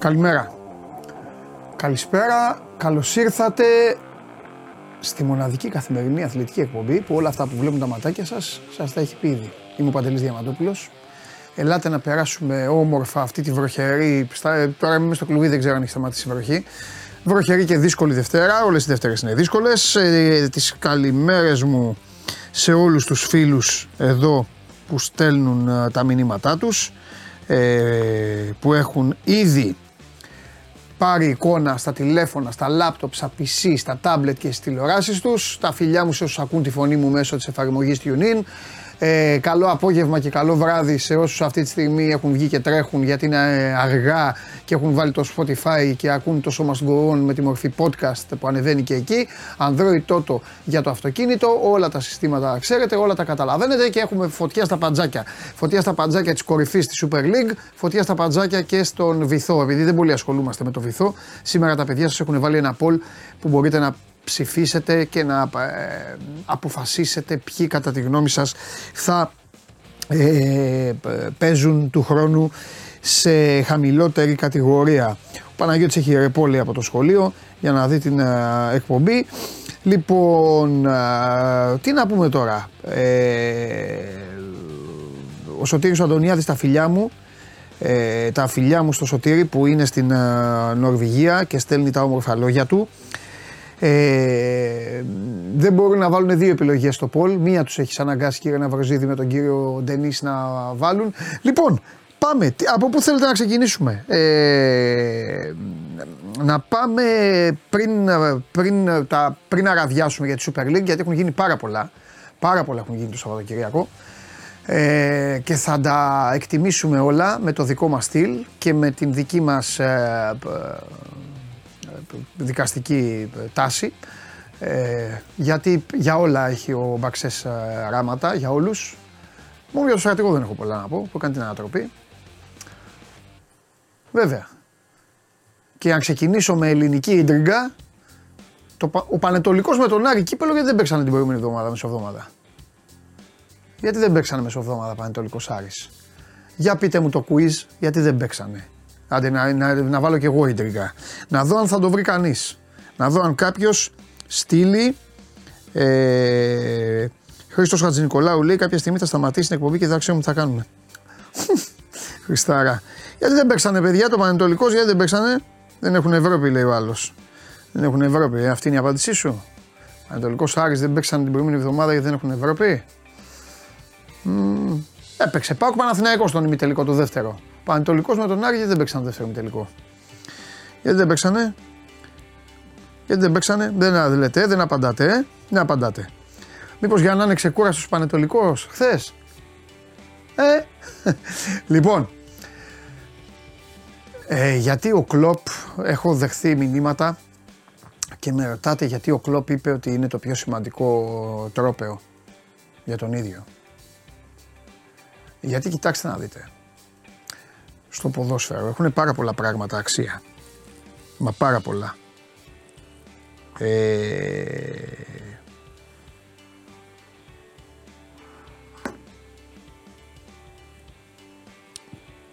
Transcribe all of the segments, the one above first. Καλημέρα. Καλησπέρα. Καλώς ήρθατε στη μοναδική καθημερινή αθλητική εκπομπή που όλα αυτά που βλέπουν τα ματάκια σας, σας τα έχει πει ήδη. Είμαι ο Παντελής Διαμαντόπουλος. Ελάτε να περάσουμε όμορφα αυτή τη βροχερή. Τώρα είμαι στο κλουβί, δεν ξέρω αν έχει σταματήσει η βροχή. Βροχερή και δύσκολη Δευτέρα. Όλες οι Δευτέρες είναι δύσκολες. Τις καλημέρες μου σε όλους τους φίλους εδώ που στέλνουν τα μηνύματά τους, που έχουν ήδη πάρει εικόνα στα τηλέφωνα, στα λάπτοπ, στα PC, στα τάμπλετ και στις τηλεοράσεις τους. Τα φιλιά μου σε όσους ακούν τη φωνή μου μέσω της εφαρμογής TuneIn. Καλό απόγευμα και καλό βράδυ σε όσους αυτή τη στιγμή έχουν βγει και τρέχουν γιατί είναι αργά και έχουν βάλει το Spotify και ακούν το Σώμα Γκουόν με τη μορφή podcast που ανεβαίνει και εκεί. Android Toto για το αυτοκίνητο, όλα τα συστήματα ξέρετε, όλα τα καταλαβαίνετε και έχουμε φωτιά στα παντζάκια. Φωτιά στα παντζάκια της κορυφής της Super League, φωτιά στα παντζάκια και στον Βυθό. Επειδή δεν πολύ ασχολούμαστε με το Βυθό, σήμερα τα παιδιά σας έχουν βάλει ένα poll που μπορείτε να ψηφίσετε και να αποφασίσετε ποιοι κατά τη γνώμη σας θα παίζουν του χρόνου σε χαμηλότερη κατηγορία. Ο Παναγιώτης έχει ρεπόλη από το σχολείο για να δει την εκπομπή. Λοιπόν, τι να πούμε τώρα. Ο Σωτήρης Αντωνιάδης, τα φιλιά μου. Τα φιλιά μου στο Σωτήρη που είναι στην Νορβηγία και στέλνει τα όμορφα λόγια του. Δεν μπορούν να βάλουν δύο επιλογές στο poll. Μία τους έχει αναγκάσει κύριε Ναυροζίδη με τον κύριο Ντενίς να βάλουν. Λοιπόν, πάμε. Από πού θέλετε να ξεκινήσουμε? Να πάμε πριν αραδιάσουμε για τη Super League, γιατί έχουν γίνει πάρα πολλά. Πάρα πολλά έχουν γίνει το Σαββατοκυριακό. Και θα τα εκτιμήσουμε όλα με το δικό μας στυλ και με την δική μας δικαστική τάση, γιατί για όλα έχει ο Μπαξές ράματα, για όλους. Μόνο για το στρατηγό δεν έχω πολλά να πω, που έκανε την ανατροπή. Βέβαια. Και αν ξεκινήσω με ελληνική ιντριγκα, ο Πανετολικός με τον Άρη κύπελλο, γιατί δεν παίξανε την προηγούμενη εβδομάδα, μεσοβδομάδα. Γιατί δεν παίξανε μεσοβδομάδα Πανετολικός Άρης? Για πείτε μου το quiz, γιατί δεν παίξανε. Άντε να βάλω και εγώ ιντριγκα. Να δω αν θα το βρει κανείς. Να δω αν κάποιος στείλει. Χρήστος Χατζηνικολάου λέει: κάποια στιγμή θα σταματήσει την εκπομπή και δεν ξέρω τι θα κάνουμε. Χριστάρα. Γιατί δεν παίξανε, παιδιά, το Πανετολικός? Γιατί δεν παίξανε? Δεν έχουν Ευρώπη, λέει ο άλλος. Δεν έχουν Ευρώπη. Αυτή είναι η απάντησή σου? Πανετολικός Άρης δεν παίξανε την προηγούμενη εβδομάδα γιατί δεν έχουν Ευρώπη. Έπαιξε ΠΑΟΚ Παναθηναϊκό στον ημιτελικό το δεύτερο. Πανετολικός με τον Άρη γιατί δεν παίξανε δεύτερο ημιτελικό? Γιατί δεν παίξανε? Γιατί δεν παίξανε? Δεν λέτε, δεν απαντάτε. Δεν απαντάτε. Μήπως για να είναι ξεκούραστος Πανετολικός χθες? Λοιπόν, γιατί ο Κλοπ, έχω δεχθεί μηνύματα και με ρωτάτε γιατί ο Κλοπ είπε ότι είναι το πιο σημαντικό τρόπαιο για τον ίδιο. Γιατί κοιτάξτε να δείτε, στο ποδόσφαιρο έχουν πάρα πολλά πράγματα αξία, μα πάρα πολλά.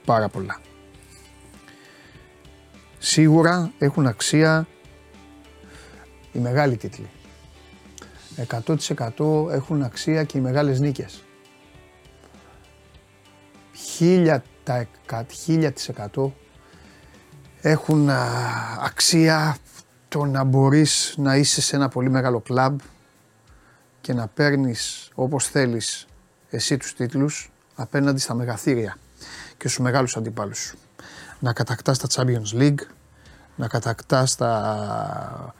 Πάρα πολλά. Σίγουρα έχουν αξία οι μεγάλοι τίτλοι. 100% έχουν αξία και οι μεγάλες νίκες. 1000% έχουν αξία το να μπορείς να είσαι σε ένα πολύ μεγάλο κλαμπ και να παίρνεις όπως θέλεις εσύ τους τίτλους απέναντι στα μεγαθύρια και στους μεγάλους αντιπάλους σου. Να κατακτάς τα Champions League, να κατακτάς τα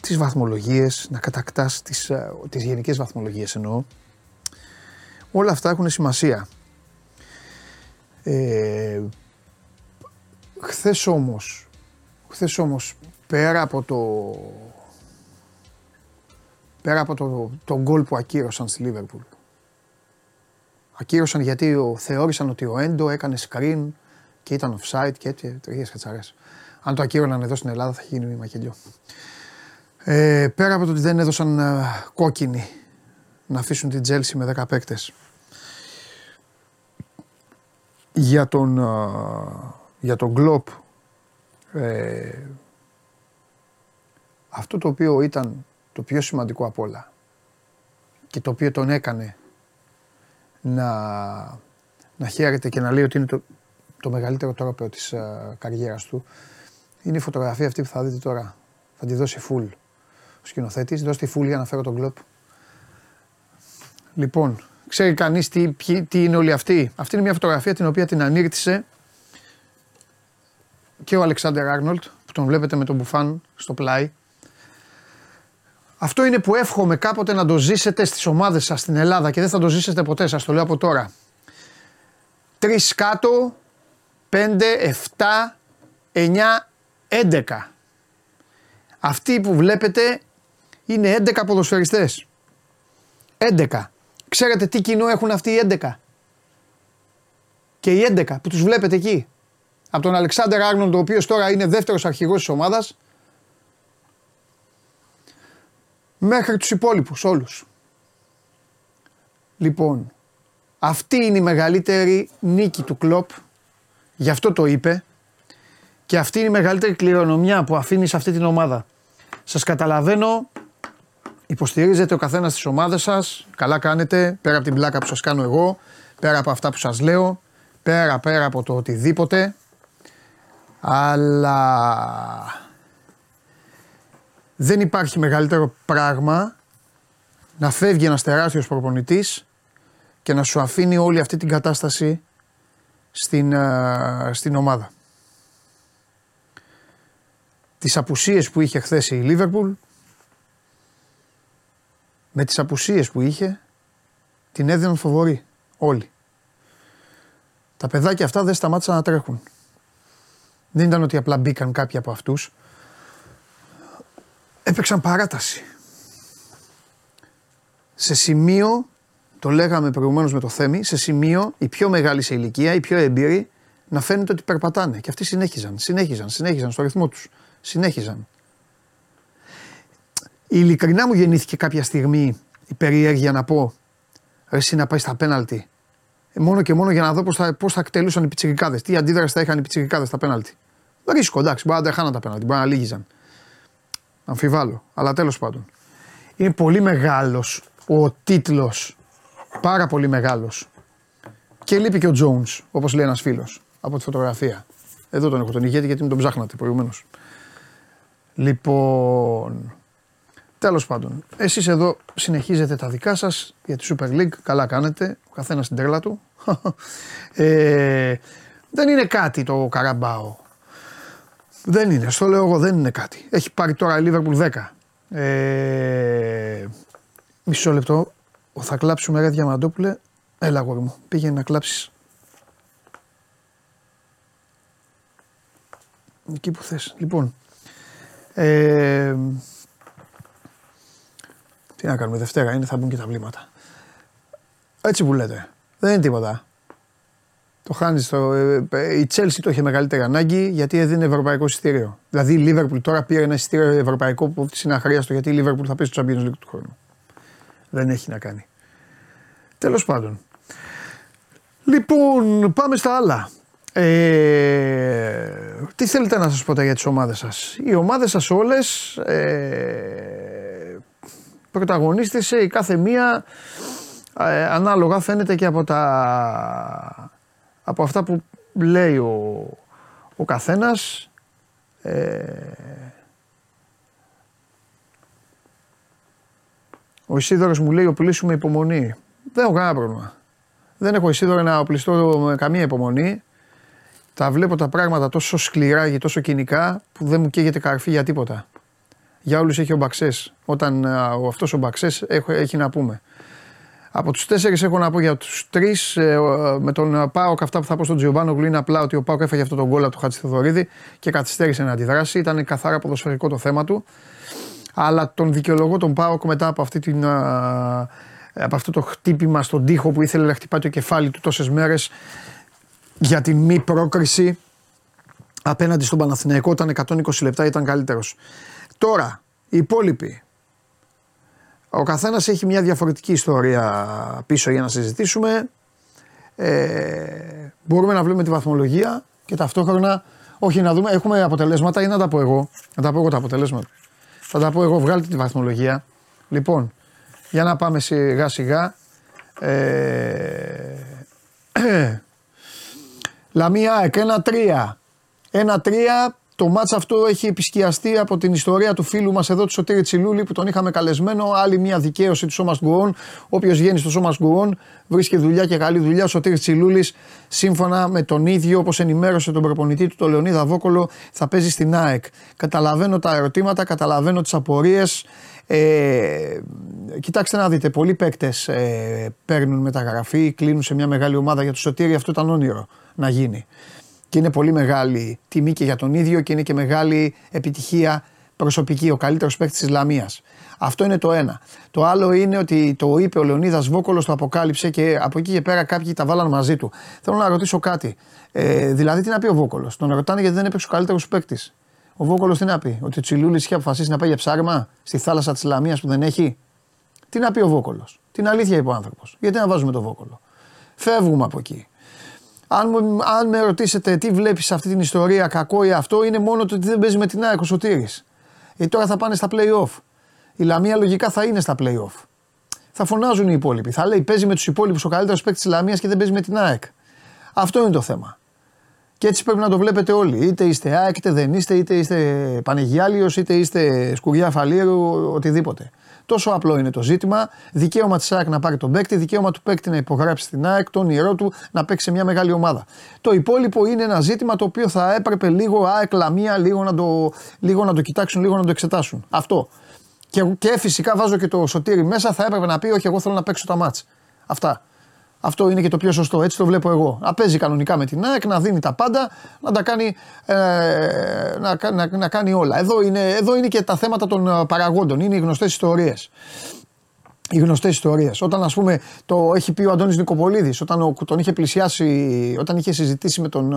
τις βαθμολογίες, να κατακτάς τις γενικές βαθμολογίες εννοώ. Όλα αυτά έχουν σημασία. Χθες όμως πέρα από το γκολ που ακύρωσαν στη Liverpool. Ακύρωσαν γιατί θεώρησαν ότι ο Έντο έκανε screen και ήταν offside και τέτοιες κατσαρές. Αν το ακύρωναν εδώ στην Ελλάδα θα γίνει μη μαχελιό. Πέρα από το ότι δεν έδωσαν κόκκινη να αφήσουν την Chelsea με 10 παίκτες. Για τον Κλοπ, αυτό το οποίο ήταν το πιο σημαντικό απ' όλα και το οποίο τον έκανε να χαίρεται και να λέει ότι είναι το μεγαλύτερο τρόπαιο της καριέρας του, είναι η φωτογραφία αυτή που θα δείτε τώρα. Θα τη δώσει φουλ ο σκηνοθέτης, δώσει τη φουλ για να φέρω τον Κλοπ. Λοιπόν, ξέρει κανείς τι είναι όλοι αυτοί. Αυτή είναι μια φωτογραφία την οποία την ανήρτησε και ο Αλεξάντερ Άρνολντ, που τον βλέπετε με τον μπουφάν στο πλάι. Αυτό είναι που εύχομαι κάποτε να το ζήσετε στις ομάδες σας στην Ελλάδα και δεν θα το ζήσετε ποτέ, σας το λέω από τώρα. 3 κάτω, 5, 7, 9, 11. Αυτοί που βλέπετε είναι 11 ποδοσφαιριστές. 11. Ξέρετε τι κοινό έχουν αυτοί οι 11. Και οι 11 που τους βλέπετε εκεί. Από τον Αλεξάντερ Άρνολντ, ο οποίος τώρα είναι δεύτερος αρχηγός της ομάδας, μέχρι τους υπόλοιπους όλους. Λοιπόν, αυτή είναι η μεγαλύτερη νίκη του Κλοπ, γι' αυτό το είπε, και αυτή είναι η μεγαλύτερη κληρονομιά που αφήνει σε αυτή την ομάδα. Σας καταλαβαίνω, υποστηρίζετε ο καθένας τις ομάδες σας, καλά κάνετε, πέρα από την πλάκα που σας κάνω εγώ, πέρα από αυτά που σας λέω, πέρα από το οτιδήποτε, αλλά δεν υπάρχει μεγαλύτερο πράγμα να φεύγει ένας τεράστιος προπονητής και να σου αφήνει όλη αυτή την κατάσταση στην ομάδα. Τις απουσίες που είχε χθες η Liverpool, με τις απουσίες που είχε, την έδιναν φοβορή όλοι. Τα παιδάκια αυτά δεν σταμάτησαν να τρέχουν. Δεν ήταν ότι απλά μπήκαν κάποιοι από αυτούς. Έπαιξαν παράταση. Σε σημείο, το λέγαμε προηγουμένως με το Θέμη, σε σημείο οι πιο μεγάλοι σε ηλικία, οι πιο εμπειροί, να φαίνεται ότι περπατάνε. Και αυτοί συνέχιζαν στο ρυθμό τους. Συνέχιζαν. Ειλικρινά μου γεννήθηκε κάποια στιγμή η περιέργεια να πω, εσύ να πάει στα πέναλτι. Μόνο και μόνο για να δω πώς θα εκτελούσαν οι πιτσιρικάδες. Τι αντίδραση θα είχαν οι πιτσιρικάδες στα πέναλτι. Ρίσκο, εντάξει, μπορεί να τα χάναν τα πέναλτι, μπορεί να λύγιζαν. Αμφιβάλλω, αλλά τέλος πάντων. Είναι πολύ μεγάλος ο τίτλος. Πάρα πολύ μεγάλος. Και λείπει και ο Jones, όπως λέει ένας φίλος, από τη φωτογραφία. Εδώ τον έχω τον ηγέτη, γιατί μου τον ψάχνατε προηγουμένως. Λοιπόν, τέλος πάντων, εσείς εδώ συνεχίζετε τα δικά σας για τη Super League, καλά κάνετε, ο καθένας στην τρέλα του. Δεν είναι κάτι το Καραμπάο. Δεν είναι, στο λέω εγώ, δεν είναι κάτι. Έχει πάρει τώρα η Liverpool 10. Μισό λεπτό, θα κλάψουμε ρε Διαμαντόπουλε. Έλα αγόρι μου, πήγαινε να κλάψεις. Εκεί που θες. Λοιπόν, τι να κάνουμε, Δευτέρα είναι, θα μπουν και τα βλήματα. Έτσι που λέτε, δεν είναι τίποτα. Το χάνεις, η Chelsea το είχε μεγαλύτερη ανάγκη γιατί έδινε ευρωπαϊκό εισιτήριο. Δηλαδή η Liverpool τώρα πήρε ένα εισιτήριο ευρωπαϊκό που είναι αχρίαστο, γιατί η Liverpool θα παίζει στο Champions League του χρόνου. Δεν έχει να κάνει. Τέλος πάντων. Λοιπόν, πάμε στα άλλα. Τι θέλετε να σας πω για τις ομάδες σας. Οι ομάδες σας όλες πρωταγωνίστησε η κάθε μία ανάλογα, φαίνεται και από αυτά που λέει ο καθένας. Ο Ισίδωρος μου λέει οπλίσουμε υπομονή. Δεν έχω κανένα πρόβλημα. Δεν έχω Ισίδωρο να οπλιστώ με καμία υπομονή. Τα βλέπω τα πράγματα τόσο σκληρά και τόσο κοινικά που δεν μου καίγεται καρφί για τίποτα. Για όλους έχει ο Μπαξές. Όταν αυτός ο Μπαξές έχει να πούμε. Από τους 4 έχω να πω για τους 3. Με τον ΠΑΟΚ, αυτά που θα πω στον Τζιομπάνογλου είναι απλά ότι ο ΠΑΟΚ έφαγε αυτό τον γκολ από τον Χατζηθεοδωρίδη και καθυστέρησε να αντιδράσει. Ήταν καθαρά ποδοσφαιρικό το θέμα του. Αλλά τον δικαιολογώ τον ΠΑΟΚ μετά από από αυτό το χτύπημα στον τοίχο που ήθελε να χτυπάει το κεφάλι του τόσες μέρες για την μη πρόκριση απέναντι στον Παναθηναϊκό, όταν 120 λεπτά ήταν καλύτερος. Τώρα, οι υπόλοιποι. Ο καθένας έχει μια διαφορετική ιστορία πίσω για να συζητήσουμε. Μπορούμε να βλέπουμε τη βαθμολογία και ταυτόχρονα όχι να δούμε, έχουμε αποτελέσματα ή να τα πω εγώ. Να τα πω εγώ τα αποτελέσματα. Θα τα πω εγώ, βγάλτε τη βαθμολογία. Λοιπόν, για να πάμε σιγά σιγά. Λαμία ΑΕΚ 1-3. 1-3. Το μάτς αυτό έχει επισκιαστεί από την ιστορία του φίλου μας εδώ του Σωτήρη Τσιλούλη που τον είχαμε καλεσμένο. Άλλη μια δικαίωση του Σώμα Γκουόν. Όποιος βγαίνει στο Σώμα Γκουόν βρίσκει δουλειά και καλή δουλειά. Ο Σωτήρης Τσιλούλης, σύμφωνα με τον ίδιο όπως ενημέρωσε τον προπονητή του, τον Λεωνίδα Βόκολο, θα παίζει στην ΑΕΚ. Καταλαβαίνω τα ερωτήματα, καταλαβαίνω τις απορίες. Κοιτάξτε να δείτε, πολλοί παίκτες παίρνουν μεταγραφή, κλείνουν σε μια μεγάλη ομάδα. Για τον Σωτήρη αυτό ήταν όνειρο να γίνει. Και είναι πολύ μεγάλη τιμή και για τον ίδιο και είναι και μεγάλη επιτυχία προσωπική. Ο καλύτερος παίκτης της Λαμίας. Αυτό είναι το ένα. Το άλλο είναι ότι το είπε ο Λεωνίδας Βόκολος, το αποκάλυψε και από εκεί και πέρα κάποιοι τα βάλαν μαζί του. Θέλω να ρωτήσω κάτι. Δηλαδή τι να πει ο Βόκολος. Τον ρωτάνε γιατί δεν έπαιξε ο καλύτερος παίκτης. Ο Βόκολος τι να πει. Ότι ο Τσιλούλης είχε αποφασίσει να πάει για ψάρεμα στη θάλασσα της Λαμίας που δεν έχει. Τι να πει ο Βόκολος. Την αλήθεια είπε ο άνθρωπος. Γιατί να βάζουμε τον Βόκολο. Φεύγουμε από εκεί. Αν με ρωτήσετε τι βλέπεις σε αυτή την ιστορία, κακό ή αυτό, είναι μόνο το ότι δεν παίζει με την ΑΕΚ ο Σωτήρης. Γιατί τώρα θα πάνε στα play-off. Η Λαμία λογικά θα είναι στα play-off. Θα φωνάζουν οι υπόλοιποι. Θα λέει παίζει με τους υπόλοιπους ο καλύτερος παίκτης της Λαμίας και δεν παίζει με την ΑΕΚ. Αυτό είναι το θέμα. Και έτσι πρέπει να το βλέπετε όλοι. Είτε είστε ΑΕΚ, είτε δεν είστε, είτε είστε Πανεγιάλιος, είτε είστε Σκουριά Φαλήρου, οτιδήποτε. Τόσο απλό είναι το ζήτημα. Δικαίωμα της ΑΕΚ να πάρει τον παίκτη, δικαίωμα του παίκτη να υπογράψει την ΑΕΚ, τον όνειρό του να παίξει σε μια μεγάλη ομάδα. Το υπόλοιπο είναι ένα ζήτημα το οποίο θα έπρεπε λίγο ΑΕΚ Λαμία, λίγο να το κοιτάξουν, λίγο να το εξετάσουν. Αυτό. Και φυσικά βάζω και το Σωτήρι μέσα, θα έπρεπε να πει: όχι, εγώ θέλω να παίξω τα μάτς. Αυτά. Αυτό είναι και το πιο σωστό. Έτσι το βλέπω εγώ. Να παίζει κανονικά με την ΑΕΚ, να δίνει τα πάντα, να τα κάνει, να κάνει όλα. Εδώ είναι και τα θέματα των παραγόντων. Είναι οι γνωστές ιστορίες. Οι γνωστές ιστορίες. Όταν, ας πούμε, το έχει πει ο Αντώνης Νικοπολίδης, όταν τον είχε πλησιάσει, όταν είχε συζητήσει με τον.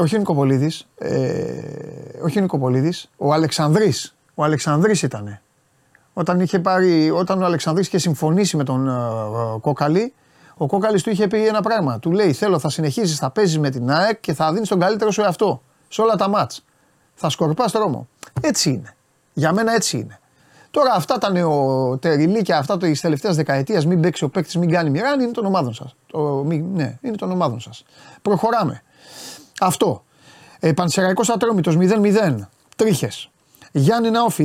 Όχι ο Νικοπολίδης, ο Αλεξανδρής. Ο Αλεξανδρής ήτανε. Όταν ο Αλεξανδρής είχε συμφωνήσει με τον Κόκαλη, ο Κόκαλης του είχε πει ένα πράγμα. Του λέει: θέλω, θα συνεχίσεις, θα παίζεις με την ΑΕΚ και θα δίνεις τον καλύτερο σου εαυτό σε όλα τα μάτς. Θα σκορπάς δρόμο. Έτσι είναι. Για μένα έτσι είναι. Τώρα αυτά τα νεοτεριλίκια, αυτά τη τελευταία δεκαετία, μην παίξει ο παίκτης, μην κάνει μοιράν, είναι των ομάδων σας. Ναι, είναι των ομάδων σας. Προχωράμε. Αυτό. Πανσεραϊκός Ατρόμητος 0-0. Τρίχες. Γιάννενα Όφι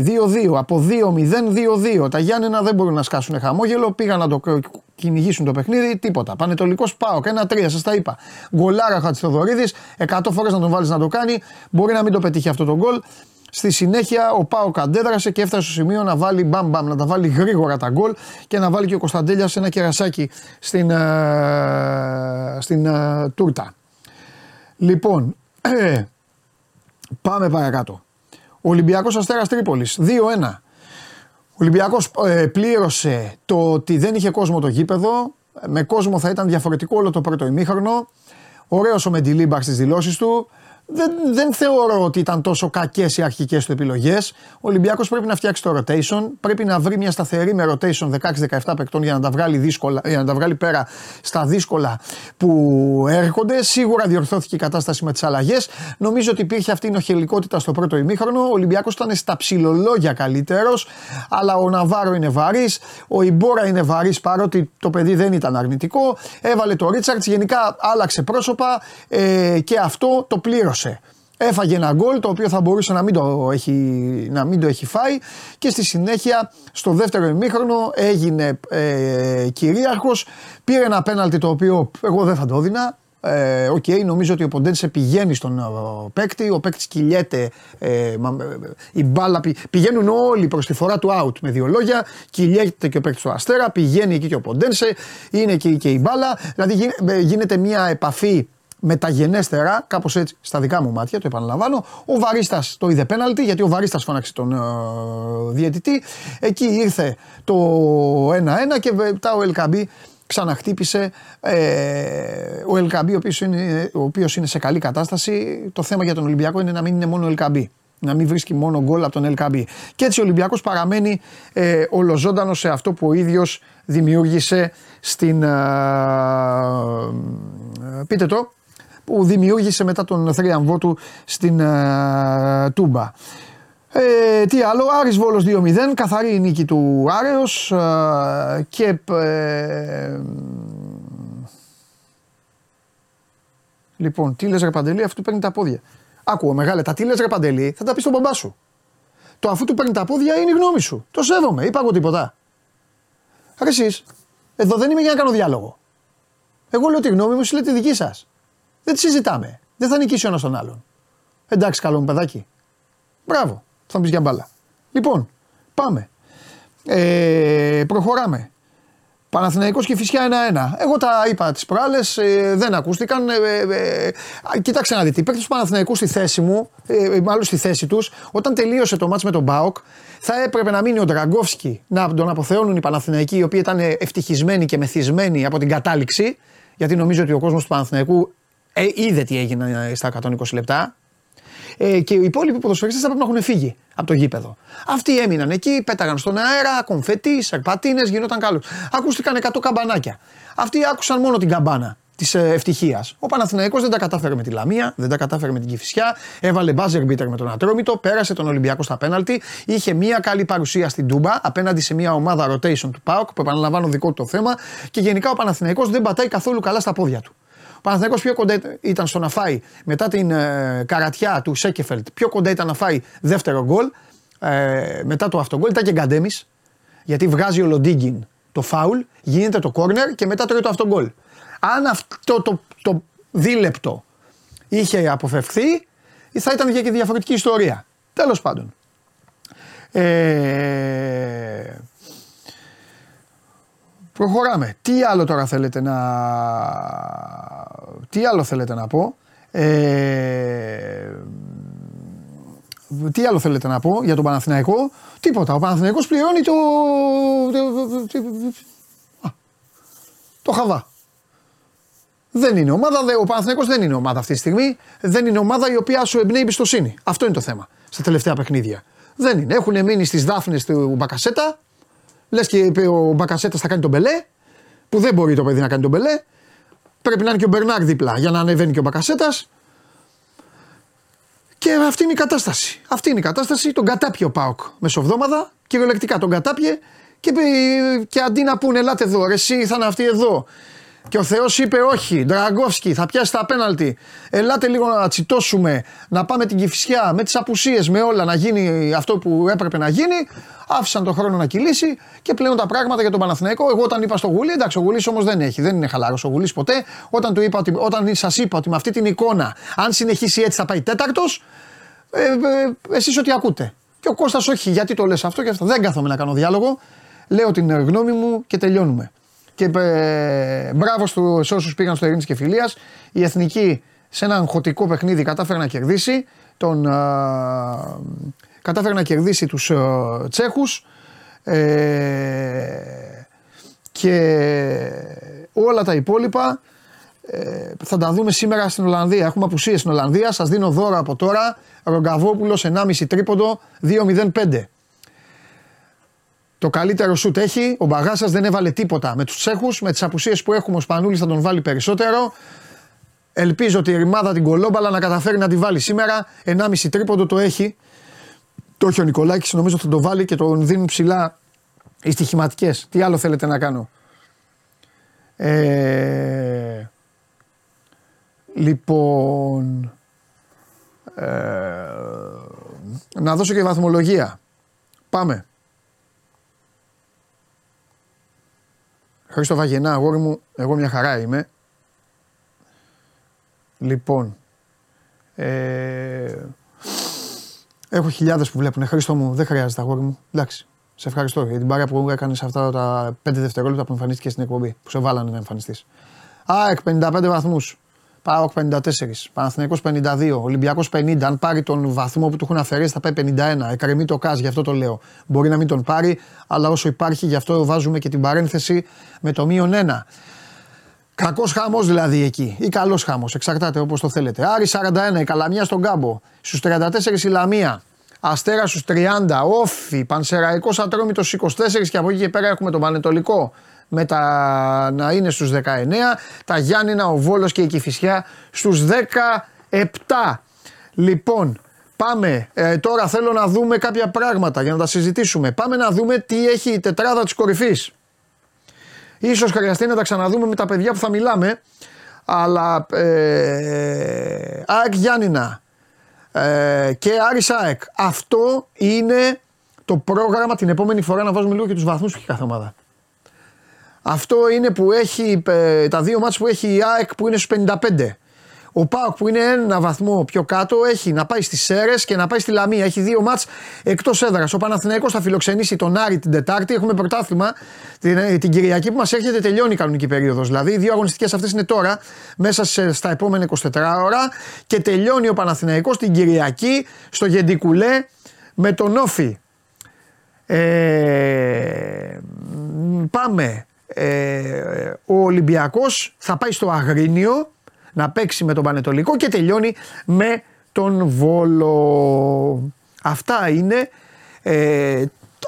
2-2, από 2-0, 2-2. Τα Γιάννενα δεν μπορούν να σκάσουν χαμόγελο, πήγαν να το κυνηγήσουν το παιχνίδι, τίποτα. Πανετολικός ΠΑΟΚ 1-3, σας τα είπα. Γκολάρα Χατζηθοδωρίδης, 100 φορές να τον βάλεις να το κάνει, μπορεί να μην το πετύχει αυτό το γκολ. Στη συνέχεια ο ΠΑΟΚ αντέδρασε και έφτασε στο σημείο να βάλει μπαμ, να τα βάλει γρήγορα τα γκολ και να βάλει και ο Κωνσταντέλιας ένα κερασάκι στην τούρτα. Λοιπόν, πάμε παρακάτω. Ολυμπιακός Αστέρας Τρίπολης 2-1. Ο Ολυμπιακός πλήρωσε το ότι δεν είχε κόσμο το γήπεδο. Με κόσμο θα ήταν διαφορετικό όλο το πρώτο ημίχρονο. Ωραίος ο Μεντιλίμπαρ στις δηλώσεις του. Δεν θεωρώ ότι ήταν τόσο κακές οι αρχικές του επιλογές. Ο Ολυμπιακός πρέπει να φτιάξει το rotation. Πρέπει να βρει μια σταθερή με rotation 16-17 παικτών για να τα βγάλει πέρα στα δύσκολα που έρχονται. Σίγουρα διορθώθηκε η κατάσταση με τις αλλαγές. Νομίζω ότι υπήρχε αυτή η νοχελικότητα στο πρώτο ημίχρονο. Ο Ολυμπιακός ήταν στα ψιλολόγια καλύτερος. Αλλά ο Ναβάρο είναι βαρύς. Ο Ιμπόρα είναι βαρύς παρότι το παιδί δεν ήταν αρνητικό. Έβαλε το Ρίτσαρτς. Γενικά άλλαξε πρόσωπα και αυτό το πλήρωσε. Έφαγε ένα γκολ το οποίο θα μπορούσε να μην το έχει φάει και στη συνέχεια στο δεύτερο ημίχρονο έγινε κυρίαρχος, πήρε ένα πέναλτι το οποίο εγώ δεν θα το έδινα. Νομίζω ότι ο Ποντένσε πηγαίνει στον παίκτη, ο παίκτης κυλιέται, η μπάλα πηγαίνουν όλοι προς τη φορά του out με δύο λόγια, κυλιέται και ο παίκτης του Αστέρα, πηγαίνει εκεί και ο Ποντένσε, είναι εκεί και η μπάλα, δηλαδή γίνεται μια επαφή μεταγενέστερα, κάπως έτσι, στα δικά μου μάτια, το επαναλαμβάνω. Ο Βαρίστας το είδε πέναλτι, γιατί ο Βαρίστας φώναξε τον διαιτητή. Εκεί ήρθε το 1-1 και μετά ο Ελκαμπή ξαναχτύπησε. Ο Ελκαμπή, ο οποίος είναι σε καλή κατάσταση. Το θέμα για τον Ολυμπιακό είναι να μην είναι μόνο ο Ελκαμπή. να μην βρίσκει μόνο γκολ από τον Ελ Καμπί. Και έτσι ο Ολυμπιακός παραμένει ολοζώντανος σε αυτό που ο ίδιος δημιούργησε στην. Πείτε το, που δημιούργησε μετά τον θρίαμβό του στην Τούμπα. Τι άλλο, Άρης Βόλος 2-0, καθαρή νίκη του Άρεως και λοιπόν, τι λες ρε Παντελή, αφού του παίρνει τα πόδια. Άκουω μεγάλε, τα τι λες ρε Παντελή, θα τα πεις στον μπαμπά σου. Το αφού του παίρνει τα πόδια είναι η γνώμη σου, το σέβομαι, είπα εγώ τίποτα. Άρα εσείς, εδώ δεν είμαι για να κάνω διάλογο. Εγώ λέω τη γνώμη μου, εσείς λέτε τη δική σας. Δεν τη συζητάμε, δεν θα νικήσει ο ένας τον άλλον. Εντάξει καλό μου παιδάκι. Μπράβο, θα μου πεις για μπάλα. Λοιπόν, πάμε. Προχωράμε. Παναθηναϊκός Κηφισιά 1-1. Εγώ τα είπα τις προάλλες, δεν ακούστηκαν. Κοιτάξτε να δείτε, οι παίκτες του Παναθηναϊκού στη θέση μου, μάλλον στη θέση τους, όταν τελείωσε το μάτς με τον ΠΑΟΚ, θα έπρεπε να μείνει ο Ντραγκόφσκι, να τον αποθεώνουν οι Παναθηναϊκοί, οι οποίοι ήταν ευτυχισμένοι και μεθυσμένοι από την κατάληξη, γιατί νομίζω ότι ο κόσμος του Παναθηναϊκού είδε τι έγινε στα 120 λεπτά. Και οι υπόλοιποι ποδοσφαιριστές θα πρέπει να έχουν φύγει από το γήπεδο. Αυτοί έμειναν εκεί, πέταγαν στον αέρα, κομφετί, σερπατίνες, γινόταν καλό. Ακούστηκαν 100 καμπανάκια. Αυτοί άκουσαν μόνο την καμπάνα της ευτυχίας. Ο Παναθηναϊκός δεν τα κατάφερε με τη Λαμία, δεν τα κατάφερε με την Κηφισιά, έβαλε μπάζερ μπίτερ με τον Ατρόμητο, πέρασε τον Ολυμπιακό στα πέναλτι, είχε μια καλή παρουσία στην Τούμπα απέναντι σε μια ομάδα rotation του ΠΑΟΚ που επαναλαμβάνω δικό του το θέμα και γενικά ο Παναθηναϊκός δεν πατάει καθόλου καλά στα πόδια του. Ο Παναθηναϊκός πιο κοντά ήταν στο να φάει μετά την καρατιά του Σέκεφελτ. Πιο κοντά ήταν να φάει δεύτερο γκολ. Μετά το αυτογκολ ήταν και Γκαντέμις. Γιατί βγάζει ο Λοντίγκιν το φάουλ, γίνεται το κόρνερ και μετά τρώει το αυτογκολ. Αν αυτό το δίλεπτο είχε αποφευχθεί, θα ήταν και διαφορετική ιστορία. Τέλος πάντων. Προχωράμε. Τι άλλο τώρα θέλετε να... Τι άλλο θέλετε να πω... Τι άλλο θέλετε να πω για τον Παναθηναϊκό... Τίποτα. Ο Παναθηναϊκός πληρώνει το χαβά. Δεν είναι ομάδα. Ο Παναθηναϊκός δεν είναι ομάδα αυτή τη στιγμή. Δεν είναι ομάδα η οποία σου εμπνέει εμπιστοσύνη. Αυτό είναι το θέμα. Στα τελευταία παιχνίδια. Δεν είναι. Έχουν μείνει στις δάφνες του Μπακασέτα. Λες και ο Μπακασέτας θα κάνει τον Μπελέ, που δεν μπορεί το παιδί να κάνει τον Μπελέ. Πρέπει να είναι και ο Μπερνάρ δίπλα για να ανεβαίνει και ο Μπακασέτας. Και αυτή είναι η κατάσταση. Αυτή είναι η κατάσταση. Τον κατάπιε ο ΠΑΟΚ μεσοβδόμαδα, κυριολεκτικά τον κατάπιε και αντί να πούνε ελάτε εδώ, ρε εσύ θα είναι αυτοί εδώ. Και ο Θεός είπε όχι, Ντραγκόφσκι θα πιάσει τα πέναλτι, ελάτε λίγο να τσιτώσουμε, να πάμε την Κηφισιά με τις απουσίες, με όλα να γίνει αυτό που έπρεπε να γίνει, άφησαν τον χρόνο να κυλήσει και πλέον τα πράγματα για τον Παναθηναϊκό. Εγώ όταν είπα στο Γουλή, εντάξει ο Γουλής όμως δεν είναι χαλάρος ο Γουλής ποτέ, όταν σας είπα ότι με αυτή την εικόνα αν συνεχίσει έτσι θα πάει τέταρτος, εσείς ό,τι ακούτε. Και ο Κώστας όχι, γιατί το λες αυτό και αυτό, δεν κάθομαι να κάνω διάλογο, λέω την γνώμη μου και τελειώνουμε. Και μπράβο σε όσους πήγαν στο Ειρήνης και Φιλίας. Η Εθνική σε ένα αγχωτικό παιχνίδι κατάφερε να κερδίσει τους Τσέχους και όλα τα υπόλοιπα θα τα δούμε σήμερα στην Ολλανδία. Έχουμε απουσίες στην Ολλανδία. Σας δίνω δώρο από τώρα. Ρογκαβόπουλος 1,5 τρίποντο 2,05. Το καλύτερο σουτ έχει, ο Μπαγάσας δεν έβαλε τίποτα με τους Τσέχους, με τις απουσίες που έχουμε ο Σπανούλης θα τον βάλει περισσότερο. Ελπίζω ότι η ρημάδα την κολόμπαλα να καταφέρει να τη βάλει σήμερα, 1,5 τρίποντο το έχει. Το έχει ο Νικολάκης, νομίζω θα τον βάλει και τον δίνουν ψηλά οι στοιχηματικές. Τι άλλο θέλετε να κάνω. Λοιπόν, να δώσω και βαθμολογία. Πάμε. Χρήστο Βαγενά, αγόρι μου, εγώ μια χαρά είμαι. Λοιπόν, έχω χιλιάδες που βλέπουν. Χρήστο μου, δεν χρειάζεται αγόρι μου. Εντάξει, σε ευχαριστώ για την παρέα που έκανες αυτά τα 5 δευτερόλεπτα που εμφανίστηκες στην εκπομπή, που σε βάλανε να εμφανιστείς. ΑΕΚ 55 βαθμούς, ΠΑΟΚ 54, Παναθηναϊκός 52, Ολυμπιακός 50. Αν πάρει τον βαθμό που του έχουν αφαιρέσει θα πάει 51. Εκκρεμεί το ΚΑΣ, γι' αυτό το λέω. Μπορεί να μην τον πάρει, αλλά όσο υπάρχει, γι' αυτό βάζουμε και την παρένθεση με το μείον 1. Κακός χαμός δηλαδή εκεί. Ή καλός χαμός, εξαρτάται όπως το θέλετε. Άρη 41, η Καλαμιά στον κάμπο. Στους 34 η Λαμία. Αστέρα στους 30, Όφι, Πανσεραϊκός, Ατρόμητος 24 και από εκεί και πέρα έχουμε τον Πανετολικό με τα να είναι στους 19, τα Γιάννενα, ο Βόλος και η Κηφισιά στους 17. Λοιπόν, πάμε. Τώρα θέλω να δούμε κάποια πράγματα για να τα συζητήσουμε. Πάμε να δούμε τι έχει η τετράδα της κορυφής. Ίσως χρειαστεί να τα ξαναδούμε με τα παιδιά που θα μιλάμε, αλλά ΑΕΚ Γιάννενα και Άρης ΑΕΚ. Αυτό είναι το πρόγραμμα την επόμενη φορά, να βάζουμε λίγο και τους βαθμούς που έχει κάθε ομάδα. Αυτό είναι που έχει τα δύο μάτς που έχει η ΑΕΚ που είναι στους 55. Ο ΠΑΟΚ που είναι ένα βαθμό πιο κάτω έχει να πάει στις Σέρρες και να πάει στη Λαμία. Έχει δύο μάτς εκτός έδρας. Ο Παναθηναϊκός θα φιλοξενήσει τον Άρη την Τετάρτη. Έχουμε πρωτάθλημα την Κυριακή που μας έρχεται, τελειώνει η κανονική περίοδος. Δηλαδή οι δύο αγωνιστικές αυτές είναι τώρα, μέσα στα επόμενα 24 ώρα. Και τελειώνει ο Παναθηναϊκός την Κυριακή στο Γεντικουλέ με τον Όφι. Πάμε. Ο Ολυμπιακός θα πάει στο Αγρίνιο να παίξει με τον Πανετολικό και τελειώνει με τον Βόλο. Αυτά είναι,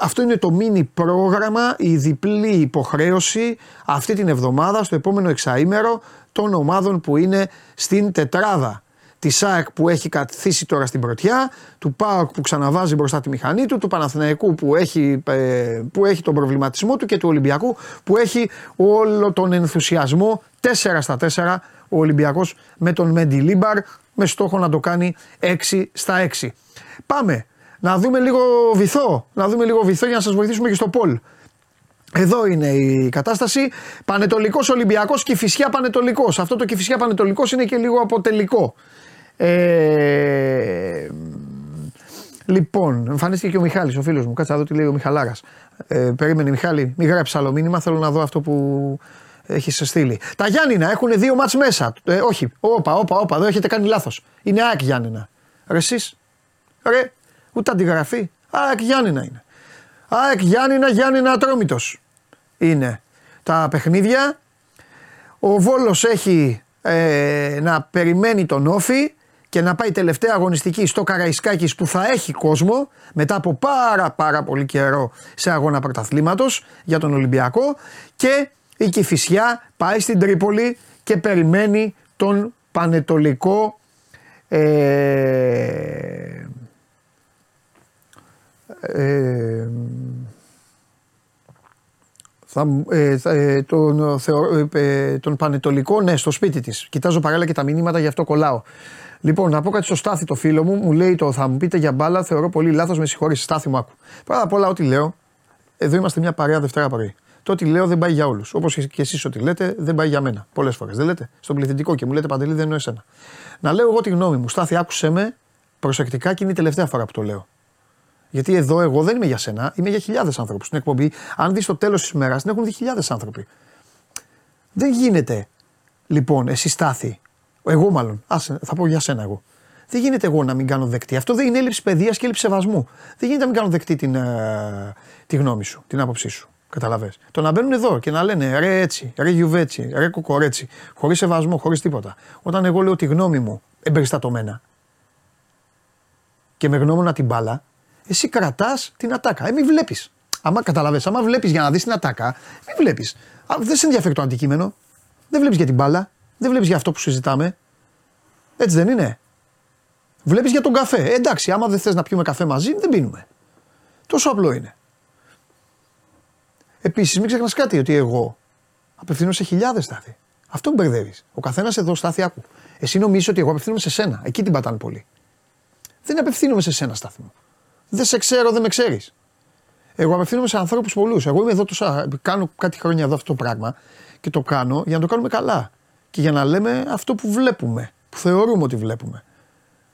αυτό είναι το μίνι πρόγραμμα, η διπλή υποχρέωση αυτή την εβδομάδα στο επόμενο εξαήμερο των ομάδων που είναι στην τετράδα. Τη ΣΑΕΚ που έχει καθίσει τώρα στην πρωτιά, του ΠΑΟΚ που ξαναβάζει μπροστά τη μηχανή του, του Παναθηναϊκού που έχει τον προβληματισμό του και του Ολυμπιακού που έχει όλο τον ενθουσιασμό. 4-4 ο Ολυμπιακός με τον Μεντιλίμπαρ με στόχο να το κάνει 6-6. Πάμε να δούμε λίγο Βυθό, για να σας βοηθήσουμε και στο Πολ. Εδώ είναι η κατάσταση. Πανετολικός Ολυμπιακός, Κηφισιά Πανετολικός. Αυτό το Κηφισιά Πανετολικός είναι και λίγο αποτελικό. Λοιπόν, εμφανίστηκε και ο Μιχάλης, ο φίλος μου. Κάτσε να δω τι λέει ο Μιχαλάρας. Περίμενε, Μιχάλη, μην γράψεις άλλο μήνυμα. Θέλω να δω αυτό που έχεις στείλει. Τα Γιάννενα έχουν δύο μάτς μέσα. Όχι, όπα, εδώ έχετε κάνει λάθος. Είναι ΑΕΚ Γιάννενα. Ρε εσείς, ρε, ούτε αντιγραφή. ΑΕΚ Γιάννενα είναι. ΑΕΚ Γιάννενα, Ατρόμητος είναι τα παιχνίδια. Ο Βόλος έχει να περιμένει τον Όφι και να πάει τελευταία αγωνιστική στο Καραϊσκάκης που θα έχει κόσμο μετά από πάρα πολύ καιρό σε αγώνα πρωταθλήματος για τον Ολυμπιακό, και η Κηφισιά πάει στην Τρίπολη και περιμένει τον Πανετολικό τον Πανετολικό, ναι, στο σπίτι της. Κοιτάζω παράλληλα και τα μηνύματα, γι' αυτό κολλάω. Λοιπόν, να πω κάτι στο Στάθη, το φίλο μου. Μου λέει θα μου πείτε για μπάλα, θεωρώ πολύ λάθος, με συγχωρείς. Στάθη μου, άκου. Πρώτα απ' όλα, ό,τι λέω, εδώ είμαστε μια παρέα Δευτέρα πρωί. Το ό,τι λέω δεν πάει για όλους. Όπως και εσείς ό,τι λέτε δεν πάει για μένα. Πολλές φορές δεν λέτε. Στον πληθυντικό και μου λέτε Παντελή, δεν εννοώ εσένα. Να λέω εγώ τη γνώμη μου. Στάθη, άκουσέ με προσεκτικά και είναι η τελευταία φορά που το λέω. Γιατί εδώ εγώ δεν είμαι για σένα, είμαι για χιλιάδες άνθρωπους στην εκπομπή. Αν δεις το τέλος της ημέρας, την έχουν δει χιλιάδες άνθρωποι. Δεν γίνεται λοιπόν εσύ Στάθη, εγώ μάλλον, θα πω για σένα εγώ. Δεν γίνεται εγώ να μην κάνω δεκτή. Αυτό δεν είναι έλλειψη παιδείας και έλλειψη σεβασμού. Δεν γίνεται να μην κάνω δεκτή τη γνώμη σου, την άποψή σου. Καταλαβες. Το να μπαίνουν εδώ και να λένε ρε έτσι, ρε γιουβέτσι, ρε κοκορέτσι, χωρίς σεβασμό, χωρίς τίποτα. Όταν εγώ λέω τη γνώμη μου εμπεριστατωμένα και με γνώμονα την μπάλα. Εσύ κρατάς την ατάκα. Μην βλέπεις. Άμα καταλαβες, άμα βλέπεις για να δεις την ατάκα, μην βλέπεις. Δεν σε ενδιαφέρει το αντικείμενο. Δεν βλέπεις για την μπάλα. Δεν βλέπεις για αυτό που συζητάμε. Έτσι δεν είναι. Βλέπεις για τον καφέ. Εντάξει, άμα δεν θες να πιούμε καφέ μαζί, δεν πίνουμε. Τόσο απλό είναι. Επίσης, μην ξεχνάς κάτι, ότι εγώ απευθύνω σε χιλιάδες, Στάθη. Αυτό μπερδεύεις. Ο καθένας εδώ, Στάθη, άκου. Εσύ νομίζεις ότι εγώ απευθύνομαι σε σένα. Εκεί την πατάνε πολύ. Δεν απευθύνομαι σε σένα, Στάθη μου. Δεν σε ξέρω, δεν με ξέρεις. Εγώ απευθύνομαι σε ανθρώπους πολλούς. Εγώ είμαι εδώ, κάνω κάτι χρόνια εδώ αυτό το πράγμα και το κάνω για να το κάνουμε καλά. Και για να λέμε αυτό που βλέπουμε, που θεωρούμε ότι βλέπουμε.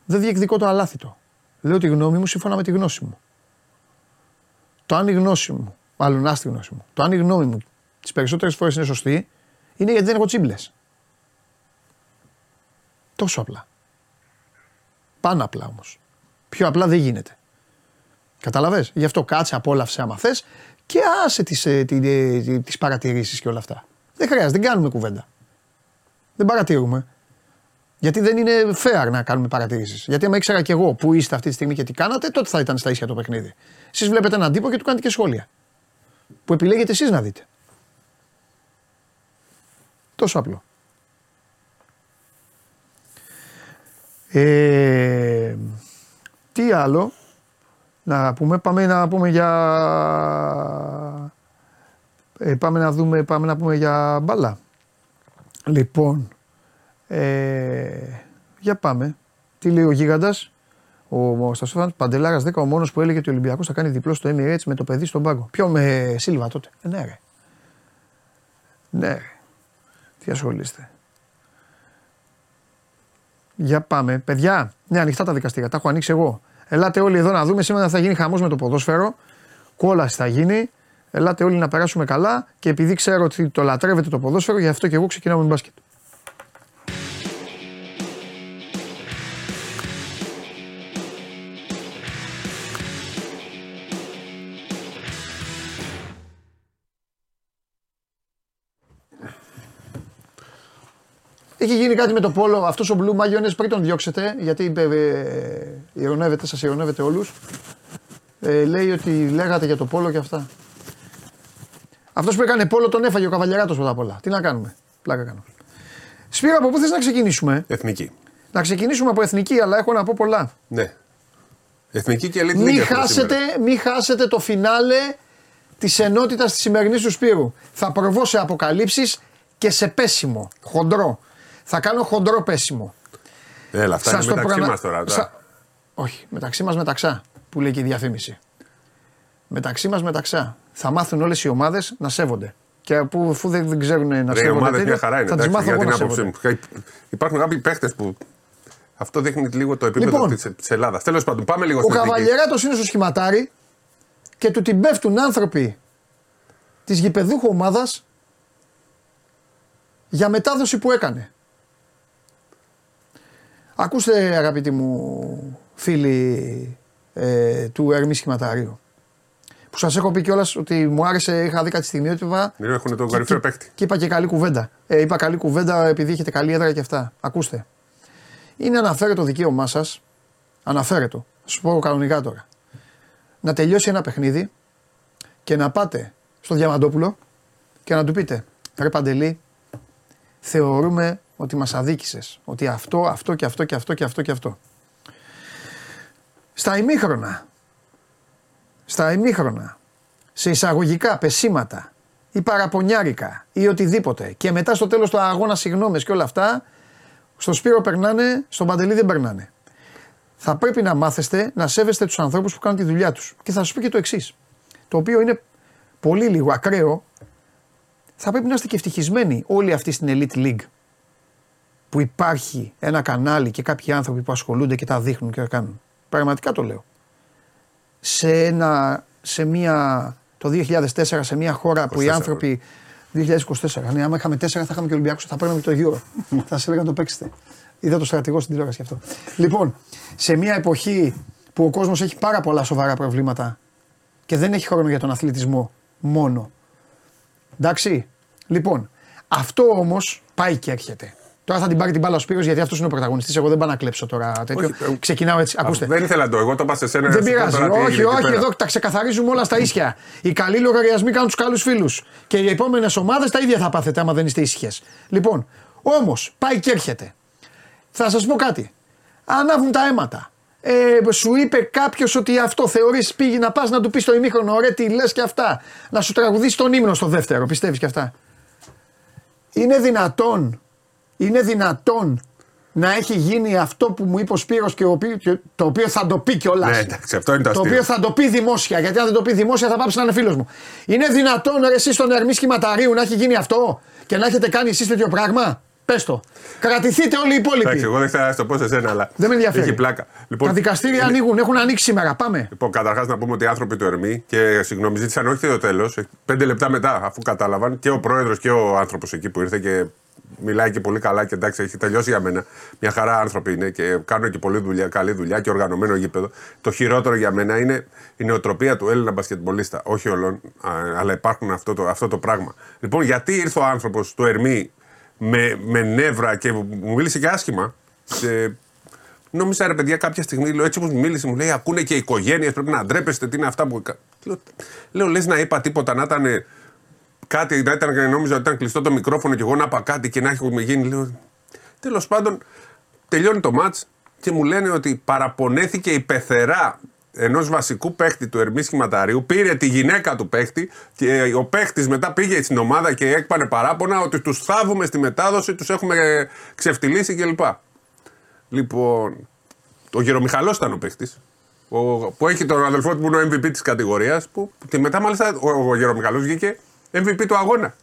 Δεν διεκδικώ το αλάθητο. Λέω τη γνώμη μου σύμφωνα με τη γνώση μου. Το αν η γνώση μου, μάλλον άστη γνώση μου, το αν η γνώμη μου τις περισσότερες φορές είναι σωστή, είναι γιατί δεν έχω τσίμπλες. Τόσο απλά. Πάνω απλά όμως. Πιο απλά δεν γίνεται. Καταλαβες, γι' αυτό κάτσε, απόλαυσε άμα θες και άσε τις παρατηρήσεις και όλα αυτά. Δεν χρειάζεται, δεν κάνουμε κουβέντα. Δεν παρατηρούμε. Γιατί δεν είναι fair να κάνουμε παρατηρήσεις. Γιατί άμα ήξερα κι εγώ που είστε αυτή τη στιγμή και τι κάνατε, τότε θα ήταν στα ίσια το παιχνίδι. Εσείς βλέπετε έναν τύπο και του κάνετε και σχόλια. Που επιλέγετε εσείς να δείτε. Τόσο απλό. Τι άλλο να πούμε, πάμε να πούμε για... πάμε να πούμε για μπάλα. Λοιπόν, για πάμε. Τι λέει ο Γίγαντας, ο Στασόφαν, Παντελάρας 10, ο μόνος που έλεγε ότι ο Ολυμπιακός θα κάνει διπλό στο Emirates με το παιδί στον πάγκο. Ποιο, με Σίλβα τότε. Ναι ρε. Ναι ρε. Τι ασχολείστε. Για πάμε. Παιδιά, ναι, ανοιχτά τα δικαστήρια, τα έχω ανοίξει εγώ. Ελάτε όλοι εδώ να δούμε, σήμερα θα γίνει χαμός με το ποδόσφαιρο, κόλαση θα γίνει, ελάτε όλοι να περάσουμε καλά και επειδή ξέρω ότι το λατρεύετε το ποδόσφαιρο, γι' αυτό και εγώ ξεκινάω με μπάσκετ. Έχει γίνει κάτι με το πόλο, αυτός ο Blue Mayonnaise πριν τον διώξετε, γιατί ειρωνεύεται, σας ειρωνεύεται όλους, λέει ότι λέγατε για το πόλο και αυτά. Αυτός που έκανε πόλο τον έφαγε ο Καβαλιαράτος πρώτα απ' όλα. Τι να κάνουμε, πλάκα κάνω. Σπύρο, από πού θες να ξεκινήσουμε? Εθνική. Να ξεκινήσουμε από εθνική, αλλά έχω να πω πολλά. Ναι. Εθνική και Elite League. Μη χάσετε το φινάλε της ενότητας της σημερινής του Σπύρου. Θα προβώ σε αποκαλύψεις και σε πέσιμο, χοντρό. Θα κάνω χοντρό πέσιμο. Έλα, αυτά σας είναι μεταξύ μας τώρα. Όχι, μεταξύ μας μεταξά, που λέει και η διαφήμιση. Μεταξύ μας μεταξά. Θα μάθουν όλες οι ομάδες να σέβονται. Και αφού δεν ξέρουν να σέβονται. Οι ομάδες μια χαρά είναι, θα τις μάθω εγώ να σέβονται. Υπάρχουν κάποιοι παίχτες που... Αυτό δείχνει λίγο το επίπεδο λοιπόν, της Ελλάδας. Τέλος πάντων, πάμε λίγο στην Εθνική. Ο Καβαλιαράτος είναι στο Σχηματάρι και του την πέφτουν άνθρωποι της γηπεδούχου ομάδας για μετάδοση που έκανε. Ακούστε αγαπητοί μου φίλοι του Ερμή Σχηματαρίου, που σας έχω πει κιόλας ότι μου άρεσε, είχα δει κάτι στιγμιότυπα. Έχουν τον κορυφαίο παίκτη. Και είπα και καλή κουβέντα. Είπα καλή κουβέντα επειδή έχετε καλή έδρα και αυτά. Ακούστε. Είναι αναφέρετο δικαίωμά σας, αναφέρετο, θα σας πω κανονικά τώρα, να τελειώσει ένα παιχνίδι και να πάτε στο Διαμαντόπουλο και να του πείτε, ρε Παντελή, θεωρούμε ότι μας αδίκησες, ότι αυτό και αυτό. Στα ημίχρονα, σε εισαγωγικά πεσήματα ή παραπονιάρικα ή οτιδήποτε και μετά στο τέλος του αγώνα συγγνώμες και όλα αυτά, στο Σπύρο περνάνε, στον Παντελή δεν περνάνε. Θα πρέπει να μάθεστε να σέβεστε τους ανθρώπους που κάνουν τη δουλειά τους. Και θα σας πω και το εξής, το οποίο είναι πολύ λίγο ακραίο, θα πρέπει να είστε και ευτυχισμένοι όλοι αυτοί στην Elite League. Που υπάρχει ένα κανάλι και κάποιοι άνθρωποι που ασχολούνται και τα δείχνουν και τα κάνουν. Πραγματικά το λέω. Το 2004 σε μια χώρα 24. Που οι άνθρωποι... 2024, ναι, άμα είχαμε 4 θα είχαμε και Ολυμπιακούς, θα παίρναμε και το Euro. Θα σας έλεγα να το παίξετε. Είδα το στρατηγό στην τηλεόραση αυτό. Λοιπόν, σε μια εποχή που ο κόσμος έχει πάρα πολλά σοβαρά προβλήματα και δεν έχει χρόνο για τον αθλητισμό μόνο. Εντάξει, λοιπόν, αυτό όμως πάει και έρχεται. Τώρα θα την πάρει την μπάλα ο Σπύρος γιατί αυτός είναι ο πρωταγωνιστής. Εγώ δεν πάω να κλέψω τώρα τέτοιο. Όχι, ξεκινάω έτσι. Ακούστε. Δεν ήθελα το. Εγώ το πάω σε εσένα. Δεν πειράζει. Όχι, εδώ τα ξεκαθαρίζουμε όλα στα ίσια. Οι καλοί λογαριασμοί κάνουν τους καλούς φίλους. Και οι επόμενες ομάδες τα ίδια θα πάθετε άμα δεν είστε ήσυχες. Λοιπόν, όμως πάει και έρχεται. Θα σας πω κάτι. Ανάβουν τα αίματα. Σου είπε κάποιος ότι αυτό θεωρείς, πήγε να πας να του πεις στο ημίχρονο, ρε τι λες και αυτά. Να σου τραγουδήσει τον ύμνο στο δεύτερο, πιστεύεις και αυτά. Είναι δυνατόν να έχει γίνει αυτό που μου είπε ο Σπύρος και το οποίο θα το πει κιόλας. Ναι, εντάξει, αυτό είναι το αστείο. Το οποίο θα το πει δημόσια, γιατί αν δεν το πει δημόσια θα πάψει να είναι φίλος μου. Είναι δυνατόν ρε εσείς στον Ερμή Σχηματαρίου να έχει γίνει αυτό και να έχετε κάνει εσείς τέτοιο πράγμα. Πες το. Κρατηθείτε όλοι οι υπόλοιποι. Εντάξει, εγώ δεν ξέρω να το πω σε εσένα, αλλά. Δεν με ενδιαφέρει. Έχει πλάκα. Λοιπόν, τα δικαστήρια ανοίγουν, έχουν ανοίξει σήμερα. Πάμε. Λοιπόν, καταρχάς να πούμε ότι οι άνθρωποι του Ερμή, και συγγνώμη, ζήτησαν όχι το τέλος, 5 λεπτά μετά, αφού κατάλαβαν και ο πρόεδρος και ο άνθρωπος εκεί που ήρθε και. Μιλάει και πολύ καλά και εντάξει, έχει τελειώσει για μένα. Μια χαρά άνθρωποι είναι και κάνουν και πολύ δουλειά, καλή δουλειά και οργανωμένο γήπεδο. Το χειρότερο για μένα είναι η νοοτροπία του Έλληνα μπασκετμπολίστα. Όχι όλων, αλλά υπάρχουν αυτό το πράγμα. Λοιπόν, γιατί ήρθε ο άνθρωπος του Ερμή με νεύρα και μου μίλησε και άσχημα. Νόμιζα ρε παιδιά κάποια στιγμή, λέω, έτσι όπως μου μίλησε, μου λέει ακούνε και οι οικογένειες, πρέπει να ντρέπεστε, τι είναι αυτά που. Λέω, λες να είπα τίποτα, να ήταν κάτι, να ήταν, νόμιζα ότι ήταν κλειστό το μικρόφωνο και εγώ να είπα κάτι και να έχουμε γίνει. Λέω, τέλος πάντων, τελειώνει το μάτς και μου λένε ότι παραπονέθηκε η πεθερά ενός βασικού παίχτη του Ερμή Σχηματαρίου, πήρε τη γυναίκα του παίχτη και ο παίχτης μετά πήγε στην ομάδα και έκπανε παράπονα ότι τους θάβουμε στη μετάδοση, τους έχουμε ξεφτυλίσει κλπ. Λοιπόν, ο Γερομιχαλός ήταν ο παίχτης, που έχει τον αδελφό του που είναι ο MVP της κατηγορίας, και μετά μάλιστα ο Γερομιχαλός βγήκε MVP του αγώνα.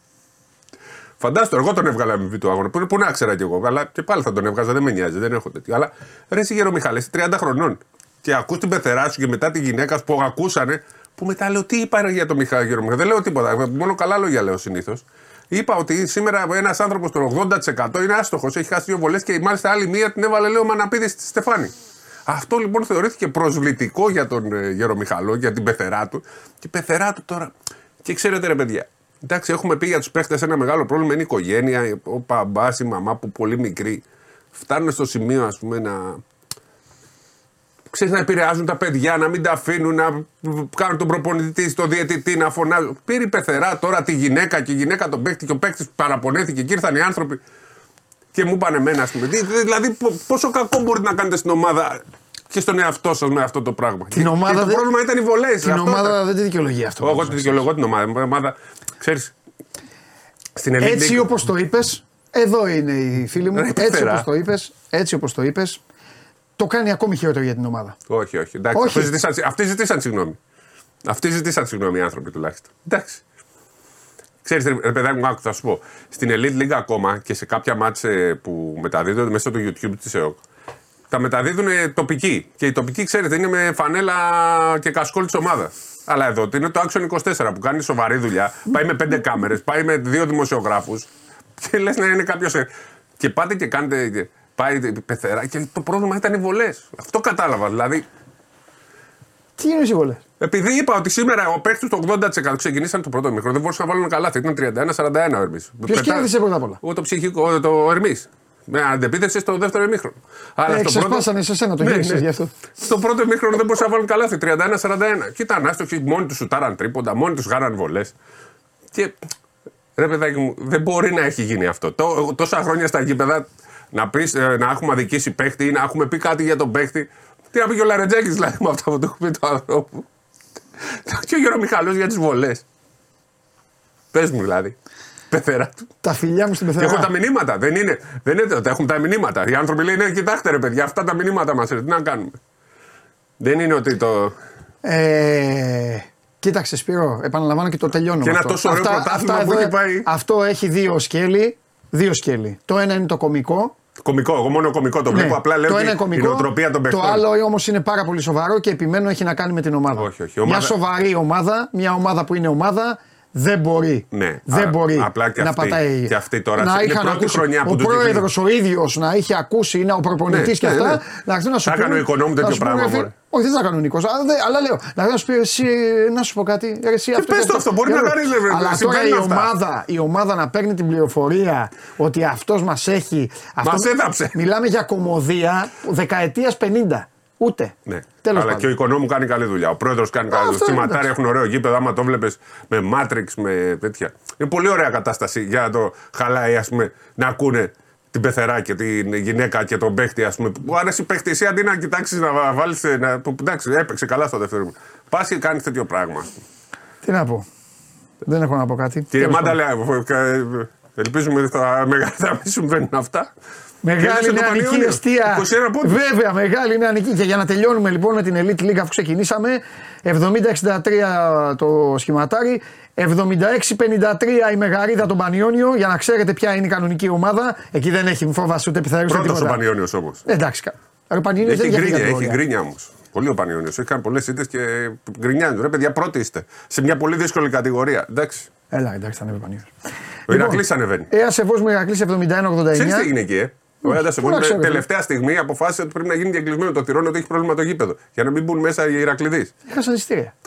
Φαντάστο, εγώ τον έβγαλα MVP του αγώνα, που να ξέρα κι εγώ, αλλά και πάλι θα τον έβγαζα, δεν με νοιάζει, δεν έχω τέτοιο. Αλλά ρε εσύ Γερομιχαλέ, είσαι 30 χρονών και ακούς την πεθερά σου και μετά τη γυναίκα σου που ακούσανε, που μετά λέω τι είπα για τον Γερομιχαλέ, δεν λέω τίποτα, μόνο καλά λόγια λέω συνήθως. Είπα ότι σήμερα ένας άνθρωπος το 80% είναι άστοχος, έχει χάσει δύο βολές και μάλιστα άλλη μία την έβαλε, λέω, Μαναπίδη στη Στεφάνη. Αυτό λοιπόν θεωρήθηκε προσβλητικό για τον Γερομιχαλό, για την πεθερά του. Και η πεθερά του τώρα. Και ξέρετε ρε παιδιά, εντάξει, έχουμε πει για τους παίχτες ένα μεγάλο πρόβλημα, είναι η οικογένεια, ο μπαμπάς, η μαμά που πολύ μικρή φτάνουν στο σημείο, ας πούμε, να. Ξέρεις, να επηρεάζουν τα παιδιά, να μην τα αφήνουν, να κάνουν τον προπονητή στον διαιτητή, να φωνάζουν. Πήρε η πεθερά τώρα τη γυναίκα και η γυναίκα τον παίκτη και ο παίκτης παραπονέθηκε και ήρθαν οι άνθρωποι και μου είπαν εμένα, ας πούμε. Δηλαδή, πόσο κακό μπορείτε να κάνετε στην ομάδα και στον εαυτό σας με αυτό το πράγμα. Το πρόβλημα ήταν οι βολές. Την ομάδα δεν τη δικαιολογεί αυτό. Εγώ τη δικαιολογώ την ομάδα. Ξέρεις, στην Elite League. Έτσι όπως το είπες, εδώ είναι οι φίλοι μου. Έτσι όπως το είπες. Το κάνει ακόμη χειρότερο για την ομάδα. Όχι, όχι. Εντάξει, αυτοί ζητήσαν συγγνώμη. Αυτοί ζητήσαν συγγνώμη οι άνθρωποι τουλάχιστον. Εντάξει. Ξέρεις, ρε παιδάκι μου, θα σου πω. Στην Elite League ακόμα και σε κάποια μάτς που μεταδίδονται μέσα στο YouTube της ΕΟΚ, τα μεταδίδουν τοπικοί. Και οι τοπικοί, ξέρετε, είναι με φανέλα και κασκόλ της ομάδας. Αλλά εδώ είναι το Action 24 που κάνει σοβαρή δουλειά. Πάει με 5 κάμερες, πάει με 2 δημοσιογράφους. Και λες να είναι κάποιος. Και πάτε και κάνετε. Πάει πεθερά και το πρόβλημα ήταν οι βολές. Αυτό κατάλαβα δηλαδή. Τι είναι οι βολές. Επειδή είπα ότι σήμερα ο παίκτης το 80% ξεκινήσαν το πρώτο μικρό, δεν μπορούσαν να βάλουν καλάθι. Ήταν 31-41 ο Ερμής. Ποιος κέρδισε πρώτα απ' όλα. Το Ερμής. Με αντεπίθεση στο δεύτερο ημίχρονο. Αλλά στο πρώτο. Σπάσανε σε σένα το χέρι γι' αυτό. Στο πρώτο ημίχρονο δεν μπορούσαν να βάλουν καλάθι. 31-41. Και ήταν άστοχοι, μόνοι τους σουτάραν τρίποντα, μόνοι τους γάραν βολές. Και ρε παιδάκι μου, δεν μπορεί να έχει γίνει αυτό. Τόσα χρόνια στα γήπεδα. Να έχουμε αδικήσει παίχτη ή να έχουμε πει κάτι για τον παίχτη. Τι να πει και ο Λαρετζάκης δηλαδή με αυτά που του πει του ανθρώπου. Και ο Γερομιχαλός για τις βολές. Πες μου δηλαδή. Πεθερά του. Τα φιλιά μου στην πεθερά. Και έχω τα μηνύματα. Δεν είναι ότι έχουν τα μηνύματα. Οι άνθρωποι λένε κοιτάξτε ρε παιδιά, αυτά τα μηνύματα μας. Τι να κάνουμε. Δεν είναι ότι το. Κοίταξε Σπύρο, επαναλαμβάνω και το τελειώνω. Και ένα τόσο ωραίο πρωτάθλημα που έχει πάει. Αυτό έχει δύο σκέλη. Δύο σκέλη. Το ένα είναι το κωμικό. Κωμικό, εγώ μόνο κωμικό το βλέπω. Ναι. Απλά λέω το ένα κωμικό, η νοοτροπία των παιχτών. Το άλλο όμως είναι πάρα πολύ σοβαρό και επιμένω έχει να κάνει με την ομάδα. Όχι, ομάδα. Μια σοβαρή ομάδα, μια ομάδα που είναι ομάδα, δεν μπορεί, ναι, δεν μπορεί απλά και να αυτή, πατάει. Και αυτή τώρα να είναι πρώτη χρονιά που τους δείχνει. Ο πρόεδρος ο ίδιος να είχε ακούσει, είναι ο προπονητής ναι, και αυτά. Ναι. Θα έκανε ο οικονόμου τέτοιο πράγμα. Όχι, δεν θα έκανε ο Νίκος. Αλλά λέω, να σου πει εσύ, να σου πω κάτι. Εσύ, αυτό, πες το αυτό, μπορεί να κάνει λεβέντα. Αλλά τώρα η ομάδα να παίρνει την πληροφορία ότι αυτός μας έχει. Μας έδαψε. Μιλάμε για κωμωδία δεκαετίας 50. Ούτε. Ναι. Τέλος αλλά πάνω. Και ο οικονόμου κάνει καλή δουλειά. Ο πρόεδρος κάνει καλή δουλειά. Οι ματάρια έχουν ωραίο γήπεδο. Άμα το βλέπεις με Matrix, με τέτοια. Είναι πολύ ωραία κατάσταση για να το χαλάει, ας πούμε, να ακούνε την πεθερά και την γυναίκα και τον παίχτη. Ας πούμε, που αρέσει παίχτη, εσύ αντί να κοιτάξεις να βάλεις. Εντάξει, έπαιξε καλά στο δεύτερο μου. Πας και κάνεις τέτοιο πράγμα. Τι να πω. Δεν έχω να πω κάτι. Κύριε Μάνταλε, ελπίζουμε ότι θα μην συμβαίνουν αυτά. Μεγάλη νεανική νηστεία. Βέβαια, μεγάλη νεανική. Και για να τελειώνουμε λοιπόν με την Elite League, αφού ξεκινήσαμε, 70-63 το Σχηματάρι, 76-53 η Μεγαρίδα τον Πανιόνιο, για να ξέρετε ποια είναι η κανονική ομάδα. Εκεί δεν έχει φόβαση ούτε επιθαρρύνση. Πρώτος ο Πανιόνιος όμως. Εντάξει. Ο Πανιόνιος δεν έχει γκρίνια όμως. Πολύ ο Πανιόνιος. Έχει κάνει πολλές ήττες και γκρινιάζουν. Ρε παιδιά, πρώτοι είστε. Σε μια πολύ δύσκολη κατηγορία. Εντάξει. Έλα, εντάξει, θα ανέβει ο Πανιόνιος. Ο Ηρακλής ανεβαίνει. Ασεβός με Ηρακλής 71-89. Ξέρεις τι έγινε εκεί, Ο Έντας τελευταία στιγμή αποφάσισε ότι πρέπει να γίνει διακλεισμένο το θυρών ότι έχει πρόβλημα το γήπεδο. Για να μην μπουν μέσα οι Ηρακλειδείς.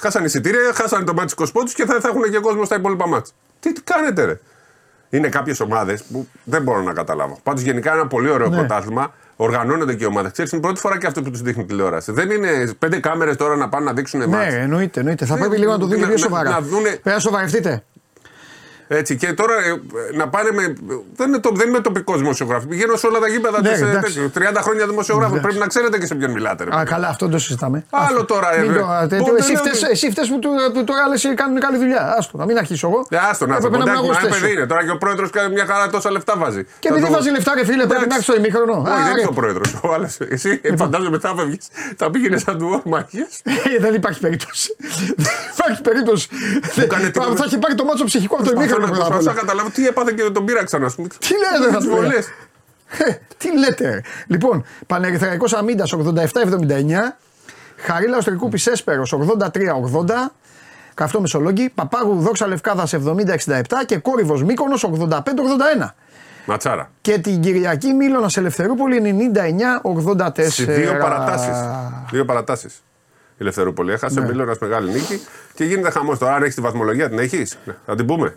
Χάσανε εισιτήρια. Χάσανε το μάτι της 20η και θα έχουν και κόσμο στα υπόλοιπα μάτς. Τι κάνετε, ρε. Είναι κάποιες ομάδες που δεν μπορώ να καταλάβω. Πάντως γενικά ένα πολύ ωραίο πρωτάθλημα. Οργανώνονται και οι ομάδες. Ξέρεις, είναι πρώτη φορά και αυτό που τους δείχνει τηλεόραση. Δεν είναι πέντε κάμερες τώρα να πάνε να δείξουν εμάς. Ναι, εννοείται. Θα πρέπει λίγο να το δούμε πιο σοβαρά. Πρέπει να σοβαρευτείτε. Έτσι, και τώρα να πάνε με. Δεν είμαι τοπικός δημοσιογράφος. Πηγαίνω σε όλα τα γήπεδα. Ναι, 30 χρόνια δημοσιογράφος. Πρέπει να ξέρετε και σε ποιον μιλάτε. Ρε. Α, καλά, αυτό το συζητάμε. Άλλο τώρα. Εσύ φταίς που τώρα λες κάνουν καλή δουλειά. Άστο, να μην αρχίσω εγώ. Άστο, να μην αρχίσω. Ένα παιδί είναι τώρα και ο πρόεδρος κάνει μια χαρά τόσα λεφτά βάζει. Και επειδή βάζει λεφτά, ρε φίλε, πρέπει να έχει το ημίχρονο. Δεν είναι ο πρόεδρος. Εσύ φαντάζομαι θα φεύγει. Θα πήγαινε σαν του μαχίε. Δεν υπάρχει περίπτωση. Θα έχει πάρει το μάτσο ψυχικό το ημίχρονο. Θα καταλάβω τι έπαθε και τον πείραξαν, α πούμε. Τι λέτε, θα του λε. Τι λέτε. Λοιπόν, Πανερυθραϊκός Αμίντας 87-79, Χαρίλαος Τρικού Πισέσπερος 83-80, Καυτό Μεσολόγγι, Παπάγου Δόξα Λευκάδας 70-67 και Κόρυβος Μύκονος 85-81. Ματσάρα. Και την Κυριακή Μίλωνας Ελευθερούπολη 99-84. Σε δύο παρατάσεις. Η Ελευθερούπολη έχασε, ναι. Μίλωνας μεγάλη νίκη και γίνεται χαμός τώρα. Αν έχεις τη βαθμολογία, την έχεις. Να την πούμε.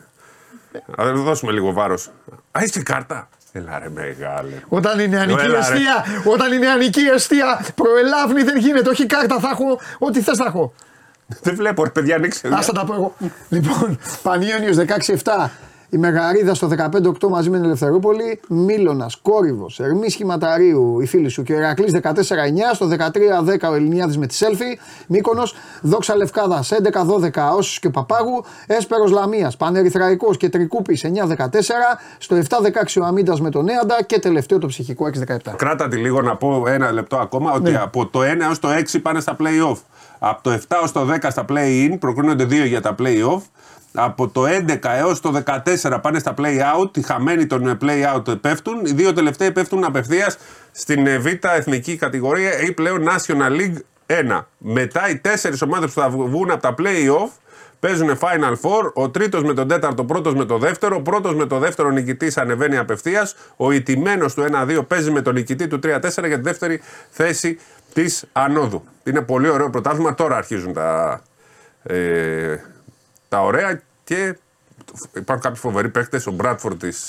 Να δεν δώσουμε λίγο βάρος. Α, έχεις και κάρτα. Έλα ρε μεγάλε. Όταν είναι ανική αιστεία, προελάβνη δεν γίνεται. Όχι κάρτα, θα έχω ό,τι θες θα έχω. Δεν βλέπω ρε παιδιά, ανοίξε. Άστα τα πω εγώ. Λοιπόν, Πανιόνιος 16-7. Η Μεγαρίδα στο 15-8 μαζί με την Ελευθερούπολη, Μίλωνας, Κόρυβος, Ερμής Σχηματαρίου, η φίλη σου και ο Ηρακλής 14-9, στο 13-10 ο Ελληνιάδης με τη Σέλφη, Μύκονος, Δόξα Λευκάδας 11-12 Όσους και Παπάγου, Έσπερος Λαμίας, Πανερυθραϊκός και Τρικούπης 9-14, στο 7-16 ο Αμίντας με τον Έαντα και τελευταίο το ψυχικό 6-17. Κράτα τη λίγο να πω ένα λεπτό ακόμα, ότι ναι. Από το 1 έως το 6 πάνε στα play-off, από το 7 έως το 10 στα play-in, προκρίνονται 2 για τα play-off. Από το 11 έως το 14 πάνε στα play-out, οι χαμένοι των play-out πέφτουν, οι δύο τελευταίοι πέφτουν απευθείας στην Β' Εθνική κατηγορία ή πλέον National League 1. Μετά οι τέσσερις ομάδες που θα βγουν από τα play-off παίζουν Final Four, ο τρίτος με τον τέταρτο, πρώτος με το δεύτερο, ο πρώτος με το δεύτερο νικητής ανεβαίνει απευθείας, ο ηττημένος του 1-2 παίζει με τον νικητή του 3-4 για τη δεύτερη θέση της ανόδου. Είναι πολύ ωραίο πρωτάθλημα, τώρα αρχίζουν τα ωραία και υπάρχουν κάποιοι φοβεροί παίκτες, ο Μπράτφορντ της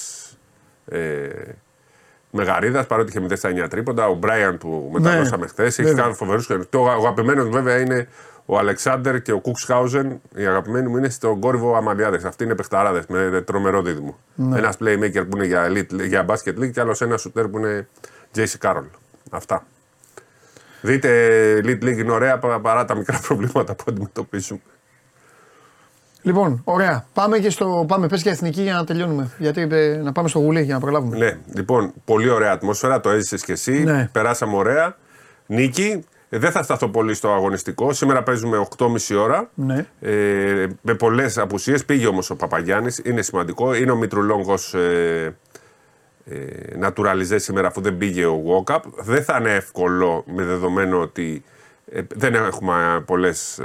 Μεγαρίδας, παρότι είχε 0-9 τρίποντα, ο Μπράιαν που μεταδώσαμε χθες, έχει κάνει φοβερούς. Και ο αγαπημένος βέβαια είναι ο Αλεξάντερ και ο Κουξχάουζεν, οι αγαπημένοι μου είναι στον Κόρυβο Αμαλιάδες. Αυτοί είναι παιχταράδες με τρομερό δίδυμο. Ναι. Ένας playmaker που είναι για basket league και άλλος ένας σουτέρ που είναι Τζέισι Κάρολ. Αυτά. Δείτε, Elite League είναι ωραία παρά τα μικρά προβλήματα που αντιμετωπίζουμε. Λοιπόν, ωραία. Πάμε και στο. Πες και εθνική για να τελειώνουμε. Γιατί να πάμε στο γουλί για να προλάβουμε. Ναι, λοιπόν, πολύ ωραία ατμόσφαιρα. Το έζησες και εσύ. Ναι. Περάσαμε ωραία. Νίκη. Δεν θα σταθώ πολύ στο αγωνιστικό. Σήμερα παίζουμε 8.30 ώρα. Ναι. Με πολλές απουσίες. Πήγε όμως ο Παπαγιάννης. Είναι σημαντικό. Είναι ο Μητρουλόγκος Naturalizé σήμερα, αφού δεν πήγε ο Walkup. Δεν θα είναι εύκολο με δεδομένο ότι. Δεν έχουμε πολλές,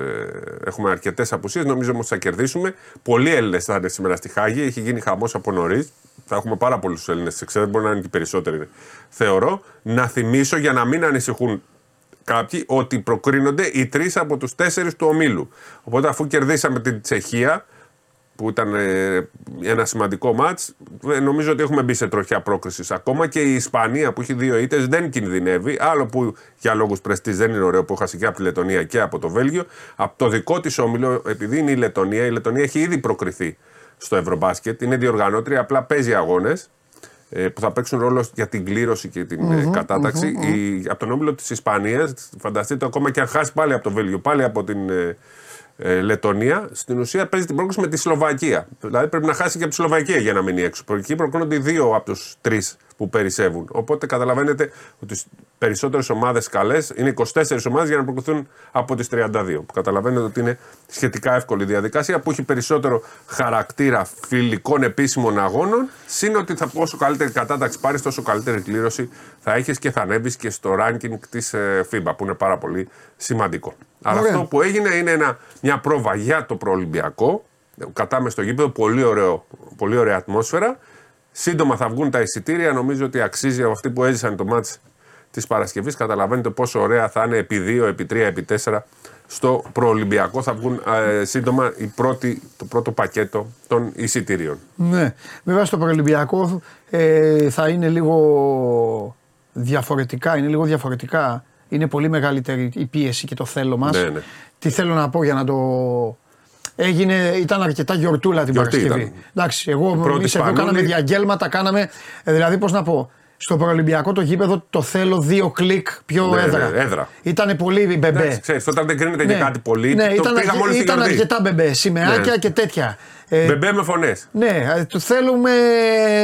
έχουμε αρκετές απουσίες, νομίζω όμως θα κερδίσουμε. Πολλοί Έλληνες θα είναι σήμερα στη Χάγη, έχει γίνει χαμός από νωρίς. Θα έχουμε πάρα πολλούς Έλληνες, δεν μπορεί να είναι και περισσότεροι, θεωρώ. Να θυμίσω για να μην ανησυχούν κάποιοι ότι προκρίνονται οι τρεις από τους τέσσερις του ομίλου. Οπότε αφού κερδίσαμε την Τσεχία, που ήταν ένα σημαντικό μάτς, νομίζω ότι έχουμε μπει σε τροχιά πρόκρισης ακόμα και η Ισπανία που έχει δύο ήττες δεν κινδυνεύει, άλλο που για λόγους πρεστής δεν είναι ωραίο που χάσει και από τη Λετωνία και από το Βέλγιο, από το δικό της όμιλο, επειδή είναι η Λετωνία έχει ήδη προκριθεί στο Ευρωμπάσκετ, είναι διοργανώτρια, απλά παίζει αγώνες που θα παίξουν ρόλο για την κλήρωση και την κατάταξη. Από τον όμιλο της Ισπανίας, φανταστείτε ακόμα και αν χάσει πάλι από το Βέλγιο, πάλι από την Λετωνία, στην ουσία παίζει την πρόκληση με τη Σλοβακία. Δηλαδή πρέπει να χάσει και από τη Σλοβακία για να μείνει έξω. Εκεί προκρίνονται δύο από τους τρεις που περισσεύουν. Οπότε καταλαβαίνετε ότι οι περισσότερες ομάδες καλές είναι 24 ομάδες για να προκριθούν από τις 32. Που καταλαβαίνετε ότι είναι σχετικά εύκολη διαδικασία που έχει περισσότερο χαρακτήρα φιλικών επίσημων αγώνων. Συν ότι όσο καλύτερη κατάταξη πάρεις, τόσο καλύτερη κλήρωση θα έχεις και θα ανέβεις και στο ranking της FIBA που είναι πάρα πολύ σημαντικό. Αλλά αυτό που έγινε είναι μια πρόβα για το προολυμπιακό. Κατάμε στο γήπεδο, πολύ ωραία ατμόσφαιρα. Σύντομα θα βγουν τα εισιτήρια. Νομίζω ότι αξίζει από αυτοί που έζησαν το μάτς της Παρασκευής. Καταλαβαίνετε πόσο ωραία θα είναι επί 2, επί 3, επί 4 στο προολυμπιακό. Θα βγουν σύντομα το πρώτο πακέτο των εισιτήριων. Ναι, βέβαια στο προολυμπιακό θα είναι λίγο διαφορετικά, είναι λίγο διαφορετικά. Είναι πολύ μεγαλύτερη η πίεση και το θέλω μας. Ναι, ναι. Τι θέλω να πω για να το... Ήταν αρκετά γιορτούλα την Παρασκευή. Εντάξει, εμείς εδώ κάναμε διαγγέλματα, κάναμε... Δηλαδή, πώς να πω, στο προολυμπιακό το γήπεδο το θέλω 2 κλικ πιο έδρα. Ήτανε πολύ μπεμπέ. Ναι, ξέρεις, όταν δεν κρίνεται και κάτι πολύ, ναι, το πήγαμε όλοι στην γιορτή. Ήταν αρκετά μπεμπέ, σημεάκια και τέτοια. Μπεμπέ με φωνές. Ναι, το θέλουμε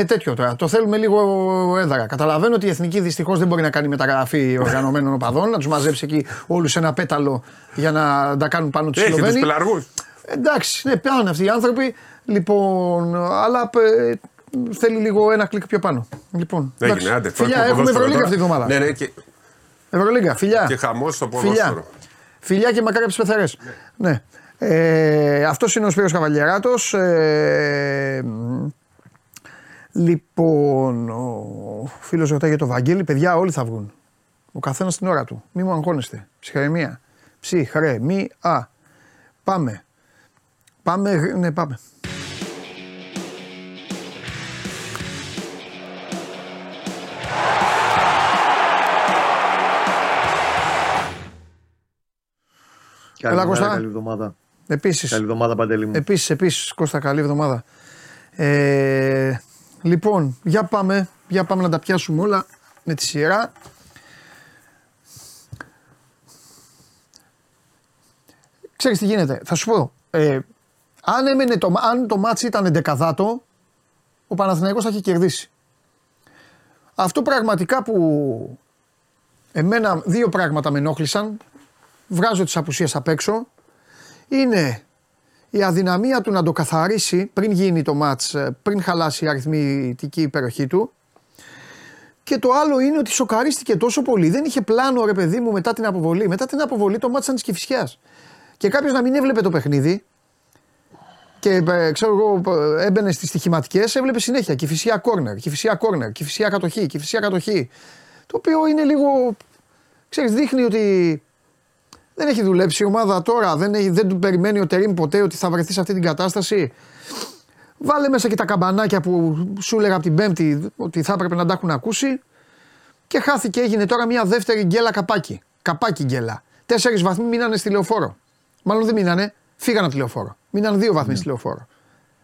τέτοιο τώρα. Το θέλουμε λίγο έδρα. Καταλαβαίνω ότι η Εθνική δυστυχώς δεν μπορεί να κάνει μεταγραφή οργανωμένων οπαδών, να τους μαζέψει εκεί όλους ένα πέταλο για να τα κάνουν πάνω τους Σλοβαίνοι. Έχει τους πελαργούς. Εντάξει, ναι, πάνε αυτοί οι άνθρωποι. Λοιπόν, αλλά θέλει λίγο ένα κλικ πιο πάνω. Λοιπόν, έγινε, άντε, φιλιά, έχουμε Ευρωλίγκα αυτή τη βδομάδα. Ναι, ναι, και... Ευρωλίγκα, φιλιά. Και χαμός στο ποδόσφαιρο. Φιλιά και μακάρι από τις Πεθαρές. Ναι. Ναι. Αυτός είναι ο Σπύρος Καβαλιεράτος. Λοιπόν, ο φίλος ρωτάει για το Βαγγέλη. Παιδιά, όλοι θα βγουν. Ο καθένας στην ώρα του. Μη μου αγχώνεστε. Ψυχραιμία. Ψυχραιμία. Πάμε. Πάμε. Καλά, Κώστα. Καλή εβδομάδα. Επίσης. Καλή εβδομάδα, Παντελή μου. Επίσης, Κώστα, καλή εβδομάδα. Λοιπόν, για πάμε να τα πιάσουμε όλα με τη σειρά. Ξέρεις τι γίνεται, θα σου πω. Αν το μάτσι ήταν 11ο, ο Παναθηναϊκός θα είχε κερδίσει. Αυτό πραγματικά που εμένα δύο πράγματα με ενόχλησαν, βγάζω τις απουσίες απ' έξω, είναι η αδυναμία του να το καθαρίσει πριν γίνει το μάτς, πριν χαλάσει η αριθμητική υπεροχή του, και το άλλο είναι ότι σοκαρίστηκε τόσο πολύ, δεν είχε πλάνο ρε παιδί μου μετά την αποβολή. Μετά την αποβολή το μάτς ήταν της Κηφισιάς και κάποιος να μην έβλεπε το παιχνίδι και ξέρω εγώ, έμπαινε στις στοιχηματικές, έβλεπε συνέχεια Κηφισιά κόρνερ, Κηφισιά κόρνερ, Κηφισιά κατοχή, Κηφισιά κατοχή, το οποίο είναι λίγο, ξέρεις, δείχνει ότι δεν έχει δουλέψει η ομάδα τώρα, δεν του περιμένει ο Τερίμ ποτέ ότι θα βρεθεί σε αυτή την κατάσταση. Βάλε μέσα και τα καμπανάκια που σου έλεγα από την Πέμπτη ότι θα έπρεπε να τα έχουν ακούσει, και χάθηκε, έγινε τώρα μια δεύτερη γκέλα καπάκι. Καπάκι γκέλα. 4 βαθμοί μείνανε στη Λεωφόρο. Μάλλον δεν μείνανε, φύγανε από τη Λεωφόρο. Μείνανε 2 βαθμοί στη Λεωφόρο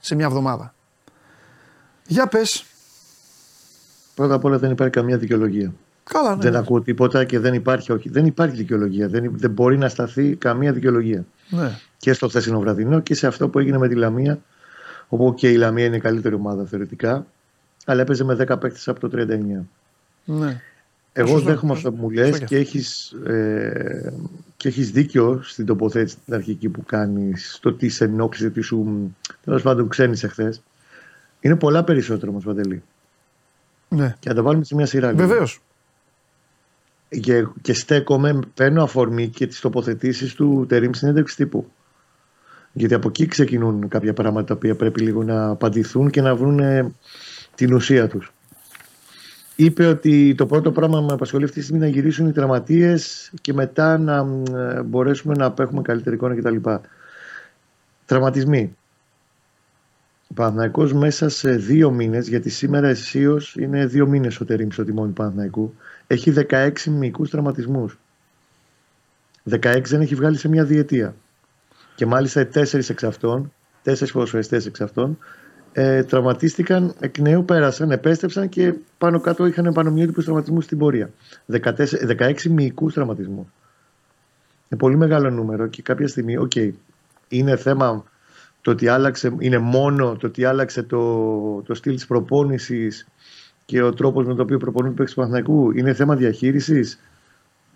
σε μια εβδομάδα. Για πες. Πρώτα απ' όλα δεν υπάρχει καμία δικαιολογία. Καλά, ναι. Δεν ακούω τίποτα και δεν υπάρχει δικαιολογία. Δεν μπορεί να σταθεί καμία δικαιολογία. Ναι. Και στο χθεσινό βραδινό και σε αυτό που έγινε με τη Λαμία. Όπου και η Λαμία είναι η καλύτερη ομάδα θεωρητικά, αλλά έπαιζε με 10 παίκτες από το 39. Ναι. Εγώ δέχομαι αυτό που μου λες και έχεις δίκιο στην τοποθέτηση την αρχική που κάνεις, στο τι σε ενόχλησε, τι σου τέλος πάντων ξένησε χθες. Είναι πολλά περισσότερο όμως, Παντελή. Ναι. Και να τα βάλουμε σε μια σειρά. Βεβαίως. Και στέκομαι, παίρνω αφορμή και τις τοποθετήσεις του Τερίμ στην συνέντευξη τύπου. Γιατί από εκεί ξεκινούν κάποια πράγματα τα οποία πρέπει λίγο να απαντηθούν και να βρουν την ουσία τους. Είπε ότι το πρώτο πράγμα που με απασχολεί αυτή τη στιγμή είναι να γυρίσουν οι τραυματίες και μετά να μπορέσουμε να απέχουμε καλύτερη εικόνα κτλ. Τραυματισμοί. Ο Παναθηναϊκός μέσα σε 2 μήνες, γιατί σήμερα αισίως είναι 2 μήνες ο Τερίμ στο τιμόνι του Παναθηναϊκού, έχει 16 μυϊκούς τραυματισμούς. 16 δεν έχει βγάλει σε μια διετία. Και μάλιστα οι 4 ποδοσφαιριστές εξ αυτών τραυματίστηκαν εκ νέου, πέρασαν, επέστρεψαν και πάνω κάτω είχαν επανομοιότυπους τραυματισμούς στην πορεία. 16 μυϊκούς τραυματισμούς. Είναι πολύ μεγάλο νούμερο και κάποια στιγμή, είναι θέμα το ότι άλλαξε, είναι μόνο το ότι άλλαξε το στυλ της προπόνησης και ο τρόπος με τον οποίο προπονούν του παίκτες του Παναθηναϊκού, είναι θέμα διαχείρισης,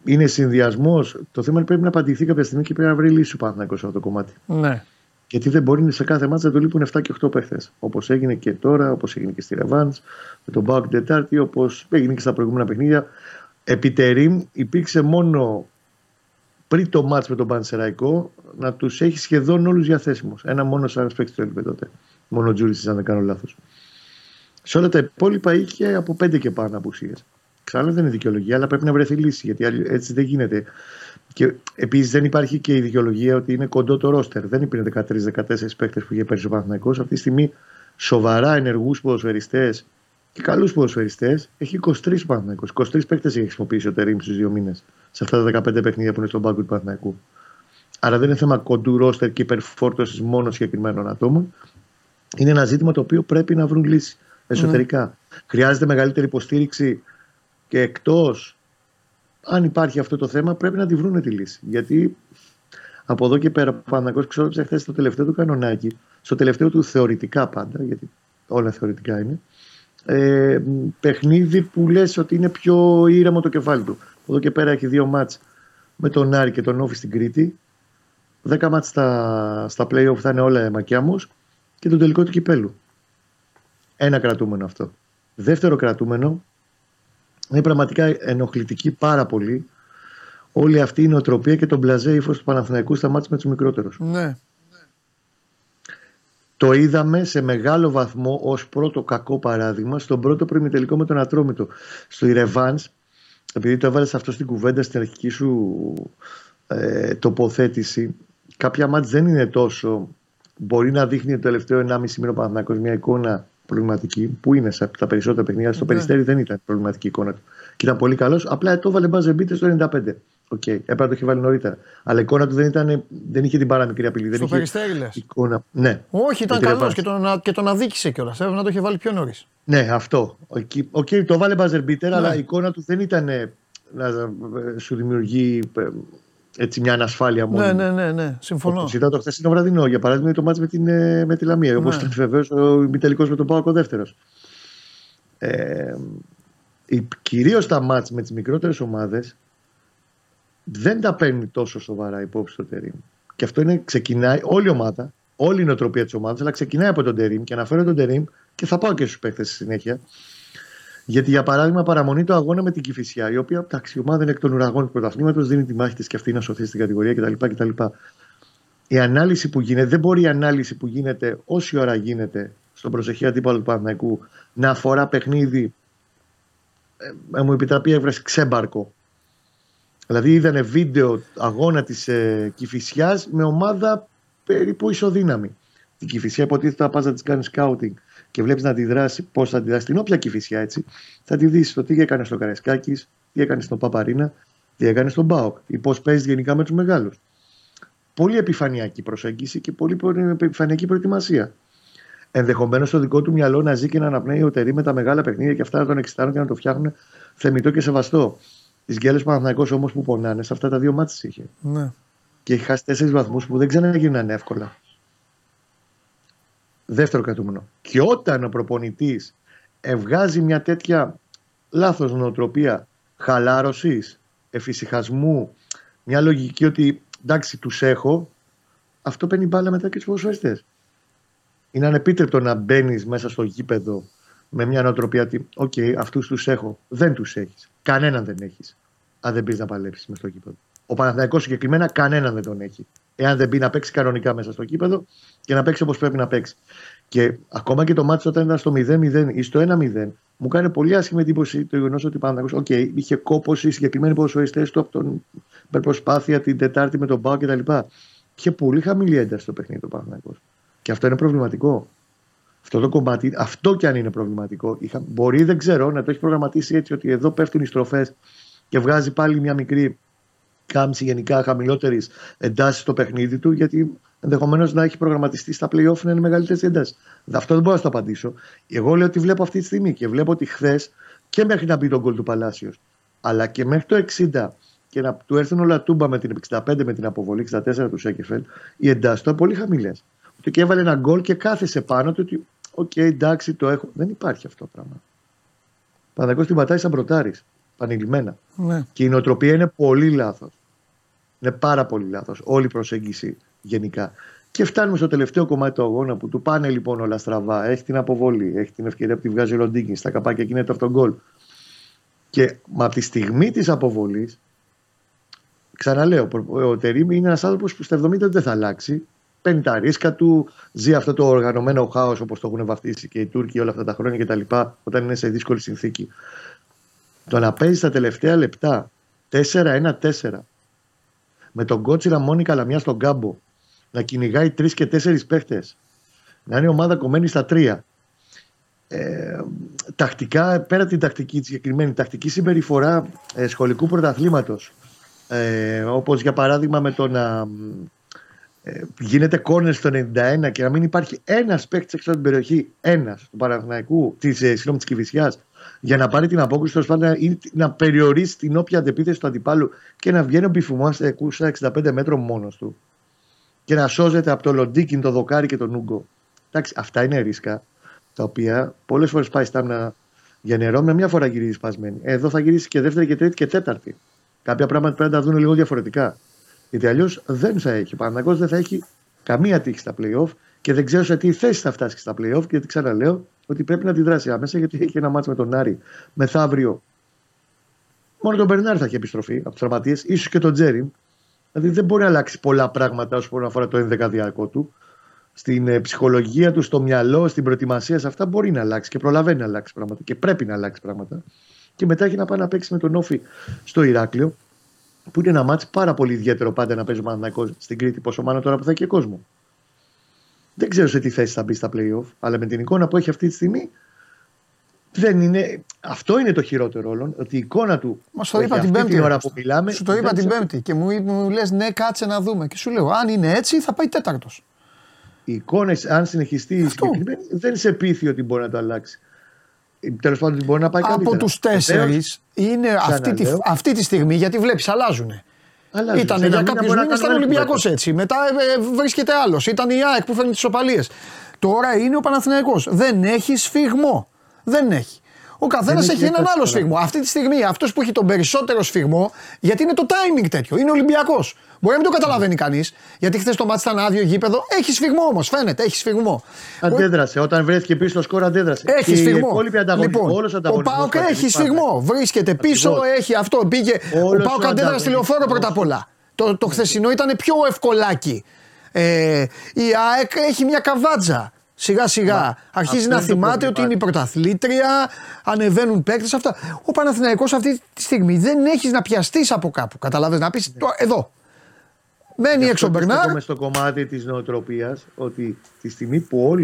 είναι συνδυασμός. Το θέμα είναι πρέπει να απαντηθεί κάποια στιγμή και πρέπει να βρει λύση ο Παναθηναϊκός σε αυτό το κομμάτι. Ναι. Γιατί δεν μπορεί σε κάθε μάτσα να του λείπουν 7 και 8 παίχτες. Όπως έγινε και τώρα, όπως έγινε και στη Ρεβάνς, με τον ΠΑΟΚ Τετάρτη, όπως έγινε και στα προηγούμενα παιχνίδια. Επί Τερίμ υπήρξε μόνο πριν το μάτς με τον Πανσεραϊκό να τους έχει σχεδόν όλους διαθέσιμους. Ένα μόνο σαν παίκτη του έλειπε τότε. Μόνο Τζούρισης, αν δεν κάνω λάθος. Σε όλα τα υπόλοιπα είχε από 5 και πάνω απουσίες. Ξανά δεν είναι δικαιολογία, αλλά πρέπει να βρεθεί λύση, γιατί έτσι δεν γίνεται. Και επίσης δεν υπάρχει και η δικαιολογία ότι είναι κοντό το ρόστερ. Δεν υπήρχαν 13-14 παίκτες που είχε πέρυσι ο Παναθηναϊκός. Αυτή τη στιγμή σοβαρά ενεργούς ποδοσφαιριστές και καλούς ποδοσφαιριστές. Έχει 23 Παναθηναϊκού. 23 παίκτες έχει χρησιμοποιήσει ο Τερίμ στους 2 μήνες σε αυτά τα 15 παιχνίδια που είναι στον πάγκο του Παναθηναϊκού. Άρα δεν είναι θέμα κοντού ρόστερ και υπερφόρτωσης μόνο συγκεκριμένων ατόμων. Είναι ένα ζήτημα το οποίο πρέπει να βρουν λύση εσωτερικά. Mm. Χρειάζεται μεγαλύτερη υποστήριξη και εκτός. Αν υπάρχει αυτό το θέμα, πρέπει να τη βρουν τη λύση. Γιατί από εδώ και πέρα, ο Παναθηναϊκός ξόδεψε χθες στο τελευταίο του κανονάκι, στο τελευταίο του θεωρητικά πάντα, γιατί όλα θεωρητικά είναι, παιχνίδι που λες ότι είναι πιο ήρεμο το κεφάλι του. Από εδώ και πέρα έχει 2 μάτς με τον Άρη και τον Όφι στην Κρήτη. 10 μάτς στα play-off θα είναι όλα μακιάμος και τον τελικό του κυπέλου. Ένα κρατούμενο αυτό. Δεύτερο κρατούμενο, είναι πραγματικά ενοχλητική πάρα πολύ όλη αυτή η νοοτροπία και το μπλαζέ ύφος του Παναθηναϊκού στα μάτς με τους μικρότερους. Ναι. Το είδαμε σε μεγάλο βαθμό ως πρώτο κακό παράδειγμα στον πρώτο προημιτελικό με τον Ατρόμητο. Στο revenge, επειδή το έβαλες αυτό στην κουβέντα στην αρχική σου τοποθέτηση, κάποια μάτς δεν είναι τόσο. Μπορεί να δείχνει το τελευταίο 1,5 μήνα ο Παναθηναϊκός μια εικόνα προβληματική, που είναι σε τα περισσότερα παιχνίδια. Στο Περιστέρι δεν ήταν προβληματική εικόνα του. Και ήταν πολύ καλός, απλά το έβαλε μπαζεμπίτε στο 95. Οκ, έπρεπε να το είχε βάλει νωρίτερα. Αλλά η εικόνα του δεν είχε την παραμικρή απειλή. Στο Περιστέρι λες. Εικόνα... Ναι. Όχι, ήταν καλός και τον αδίκησε κιόλας. Έπρεπε να το είχε βάλει πιο νωρίς. Ναι, αυτό. Οκ, το βάλε μπαζεμπίτε, αλλά η εικόνα του δεν ήταν να σου δημιουργεί. Έτσι, μια ανασφάλεια μόνο. Ναι. Συμφωνώ. Συζητάω το χθες το βραδινό, για παράδειγμα, το μάτς με τη Λαμία. Ναι. Όπως ήταν βεβαίως ο ημιτελικός με τον ΠΑΟΚ ο δεύτερος. Κυρίως τα μάτς με τις μικρότερες ομάδες δεν τα παίρνει τόσο σοβαρά υπόψη το Τερίμ. Και αυτό ξεκινάει όλη η ομάδα, όλη η νοοτροπία της ομάδας, αλλά ξεκινάει από τον Τερίμ και αναφέρω τον Τερίμ και θα πάω και στους παίχτες στη συνέχεια. Γιατί για παράδειγμα παραμονή το αγώνα με την Κηφισιά, η οποία η ομάδα είναι εκ των ουραγών του πρωταθλήματος, δίνει τη μάχη της και αυτή να σωθεί στην κατηγορία κτλ. Η ανάλυση που γίνεται, δεν μπορεί η ανάλυση που γίνεται όση ώρα γίνεται στον προσεχή αντίπαλο του Παναθηναϊκού να αφορά παιχνίδι, μου επιτραπεί έβρεση, ξέμπαρκο. Δηλαδή είδανε βίντεο αγώνα της Κηφισιάς με ομάδα περίπου ισοδύναμη. Την Κηφισιά υποτίθεται να πας να της κάνεις σκάουτινγκ. Και βλέπεις να αντιδράσει, πώς θα αντιδράσει την όποια Κηφισιά, έτσι. Θα τη δεις το τι έκανε στο Καραϊσκάκη, τι έκανε στον Παπαρίνα, τι έκανε στον ΠΑΟΚ, ή πώς παίζει γενικά με τους μεγάλους. Πολύ επιφανειακή προσέγγιση και πολύ επιφανειακή προετοιμασία. Ενδεχομένως στο δικό του μυαλό να ζει και να αναπνέει ο Τερί με τα μεγάλα παιχνίδια και αυτά να τον εξητάρουν και να το φτιάχνουν θεμητό και σεβαστό. Τις γκέλες Παναθηναϊκός όμως που πονάνε, σε αυτά τα 2 μάτς είχε. Ναι. Και είχε χάσει 4 βαθμούς που δεν ξαναγίνανε εύκολα. Δεύτερο κρατούμενο. Και όταν ο προπονητής βγάζει μια τέτοια λάθος νοοτροπία χαλάρωσης, εφησυχασμού, μια λογική ότι εντάξει τους έχω, αυτό παίρνει μπάλα μετά και τους ποδοσφαιριστές. Είναι ανεπίτρεπτο να μπαίνεις μέσα στο γήπεδο με μια νοοτροπία ότι οκ, αυτούς τους έχω. Δεν τους έχεις. Κανέναν δεν έχεις. Αν δεν μπεις να παλέψεις μέσα στο γήπεδο. Ο Παναθηναϊκός συγκεκριμένα κανέναν δεν τον έχει. Εάν δεν μπει να παίξει κανονικά μέσα στο κήπεδο και να παίξει όπως πρέπει να παίξει. Και ακόμα και το μάτι όταν ήταν στο 0-0 ή στο 1-0, μου κάνει πολύ άσχημη εντύπωση το γεγονός ότι ο Παναθηναϊκός είχε κόπο οι συγκεκριμένοι ποδοσφαιριστές του από την προσπάθεια την Τετάρτη με τον ΠΑΟ κτλ. Είχε πολύ χαμηλή ένταση το παιχνίδι του Παναθηναϊκού. Και αυτό είναι προβληματικό. Αυτό το κομμάτι, αυτό κι αν είναι προβληματικό, μπορεί δεν ξέρω να το έχει προγραμματίσει έτσι ότι εδώ πέφτουν οι στροφές και βγάζει πάλι μια μικρή. Κάμψη γενικά χαμηλότερη εντάση στο παιχνίδι του, γιατί ενδεχομένως να έχει προγραμματιστεί στα play-off να είναι μεγαλύτερη εντάση. Αυτό δεν μπορώ να το απαντήσω. Εγώ λέω ότι βλέπω αυτή τη στιγμή και βλέπω ότι χθες και μέχρι να μπει τον γκολ του Παλάσιος, αλλά και μέχρι το 60 και να του έρθουν όλα τούμπα με την 65 με την αποβολή, 64 του Σέκεφελ, οι εντάσεις ήταν πολύ χαμηλές. Ότι και έβαλε ένα γκολ και κάθεσε πάνω του ότι, εντάξει, το έχω. Δεν υπάρχει αυτό το πράγμα. Παναθηναϊκός την πατάει σαν μπροτάρης, πανηλημμένα. Ναι. Και η νοοτροπία είναι πολύ λάθος. Είναι πάρα πολύ λάθος όλη η προσέγγιση γενικά. Και φτάνουμε στο τελευταίο κομμάτι του αγώνα που του πάνε λοιπόν όλα στραβά. Έχει την αποβολή, έχει την ευκαιρία που τη βγάζει ο Λοντίνγκιν στα καπάκια και είναι το αυτογκόλ. Και από τη στιγμή της αποβολής, ξαναλέω, ο Τερίμι είναι ένας άνθρωπος που στα 70 δεν θα αλλάξει. Παίρνει τα ρίσκα του, ζει αυτό το οργανωμένο χάος όπως το έχουν βαφτίσει και οι Τούρκοι όλα αυτά τα χρόνια κτλ. Όταν είναι σε δύσκολη συνθήκη. Το να παίζει στα τελευταία λεπτά 4-1-4. Με τον Κότσιρα Μόνικα Λαμιά στον κάμπο, να κυνηγάει 3 και 4 παίχτες, να είναι η ομάδα κομμένη στα 3, τακτικά, πέρα την τακτική, τη συγκεκριμένη τακτική συμπεριφορά σχολικού πρωταθλήματος, όπως για παράδειγμα με το να γίνεται κόρνερ στο 91 και να μην υπάρχει ένας παίκτης έξω από την περιοχή, ένας του Παναθηναϊκού, της Κηφισιάς, για να πάρει την απόκριση του σπάντα ή να περιορίσει την όποια αντεπίθεση του αντιπάλου και να βγαίνει ο Μπιφουμά σε 65 μέτρων μόνος του και να σώζεται από το Λοντίκιν, το Δοκάρι και τον Ούγκο. Εντάξει, αυτά είναι ρίσκα τα οποία πολλές φορές πάει στάμνα για νερό, με μια φορά γυρίζει σπασμένη. Εδώ θα γυρίσει και δεύτερη και τρίτη και τέταρτη. Κάποια πράγματα πρέπει να τα δουν λίγο διαφορετικά. Γιατί αλλιώς δεν θα έχει. Ο Παναθηναϊκός δεν θα έχει καμία τύχη στα play-off και δεν ξέρω σε τι θέση θα φτάσει στα play-off. Γιατί ξαναλέω ότι πρέπει να τη δράσει άμεσα, γιατί έχει ένα μάτς με τον Άρη μεθαύριο. Μόνο τον Μπερνάρ θα έχει επιστροφή από τους τραυματίες, ίσως και τον Τζέρι. Δηλαδή δεν μπορεί να αλλάξει πολλά πράγματα όσον αφορά το ενδεκαδιακό του. Στην ψυχολογία του, στο μυαλό, στην προετοιμασία, σε αυτά μπορεί να αλλάξει και προλαβαίνει να αλλάξει πράγματα και πρέπει να αλλάξει πράγματα. Και μετά έχει να πάει να παίξει με τον Όφι στο Ηράκλειο, που είναι ένα μάτς πάρα πολύ ιδιαίτερο πάντα να παίζει ο Παναθηναϊκός στην Κρήτη, πόσο μάλλον τώρα που θα έχει και κόσμο. Δεν ξέρω σε τι θέση θα μπει στα play-off, αλλά με την εικόνα που έχει αυτή τη στιγμή, δεν είναι... αυτό είναι το χειρότερο όλων. Ότι η εικόνα του. Μα το είπα την Πέμπτη. Την ώρα που μιλάμε, σου το είπα την Πέμπτη και μου λες ναι, κάτσε να δούμε. Και σου λέω, αν είναι έτσι, θα πάει τέταρτος. Οι εικόνες, αν συνεχιστεί η συγκεκριμένη, δεν σε πείθει ότι μπορεί να το αλλάξει. Τέλος πάντων, μπορεί να πάει καλύτερα. Από τους τέσσερις είναι αυτή τη στιγμή, γιατί βλέπεις, αλλάζουνε. Ήταν για κάποιους μήνες, ήταν Ολυμπιακός έτσι. Μετά βρίσκεται άλλος. Ήταν η ΑΕΚ που φέρνει τις ισοπαλίες. Τώρα είναι ο Παναθηναϊκός. Δεν έχει σφιγμό. Δεν έχει. Ο καθένας έχει έναν άλλο σφιγμό. Αυτή τη στιγμή, αυτός που έχει τον περισσότερο σφιγμό, γιατί είναι το timing τέτοιο, είναι Ολυμπιακός. Μπορεί να μην το καταλαβαίνει κανείς, γιατί χθες το μάτς ήταν άδειο γήπεδο. Έχει σφιγμό όμως, φαίνεται, έχει σφιγμό. Αντέδρασε. Όταν βρέθηκε πίσω στο σκορ, αντέδρασε. Έχει σφιγμό. Λοιπόν, ο ΠΑΟΚ έχει σφιγμό. Βρίσκεται πίσω, έχει αυτό. Πήγε. Ο ΠΑΟΚ αντέδρασε τηλεοφόρο πρώτα απ' όλα. Το χθεσινό ήταν πιο ευκολάκι. Η ΑΕΚ έχει μια καβάτζα. Σιγά σιγά αρχίζει να θυμάται ότι είναι η πρωταθλήτρια, ανεβαίνουν παίκτες, αυτά. Ο Παναθηναϊκός αυτή τη στιγμή δεν έχεις να πιαστείς από κάπου, καταλαβαίνεις, να πεις εδώ. Μένει έξω ο Μπερνάρ. Έχουμε στο κομμάτι της νοοτροπίας ότι τη στιγμή που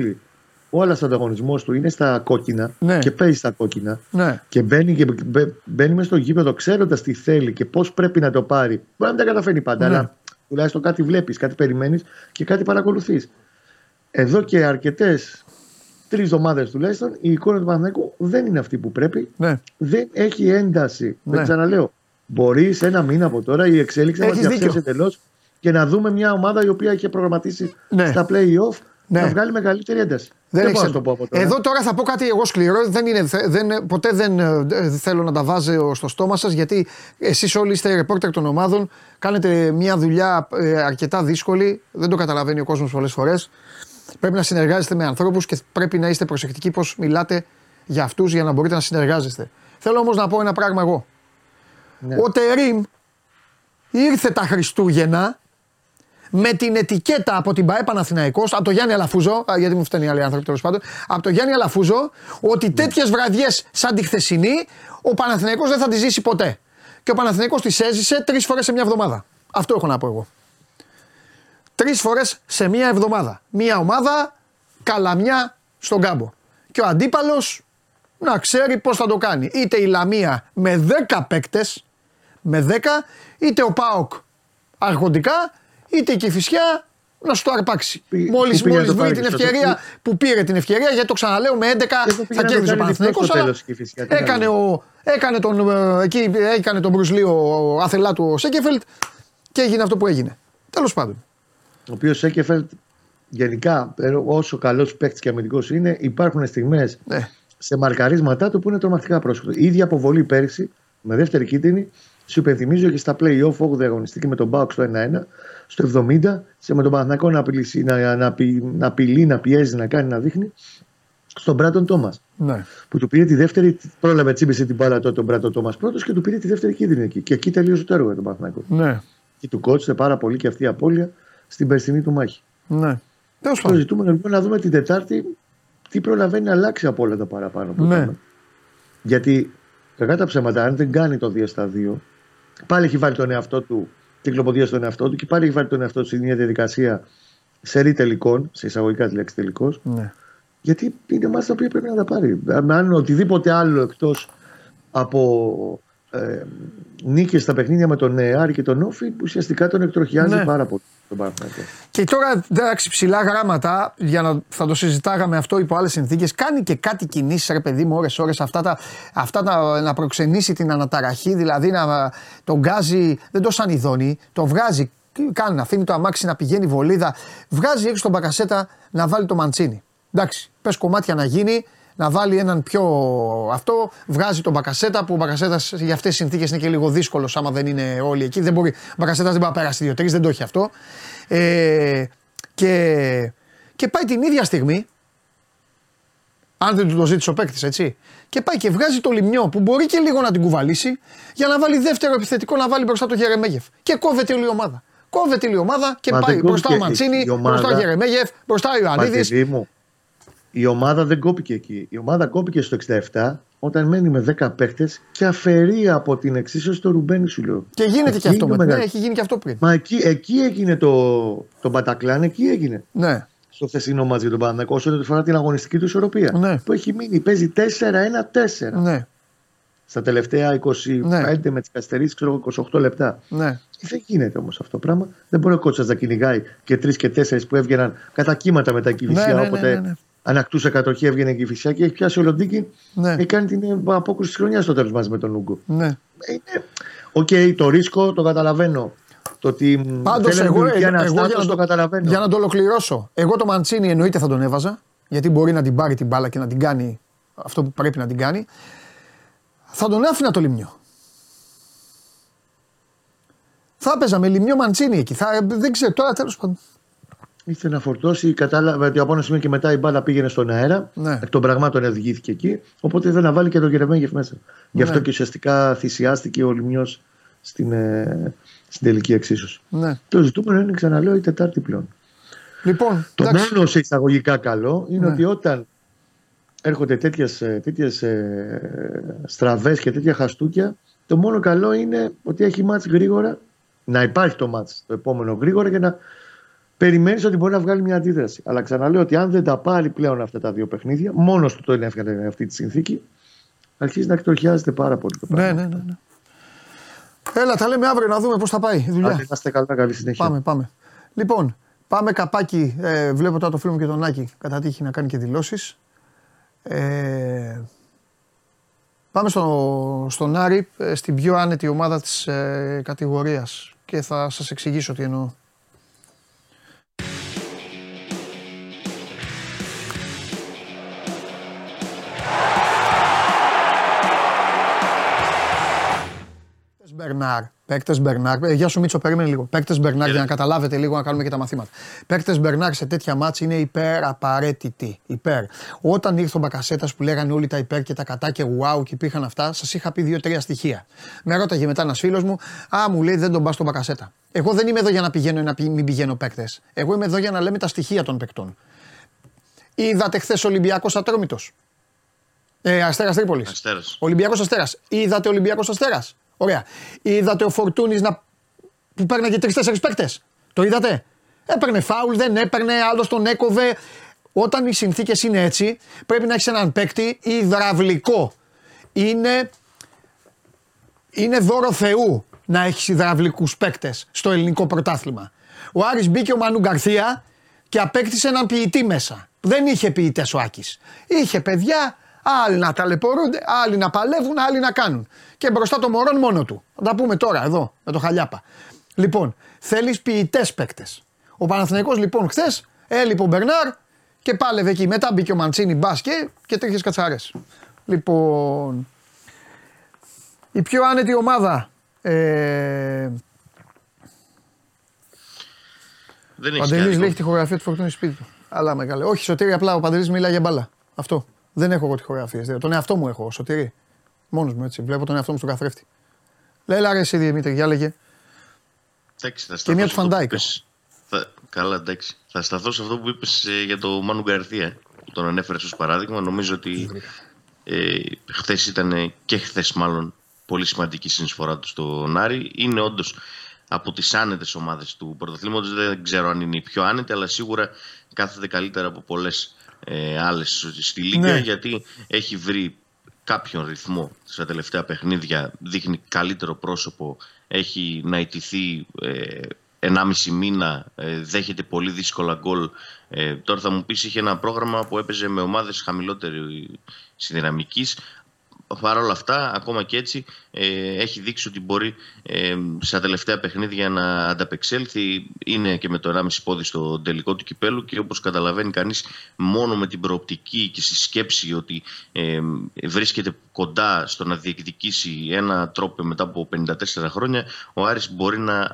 όλος ο ανταγωνισμός του είναι στα κόκκινα, ναι, και παίζει στα κόκκινα, ναι, και μπαίνει μες στο γήπεδο ξέροντας τι θέλει και πώς πρέπει να το πάρει. Μπορεί να τα καταφέρει πάντα, ναι, αλλά τουλάχιστον κάτι βλέπεις, κάτι περιμένεις και κάτι παρακολουθείς. Εδώ και αρκετές 3 εβδομάδες τουλάχιστον η εικόνα του Παναθηναϊκού δεν είναι αυτή που πρέπει. Ναι. Δεν έχει ένταση. Ναι. Δεν ξαναλέω. Μπορεί σε ένα μήνα από τώρα η εξέλιξη να μας διαψεύσει εντελώς και να δούμε μια ομάδα η οποία είχε προγραμματίσει, ναι, στα play-off, ναι, να βγάλει μεγαλύτερη ένταση. Δεν μπορώ να το πω από τώρα. Εδώ τώρα θα πω κάτι εγώ σκληρό. Ποτέ δεν θέλω να τα βάζω στο στόμα σας, γιατί εσείς όλοι είστε ρεπόρτερ των ομάδων. Κάνετε μια δουλειά αρκετά δύσκολη. Δεν το καταλαβαίνει ο κόσμος πολλές φορές. Πρέπει να συνεργάζεστε με ανθρώπους και πρέπει να είστε προσεκτικοί πώς μιλάτε για αυτούς για να μπορείτε να συνεργάζεστε. Θέλω όμως να πω ένα πράγμα εγώ. Ναι. Ο Τερίμ ήρθε τα Χριστούγεννα με την ετικέτα από την ΠΑΕ Παναθηναϊκός, από το Γιάννη Αλαφούζο, γιατί μου φταίνουν οι άλλοι άνθρωποι τέλος πάντων, από το Γιάννη Αλαφούζο, ότι, ναι, τέτοιες βραδιές σαν τη χθεσινή ο Παναθηναϊκός δεν θα τη ζήσει ποτέ. Και ο Παναθηναϊκός τη έζησε 3 φορές σε μια εβδομάδα. Αυτό έχω να πω εγώ. 3 φορές σε μία εβδομάδα. Μία ομάδα καλαμιά στον κάμπο. Και ο αντίπαλος να ξέρει πώς θα το κάνει. Είτε η Λαμία με 10 παίκτες, είτε ο ΠΑΟΚ αρχοντικά, είτε η Κηφισιά να σου το αρπάξει. Μόλις βρει την ευκαιρία που πήρε την ευκαιρία, γιατί το ξαναλέω με 11 θα κέρδιζε ο Παναθηναϊκός. Έκανε τον Μπρουσλί ο αθελά του ο Σέκεφελτ και έγινε αυτό που έγινε. Τέλος πάντων. Ο οποίος Σέκεφελτ γενικά, όσο καλός παίκτης και αμυντικός είναι, υπάρχουν στιγμές, ναι, σε μαρκαρίσματά του που είναι τρομακτικά πρόσχετο. Η ίδια αποβολή πέρυσι, με δεύτερη κίτρινη, σου υπενθυμίζω και στα play-off 8η αγωνιστική με τον ΠΑΟΚ στο 1-1, στο 70, σε με τον Παναθηναϊκό να απειλεί, να πιέζει, να κάνει, να δείχνει, στον Μπράντον Τόμας. Ναι. Που του πήρε τη δεύτερη, πρόλαβε τσίμπησε την μπάλα τότε τον Μπράντον Τόμας πρώτος και του πήρε τη δεύτερη κίτρινη εκεί. Και εκεί τελείωσε το έργο για τον Παναθηναϊκό. Ναι. Και του κότσισε πάρα πολύ και αυτή η απώλεια στην περσινή του μάχη. Ναι. Το ζητούμενο λοιπόν να δούμε την Τετάρτη τι προλαβαίνει να αλλάξει από όλα τα παραπάνω. Ναι. Γιατί κακά τα ψέματα, αν δεν κάνει το 2-2, πάλι έχει βάλει τον εαυτό του, την κλοποδία στον εαυτό του και πάλι έχει βάλει τον εαυτό του σε μια διαδικασία σερί τελικών, σε εισαγωγικά τη λέξη τελικός, ναι, Γιατί είναι μάτς τα οποία πρέπει να τα πάρει. Αν οτιδήποτε άλλο εκτός από νίκες στα παιχνίδια με τον Άρη και τον Όφι, ουσιαστικά τον εκτροχιάζει πάρα πολύ τον Παναθηναϊκό. Και τώρα, εντάξει, ψηλά γράμματα, για να θα το συζητάγαμε αυτό υπό άλλες συνθήκες. Κάνει και κάτι κινήσεις, ρε παιδί μου, ώρες-ώρες αυτά τα να προξενήσει την αναταραχή, δηλαδή να τον γκάζει, δεν το σανιδώνει, το βγάζει. Κάνει, αφήνει το αμάξι να πηγαίνει βολίδα, βγάζει έξω τον Μπακασέτα να βάλει το Μαντσίνι. Εντάξει, πες κομμάτια να γίνει, να βάλει έναν πιο αυτό, βγάζει τον Μπακασέτα που ο Μπακασέτας για αυτές τις συνθήκες είναι και λίγο δύσκολος άμα δεν είναι όλοι εκεί. Δεν μπορεί, ο Μπακασέτας δεν πάει να περάσει 2-3, δεν το έχει αυτό. Και πάει την ίδια στιγμή, αν δεν του το ζήτησε ο παίκτης, έτσι. Και πάει και βγάζει το Λιμνιό που μπορεί και λίγο να την κουβαλήσει για να βάλει δεύτερο επιθετικό, να βάλει μπροστά το Γερεμέγεφ. Και κόβεται όλη η ομάδα. Κόβεται η ομάδα και πάει μπροστά ο Μαντσίνι, μπροστά ο Γερεμέγεφ, μπροστά ο Ιωαννίδης. Η ομάδα δεν κόπηκε εκεί. Η ομάδα κόπηκε στο 67 όταν μένει με 10 παίχτες και αφαιρεί από την εξίσωση το Ρουμπένι, σου λέω. Και γίνεται εκεί και αυτό μετά. Ναι, έχει γίνει και αυτό πριν. Μα εκεί έγινε το Μπατακλάν, εκεί έγινε. Ναι. Στο χθεσινό ματς για τον Παναθηναϊκό, όσον αφορά την αγωνιστική του ισορροπία. Ναι. Που έχει μείνει, παίζει 4-1-4. Ναι. Στα τελευταία 25 με τις καθυστερήσεις, ξέρω 28 λεπτά. Ναι. Δεν γίνεται όμως αυτό το πράγμα. Δεν μπορεί ο Κότσας να κυνηγάει και 3 και 4 που έβγαιναν κατά κύματα μετά Κηφισιά. Ναι. Ανακτούσα κατοχή, έβγαινε και η Κηφισιά και έχει πιάσει ο Λοντίκι. Ναι. Έχει κάνει την απόκριση της χρονιάς στο τέλος μαζί με τον Ούγκο. Ναι. Οκ, το ρίσκο το καταλαβαίνω. Το ότι πάντως εγώ το καταλαβαίνω. Για να το ολοκληρώσω. Εγώ το Μαντσίνι εννοείται θα τον έβαζα. Γιατί μπορεί να την πάρει την μπάλα και να την κάνει αυτό που πρέπει να την κάνει. Θα τον άφηνα το Λιμνιό. Θα παίζαμε Λιμνιό Μαντσίνι εκεί. Δεν ξέρω τώρα, τέλος πάντων. Ήθελε να φορτώσει, κατάλαβε ότι από ένα σημείο και μετά η μπάλα πήγαινε στον αέρα. Ναι. Εκ των πραγμάτων οδηγήθηκε εκεί. Οπότε ήθελε να βάλει και τον Γερεμέγεφ μέσα. Ναι. Γι' αυτό και ουσιαστικά θυσιάστηκε ο Λιμνιός στην τελική εξίσωση. Ναι. Το ζητούμενο είναι, ξαναλέω, η Τετάρτη πλέον. Λοιπόν, το μόνο σε εισαγωγικά καλό είναι ότι όταν έρχονται τέτοιες στραβές και τέτοια χαστούκια, το μόνο καλό είναι ότι έχει μάτς γρήγορα. Να υπάρχει το μάτς το επόμενο γρήγορα και να περιμένεις ότι μπορεί να βγάλει μια αντίδραση. Αλλά ξαναλέω ότι αν δεν τα πάρει πλέον αυτά τα δύο παιχνίδια, μόνος του το είναι αυτή τη συνθήκη, αρχίζει να εκτροχιάζεται πάρα πολύ το πράγμα. Ναι. Έλα, τα λέμε αύριο να δούμε πώς θα πάει η δουλειά. Είμαστε καλά, καλή συνέχεια. Πάμε. Λοιπόν, πάμε καπάκι. Βλέπω τώρα το φίλο μου και τον Άκη κατά τύχη να κάνει και δηλώσεις. Πάμε στον Άρη, στην πιο άνετη ομάδα της κατηγορίας και θα σας εξηγήσω τι εννοώ. Παίκτες Μπερνάρ. Γεια σου Μίτσο, περίμενε λίγο. Παίκτες Μπερνάρ για να καταλάβετε λίγο, να κάνουμε και τα μαθήματα. Παίκτες Μπερνάρ σε τέτοια μάτς είναι υπεραπαραίτητοι. Όταν ήρθε ο Μπακασέτας που λέγανε όλοι τα υπέρ και τα κατά και wow και υπήρχαν αυτά, σας είχα πει 2-3 στοιχεία. Με ρώταγε μετά ένας φίλος μου, μου λέει δεν τον πας στον Μπακασέτα. Εγώ δεν είμαι εδώ για να πηγαίνω ή να μην πηγαίνω παίκτες. Εγώ είμαι εδώ για να λέμε τα στοιχεία των παικτών. Είδατε χθες Ολυμπιακός Ατρόμητος. Αστέρας Τρίπολης. Ολυμπιακός Αστέρας. Είδατε Ολυμπιακός Αστέρας. Ωραία. Είδατε ο Φορτούνης που παίρνε και 3-4 παίκτες. Το είδατε. Έπαιρνε φάουλ, δεν έπαιρνε, άλλος τον έκοβε. Όταν οι συνθήκες είναι έτσι, πρέπει να έχεις έναν παίκτη υδραυλικό. Είναι δώρο Θεού να έχεις υδραυλικούς παίκτες στο ελληνικό πρωτάθλημα. Ο Άρης μπήκε ο Μανού Γκαρθία και απέκτησε έναν ποιητή μέσα. Δεν είχε ποιητές ο Άκης. Είχε παιδιά. Άλλοι να ταλαιπωρούνται, άλλοι να παλεύουν, άλλοι να κάνουν. Και μπροστά το μωρόν μόνο του. Θα τα πούμε τώρα εδώ με το Χαλιάπα. Λοιπόν, θέλεις ποιητές παίκτες. Ο Παναθηναϊκός λοιπόν χθες έλειπε ο Μπερνάρ και πάλευε εκεί. Μετά μπήκε ο Μαντσίνι μπάσκετ και τρίχες κατσαρές. Λοιπόν, η πιο άνετη ομάδα. Ο Παντελής λέει τη χορογραφία του Φορτούνη σπίτι του. Αλλά μεγάλε. Όχι, Σωτήρη, απλά ο Παντελής μιλάει για μπάλα. Αυτό. Δεν έχω εγώ τη χορογραφία. Τον εαυτό μου έχω, Σωτήρη. Μόνος μου έτσι. Βλέπω τον εαυτό μου στον καθρέφτη. Λέει, έλα ρε εσύ Δημήτρη, για λέγε. Εντάξει, θα σταθώ. Και μία του Φαντάικα. Καλά, εντάξει. Θα σταθώ σε αυτό που είπες για το Μάνου Γκαρθία. Τον ανέφερες ως παράδειγμα. Νομίζω ότι χθες ήταν και χθες μάλλον πολύ σημαντική συνεισφορά του στον Άρη. Είναι όντως από τις άνετες ομάδες του πρωταθλήματος. Δεν ξέρω αν είναι η πιο άνετη, αλλά σίγουρα κάθεται καλύτερα από πολλές άλλες στη Λίγκα, ναι, γιατί έχει βρει κάποιον ρυθμό στα τελευταία παιχνίδια, δείχνει καλύτερο πρόσωπο, έχει να ιτηθεί 1,5 μήνα, δέχεται πολύ δύσκολα γκολ. Τώρα θα μου πεις, είχε ένα πρόγραμμα που έπαιζε με ομάδες χαμηλότερη συνδυναμικής. Παρ' όλα αυτά, ακόμα και έτσι, έχει δείξει ότι μπορεί στα τελευταία παιχνίδια να ανταπεξέλθει. Είναι και με το 1,5 πόδι στο τελικό του κυπέλου και όπως καταλαβαίνει κανείς, μόνο με την προοπτική και στη σκέψη ότι βρίσκεται κοντά στο να διεκδικήσει ένα τρόπο μετά από 54 χρόνια, ο Άρης μπορεί να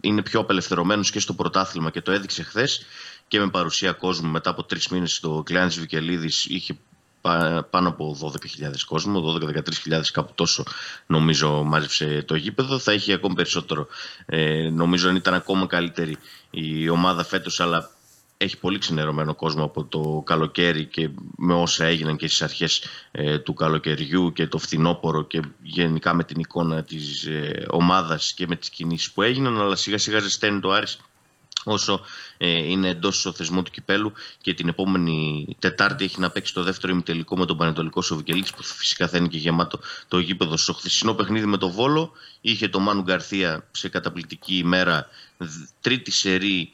είναι πιο απελευθερωμένος και στο πρωτάθλημα, και το έδειξε χθες και με παρουσία κόσμου. Μετά από 3 μήνες στο Κλεάνης Βικελίδης είχε πάνω από 12.000 κόσμο, 12-13.000 κάπου τόσο νομίζω μάζεψε το γήπεδο. Θα είχε ακόμη περισσότερο, νομίζω αν ήταν ακόμα καλύτερη η ομάδα φέτος, αλλά έχει πολύ ξενερωμένο κόσμο από το καλοκαίρι και με όσα έγιναν και στις αρχές του καλοκαιριού και το φθινόπωρο και γενικά με την εικόνα της ομάδας και με τις κινήσεις που έγιναν, αλλά σιγά σιγά ζεσταίνει το Άρης όσο είναι εντός του θεσμού του κυπέλου, και την επόμενη Τετάρτη έχει να παίξει το δεύτερο ημιτελικό με τον Πανετολικό στο Βικελίτης, που φυσικά θα είναι και γεμάτο το γήπεδο. Στο χθεσινό παιχνίδι με το Βόλο είχε το Μάνου Γκαρθία σε καταπληκτική ημέρα, τρίτη σερί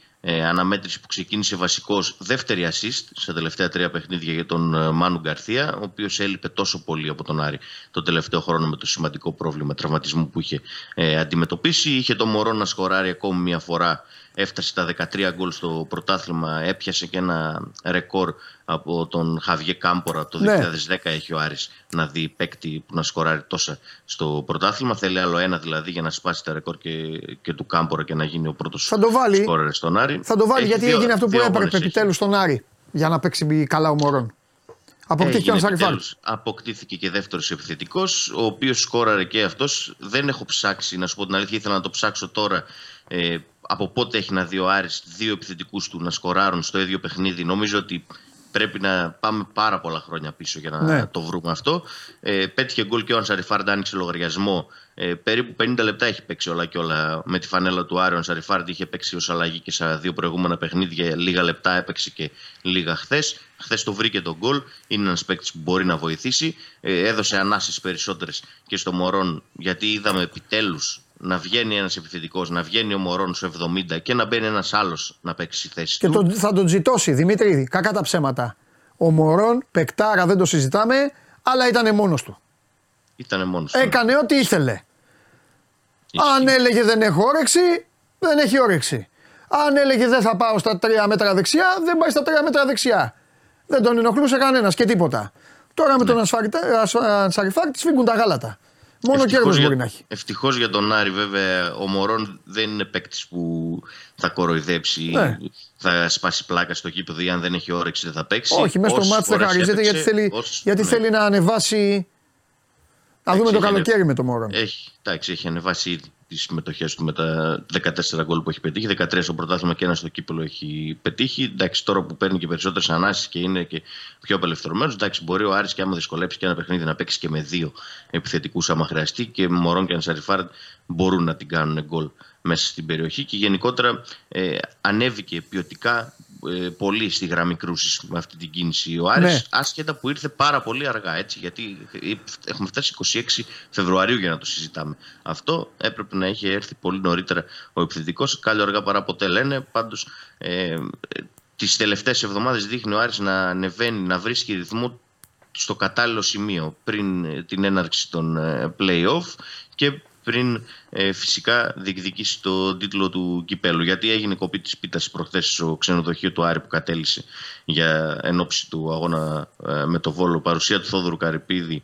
αναμέτρηση που ξεκίνησε βασικός, δεύτερη assist στα τελευταία 3 παιχνίδια για τον Μάνου Γκαρθία, ο οποίος έλειπε τόσο πολύ από τον Άρη τον τελευταίο χρόνο με το σημαντικό πρόβλημα τραυματισμού που είχε αντιμετωπίσει. Είχε το Μωρό να σκοράρει ακόμη μια φορά, έφτασε τα 13 γκολ στο πρωτάθλημα, έπιασε και ένα ρεκόρ από τον Χαβιέ Κάμπορα. Το 2010 έχει ο Άρης να δει παίκτη που να σκοράρει τόσα στο πρωτάθλημα. Θέλει άλλο ένα δηλαδή για να σπάσει τα ρεκόρ και του Κάμπορα και να γίνει ο πρώτος σκόρερ στον Άρη. Θα το βάλει, έχει, γιατί έγινε αυτό που έπρεπε επιτέλους στον Άρη για να παίξει καλά ο Μωρόν. Αποκτήθηκε και δεύτερος επιθετικός, ο οποίος σκόραρε και αυτός. Δεν έχω ψάξει, να σου πω την αλήθεια, ήθελα να το ψάξω τώρα από πότε έχει να δει ο Άρης 2 επιθετικούς του να σκοράρουν στο ίδιο παιχνίδι. Νομίζω ότι πρέπει να πάμε πάρα πολλά χρόνια πίσω για να το βρούμε αυτό. Πέτυχε γκολ και ο Ανσαριφάρντ άνοιξε λογαριασμό. Περίπου 50 λεπτά έχει παίξει όλα και όλα με τη φανέλα του Άρη. Ο Ανσαριφάρντ είχε παίξει ως αλλαγή και στα 2 προηγούμενα παιχνίδια. Λίγα λεπτά έπαιξε και λίγα χθες. Χθες το βρήκε τον γκολ. Είναι ένας παίκτης που μπορεί να βοηθήσει. Έδωσε ανάσες περισσότερες και στο Μωρόν, γιατί είδαμε επιτέλους να βγαίνει ένας επιθετικός, να βγαίνει ο Μωρόν στο 70 και να μπαίνει ένας άλλος να παίξει στη θέση του. Και θα τον τζιτώσει, Δημήτρη, κακά τα ψέματα. Ο Μωρόν, παικτάρα, δεν το συζητάμε, αλλά ήτανε μόνος του. Έκανε ό,τι ήθελε. Αν έλεγε δεν έχω όρεξη, δεν έχει όρεξη. Αν έλεγε δεν θα πάω στα 3 μέτρα δεξιά, δεν πάει στα 3 μέτρα δεξιά. Δεν τον ενοχλούσε κανένας και τίποτα. Τώρα με τον Ανσαριφάρτη σφίγγουν τα γάλατα. Μόνο κέρδος μπορεί να έχει. Ευτυχώς για τον Άρη, βέβαια, ο Μωρόν δεν είναι παίκτης που θα κοροϊδέψει, θα σπάσει πλάκα στο γήπεδο, ή αν δεν έχει όρεξη δεν θα παίξει. Όχι, μέσα στο μάτς δεν χαρίζεται, γιατί θέλει, θέλει να ανεβάσει. Να δούμε το καλοκαίρι με το Μωρόν. Έχει ανεβάσει ήδη τις συμμετοχές του με τα 14 γκολ που έχει πετύχει, 13 στο πρωτάθλημα και 1 στο κύπελο έχει πετύχει. Εντάξει, τώρα που παίρνει και περισσότερες ανάσεις και είναι και πιο απελευθερωμένος, εντάξει, μπορεί ο Άρης, και άμα δυσκολέψει και ένα παιχνίδι, να παίξει και με 2 επιθετικούς άμα χρειαστεί, και Μωρόν και Ανσαριφάρντ μπορούν να την κάνουν γκολ μέσα στην περιοχή. Και γενικότερα ανέβηκε ποιοτικά πολύ στη γραμμή κρούσης με αυτή την κίνηση ο Άρης, άσχετα που ήρθε πάρα πολύ αργά, έτσι, γιατί έχουμε φτάσει 26 Φεβρουαρίου για να το συζητάμε αυτό. Έπρεπε να είχε έρθει πολύ νωρίτερα ο επιθετικός. Καλό αργά παρά ποτέ, λένε. Πάντως τις τελευταίες εβδομάδες δείχνει ο Άρης να ανεβαίνει, να βρίσκει ρυθμό στο κατάλληλο σημείο πριν την έναρξη των play-off και πριν φυσικά διεκδικήσει τον τίτλο του κυπέλου. Γιατί έγινε κοπή της πίτας προχθές στο ξενοδοχείο του Άρη που κατέλησε για ενόψη του αγώνα με το Βόλο. Παρουσία του Θόδωρου Καρυπίδη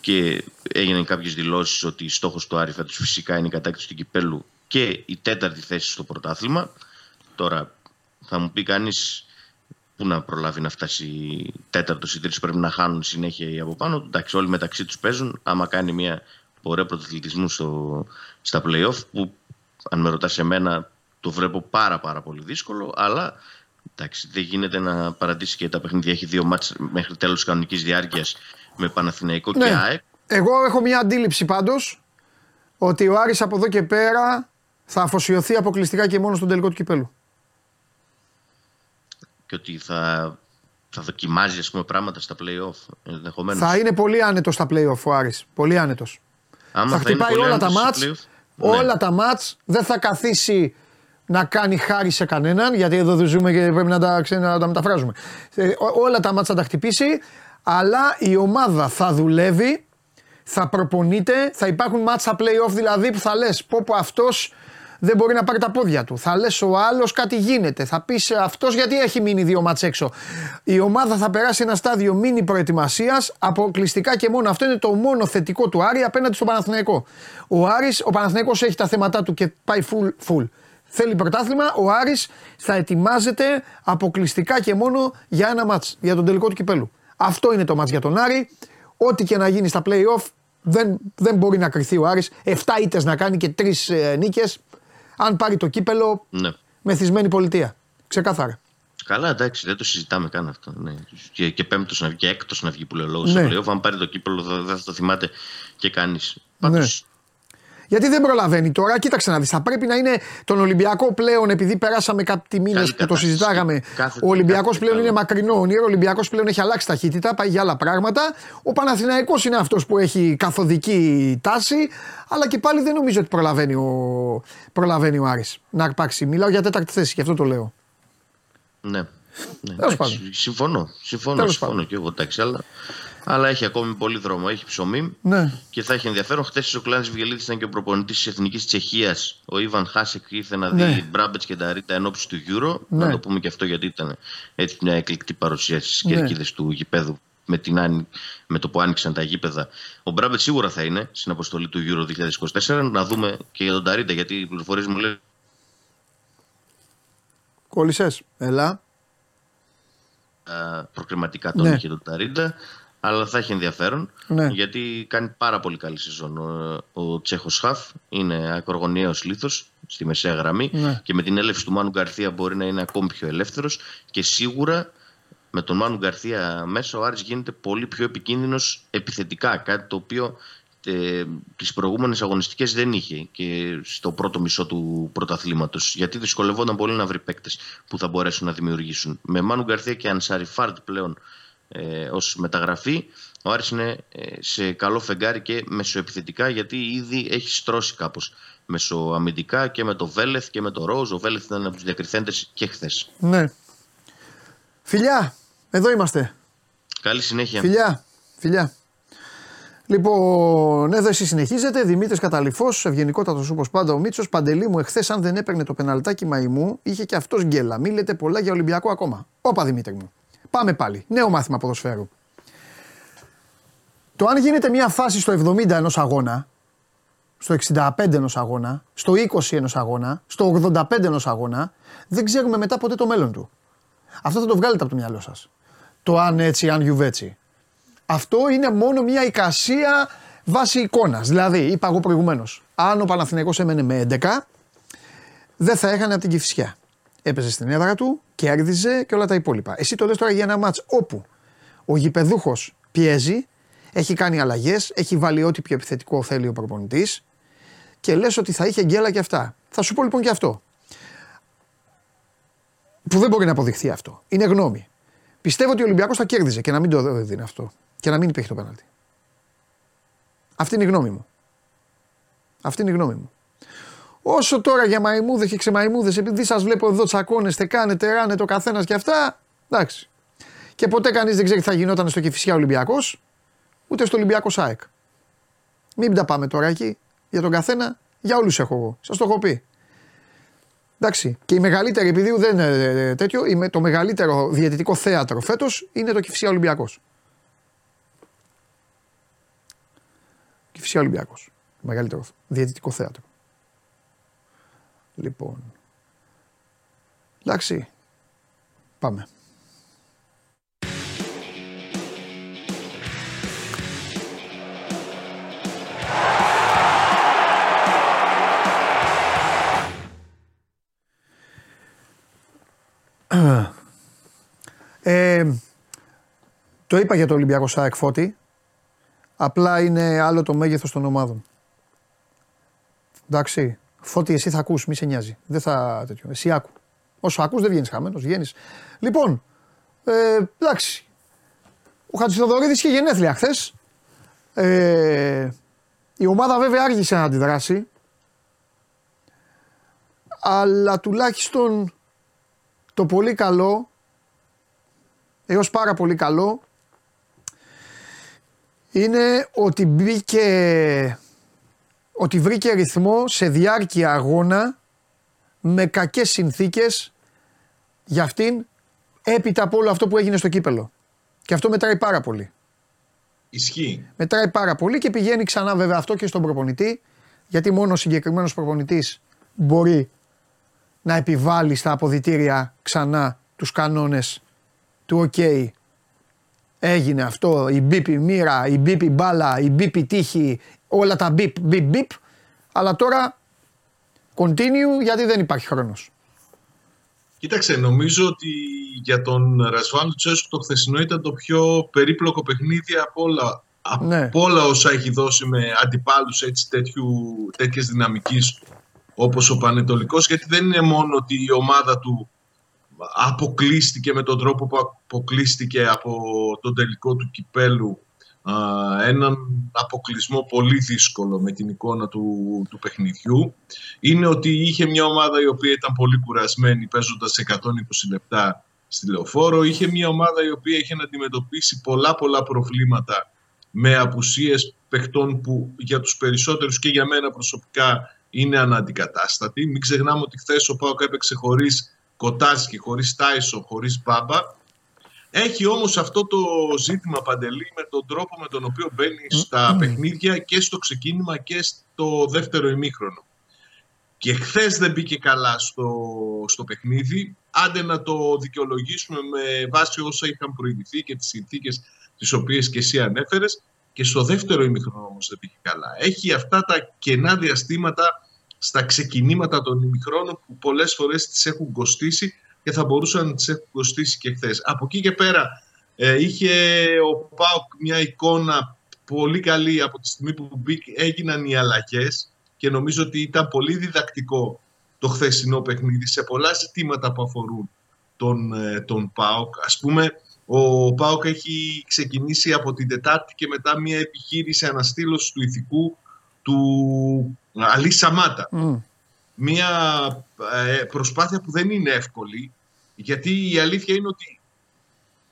και έγιναν κάποιες δηλώσεις ότι στόχος του Άρη φέτος φυσικά είναι η κατάκτηση του κυπέλου και η 4η θέση στο πρωτάθλημα. Τώρα θα μου πει κανείς, πού να προλάβει να φτάσει 4ος ή 3ος, πρέπει να χάνουν συνέχεια ή από πάνω. Εντάξει, όλοι μεταξύ τους παίζουν. Άμα κάνει μια πορεία πρωταθλητισμού στα play-off, που αν με ρωτάς εμένα το βλέπω πάρα πολύ δύσκολο, αλλά εντάξει, δεν γίνεται να παρατήσει και τα παιχνίδια. Έχει 2 μάτς μέχρι τέλος κανονικής διάρκειας με Παναθηναϊκό και ΑΕΚ. Εγώ έχω μια αντίληψη πάντως ότι ο Άρης από εδώ και πέρα θα αφοσιωθεί αποκλειστικά και μόνο στον τελικό του κυπέλου. Και ότι θα θα δοκιμάζει ας πούμε, πράγματα στα play-off ενδεχομένως. Θα είναι πολύ άνετος στα play-off ο Άρης. Πολύ άνετος. Άμα θα χτυπάει όλα τα μάτς. Όλα τα μάτς. Δεν θα καθίσει να κάνει χάρη σε κανέναν. Γιατί εδώ ζούμε και πρέπει να τα μεταφράζουμε. Όλα τα μάτς θα τα χτυπήσει. Αλλά η ομάδα θα δουλεύει. Θα προπονείται. Θα υπάρχουν μάτς στα play-off δηλαδή που θα λες πω πω αυτός δεν μπορεί να πάρει τα πόδια του. Θα λες ο άλλος κάτι γίνεται. Θα πεις αυτός γιατί έχει μείνει δύο μάτς έξω. Η ομάδα θα περάσει ένα στάδιο μίνι προετοιμασίας αποκλειστικά και μόνο. Αυτό είναι το μόνο θετικό του Άρη απέναντι στον Παναθηναϊκό. Ο Παναθηναϊκός έχει τα θέματα του και πάει full. Θέλει πρωτάθλημα. Ο Άρης θα ετοιμάζεται αποκλειστικά και μόνο για ένα μάτς. Για τον τελικό του κυπέλου. Αυτό είναι το μάτς για τον Άρη. Ό,τι και να γίνει στα play-off δεν μπορεί να κρυθεί ο Άρης. 7 ήττες να κάνει και 3 νίκες. Αν πάρει το κύπελο, ναι. Μεθυσμένη πολιτεία. Ξεκάθαρα. Καλά, εντάξει, δεν το συζητάμε καν αυτό. Ναι. Και πέμπτος να βγει, και έκτος να βγει που λέω λόγω ναι. Σε αν πάρει το κύπελο, δεν θα το θυμάται και κανείς. Πάντως. Ναι. Γιατί δεν προλαβαίνει τώρα, κοίταξε να δεις. Θα πρέπει να είναι τον Ολυμπιακό πλέον, επειδή περάσαμε κάποιοι μήνες που το συζητάγαμε. Ο Ολυμπιακός πλέον είναι μακρινό όνειρο. Ο Ολυμπιακός πλέον έχει αλλάξει ταχύτητα, πάει για άλλα πράγματα. Ο Παναθηναϊκός είναι αυτός που έχει καθοδική τάση. Αλλά και πάλι δεν νομίζω ότι προλαβαίνει ο Άρης να αρπάξει. Μιλάω για τέταρτη θέση και αυτό το λέω. Ναι. Συμφωνώ και εγώ εντάξει. Αλλά έχει ακόμη πολύ δρόμο. Έχει ψωμί ναι. Και θα έχει ενδιαφέρον. Χτες ο Κλάδης Βιγελίδης ήταν και ο προπονητής της Εθνικής Τσεχίας. Ο Ιβαν Χάσεκ ήρθε να δει ναι. Μπράμπετς και τα Ρίτα ενόψει του Euro. Ναι. Να το πούμε και αυτό γιατί ήταν έτσι μια εκλεκτή παρουσία στις κερκίδες ναι. Του γηπέδου. Με το που άνοιξαν τα γήπεδα. Ο Μπράμπετ σίγουρα θα είναι στην αποστολή του Euro 2024. Να δούμε και για τον Ταρίτα, γιατί οι πληροφορίες μου λένε. Κόλλησες. Έλα. Προκριματικά τον ναι. Είχε τον Ταρίτα, αλλά θα έχει ενδιαφέρον ναι. Γιατί κάνει πάρα πολύ καλή σεζόν. Ο Τσέχος Χαφ είναι ακρογωνιαίος λίθος στη μεσαία γραμμή ναι. Και με την έλευση του Μάνου Γκαρθία μπορεί να είναι ακόμη πιο ελεύθερος και σίγουρα. Με τον Μάνου Γκαρθία μέσα ο Άρης γίνεται πολύ πιο επικίνδυνος επιθετικά. Κάτι το οποίο τις προηγούμενες αγωνιστικές δεν είχε και στο πρώτο μισό του πρωταθλήματος. Γιατί δυσκολευόταν πολύ να βρει παίκτες που θα μπορέσουν να δημιουργήσουν. Με Μάνου Γκαρθία και Ανσάρι Φάρτ πλέον ως μεταγραφή, ο Άρης είναι σε καλό φεγγάρι και μεσοεπιθετικά γιατί ήδη έχει στρώσει κάπως μεσοαμυντικά και με το Βέλεθ και με το Ρόζ. Ο Βέλεθ ήταν από τους διακριθέντες και χθες. Ναι. Φιλιά, εδώ είμαστε. Καλή συνέχεια. Φιλιά. Λοιπόν, εδώ εσύ συνεχίζετε. Δημήτρης Καταληφός, ευγενικότατος όπως πάντα ο Μίτσος. Παντελή μου, εχθές αν δεν έπαιρνε το πεναλτάκι Μαϊμού, είχε και αυτός γκέλα. Μη λέτε πολλά για Ολυμπιακό ακόμα. Όπα Δημήτρη μου. Πάμε πάλι. Νέο μάθημα ποδοσφαίρου. Το αν γίνεται μια φάση στο 70 ενός αγώνα, στο 65 ενός αγώνα, στο 20 ενός αγώνα, στο 85 ενός αγώνα, δεν ξέρουμε μετά ποτέ το μέλλον του. Αυτό θα το βγάλετε από το μυαλό σας. Το αν έτσι, αν γιουβέτσι. Αυτό είναι μόνο μια εικασία βάσει εικόνας. Δηλαδή, είπα εγώ προηγουμένως, αν ο Παναθηναϊκός έμενε με 11, δεν θα έχανε από την Κηφισιά. Έπαιζε στην έδρα του, κέρδιζε και όλα τα υπόλοιπα. Εσύ το λες τώρα για ένα μάτς όπου ο γηπεδούχος πιέζει, έχει κάνει αλλαγές, έχει βάλει ό,τι πιο επιθετικό θέλει ο προπονητής και λες ότι θα είχε γκέλα και αυτά. Θα σου πω λοιπόν και αυτό. Που δεν μπορεί να αποδειχθεί αυτό. Είναι γνώμη. Πιστεύω ότι ο Ολυμπιακός θα κέρδιζε και να μην το έδινε αυτό. Και να μην υπήρχε το πέναλτι. Αυτή είναι η γνώμη μου. Όσο τώρα για μαϊμούδες και ξεμαϊμούδες, επειδή σας βλέπω εδώ τσακώνεστε, κάνετε, ράνετε ο καθένας και αυτά, εντάξει. Και ποτέ κανείς δεν ξέρει τι θα γινόταν στο Κηφισιά Ολυμπιακός, ούτε στο Ολυμπιακό ΑΕΚ. Μην τα πάμε τώρα εκεί. Για τον καθένα, για όλους έχω εγώ. Σας το έχω πει. Εντάξει, και η μεγαλύτερη, επειδή δεν είναι τέτοιο, το μεγαλύτερο διαιτητικό θέατρο φέτος είναι το Κηφισιά Ολυμπιακός. Κηφισιά Ολυμπιακός. Μεγαλύτερο διαιτητικό θέατρο. Λοιπόν. Εντάξει. Πάμε. Το είπα για το Ολυμπιακό ΣΑΕΚ Φώτη. Απλά είναι άλλο το μέγεθος των ομάδων. Εντάξει. Φώτη, εσύ θα ακούς, μη σε νοιάζει. Δεν θα τέτοιο. Εσύ άκου. Όσο ακούς δεν βγαίνεις χαμένος, βγαίνεις. Λοιπόν, Εντάξει. Ο Χατζηθοδωρίδης είχε γενέθλια χθες. Η ομάδα βέβαια άργησε να αντιδράσει. Αλλά τουλάχιστον το πολύ καλό, έως πάρα πολύ καλό, είναι ότι βρήκε ρυθμό σε διάρκεια αγώνα με κακές συνθήκες για αυτήν, έπειτα από όλο αυτό που έγινε στο κύπελλο. Και αυτό μετράει πάρα πολύ. Ισχύει. Μετράει πάρα πολύ και πηγαίνει ξανά βέβαια αυτό και στον προπονητή, γιατί μόνο ο συγκεκριμένος προπονητής μπορεί να επιβάλλει στα αποδυτήρια ξανά τους κανόνες του OK. Έγινε αυτό, η μπίπ η μοίρα, η μπίπ η μπάλα, η μπίπ η τύχη, όλα τα μπίπ, μπίπ, μπίπ, αλλά τώρα continue γιατί δεν υπάρχει χρόνος. Κοίταξε, νομίζω ότι για τον Ρασβάν Λουτσέσκου το χθεσινό ήταν το πιο περίπλοκο παιχνίδι από όλα, ναι, από όλα όσα έχει δώσει με αντιπάλους τέτοιες δυναμικής όπως ο Πανετολικός, γιατί δεν είναι μόνο ότι η ομάδα του αποκλείστηκε με τον τρόπο που αποκλείστηκε από τον τελικό του κυπέλου, έναν αποκλεισμό πολύ δύσκολο με την εικόνα του παιχνιδιού. Είναι ότι είχε μια ομάδα η οποία ήταν πολύ κουρασμένη παίζοντας 120 λεπτά στη Λεωφόρο. Είχε μια ομάδα η οποία είχε να αντιμετωπίσει πολλά προβλήματα με απουσίες παιχτών που για τους περισσότερους και για μένα προσωπικά είναι αναντικατάστατη. Μην ξεχνάμε ότι χθες ο ΠΑΟΚ έπαιξε χωρίς Κοτάσκι, χωρίς Τάισο, χωρίς Μπάμπα. Έχει όμως αυτό το ζήτημα, Παντελή, με τον τρόπο με τον οποίο μπαίνει στα παιχνίδια και στο ξεκίνημα και στο δεύτερο ημίχρονο. Και χθες δεν μπήκε καλά στο παιχνίδι. Άντε να το δικαιολογήσουμε με βάση όσα είχαν προηγηθεί και τις συνθήκες τις οποίες και εσύ ανέφερες. Και στο δεύτερο ημίχρονο όμως δεν μπήκε καλά. Έχει αυτά τα κενά διαστήματα στα ξεκινήματα των ημιχρόνων που πολλές φορές τις έχουν κοστίσει και θα μπορούσαν να τις έχουν κοστίσει και χθες. Από εκεί και πέρα είχε ο ΠΑΟΚ μια εικόνα πολύ καλή από τη στιγμή που έγιναν οι αλλαγές και νομίζω ότι ήταν πολύ διδακτικό το χθεσινό παιχνίδι σε πολλά ζητήματα που αφορούν τον ΠΑΟΚ. Ας πούμε, ο ΠΑΟΚ έχει ξεκινήσει από την Τετάρτη και μετά μια επιχείρηση αναστήλωσης του ηθικού του Αλή Σαμάτα. Μια προσπάθεια που δεν είναι εύκολη, γιατί η αλήθεια είναι ότι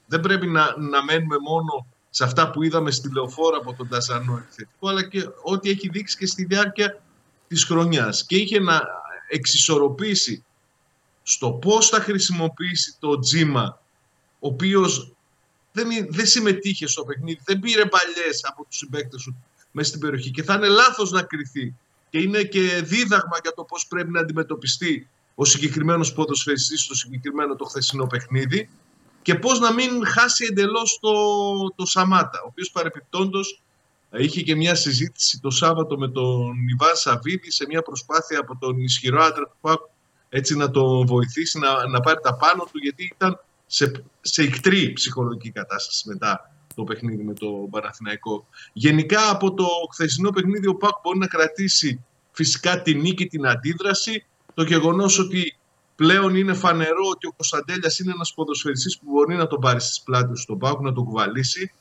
δεν πρέπει να μένουμε μόνο σε αυτά που είδαμε στη Λεωφόρα από τον Ταζανό επιθετικό, αλλά και ό,τι έχει δείξει και στη διάρκεια της χρονιάς. Και είχε να εξισορροπήσει στο πώς θα χρησιμοποιήσει το Τζίμα, ο οποίος δεν συμμετείχε στο παιχνίδι, δεν πήρε παλιές από τους συμπαίκτες του μέσα στην περιοχή και θα είναι λάθος να κριθεί. Και είναι και δίδαγμα για το πώς πρέπει να αντιμετωπιστεί ο συγκεκριμένος ποδοσφαιριστής στο συγκεκριμένο το χθεσινό παιχνίδι και πώς να μην χάσει εντελώς το Σαμάτα, ο οποίος παρεπιπτόντος είχε και μια συζήτηση το Σάββατο με τον Ιβάν Σαββίδη σε μια προσπάθεια από τον ισχυρό άντρα του ΠΑΟΚ έτσι να τον βοηθήσει να πάρει τα πάνω του, γιατί ήταν σε ικτρή ψυχολογική κατάσταση μετά το παιχνίδι με το Παναθηναϊκό. Γενικά από το χθεσινό παιχνίδι ο ΠΑΟΚ μπορεί να κρατήσει φυσικά τη νίκη, την αντίδραση, το γεγονός ότι πλέον είναι φανερό ότι ο Κωνσταντέλιας είναι ένας ποδοσφαιριστής που μπορεί να τον πάρει στις πλάτες στον ΠΑΟΚ, να τον κουβαλήσει.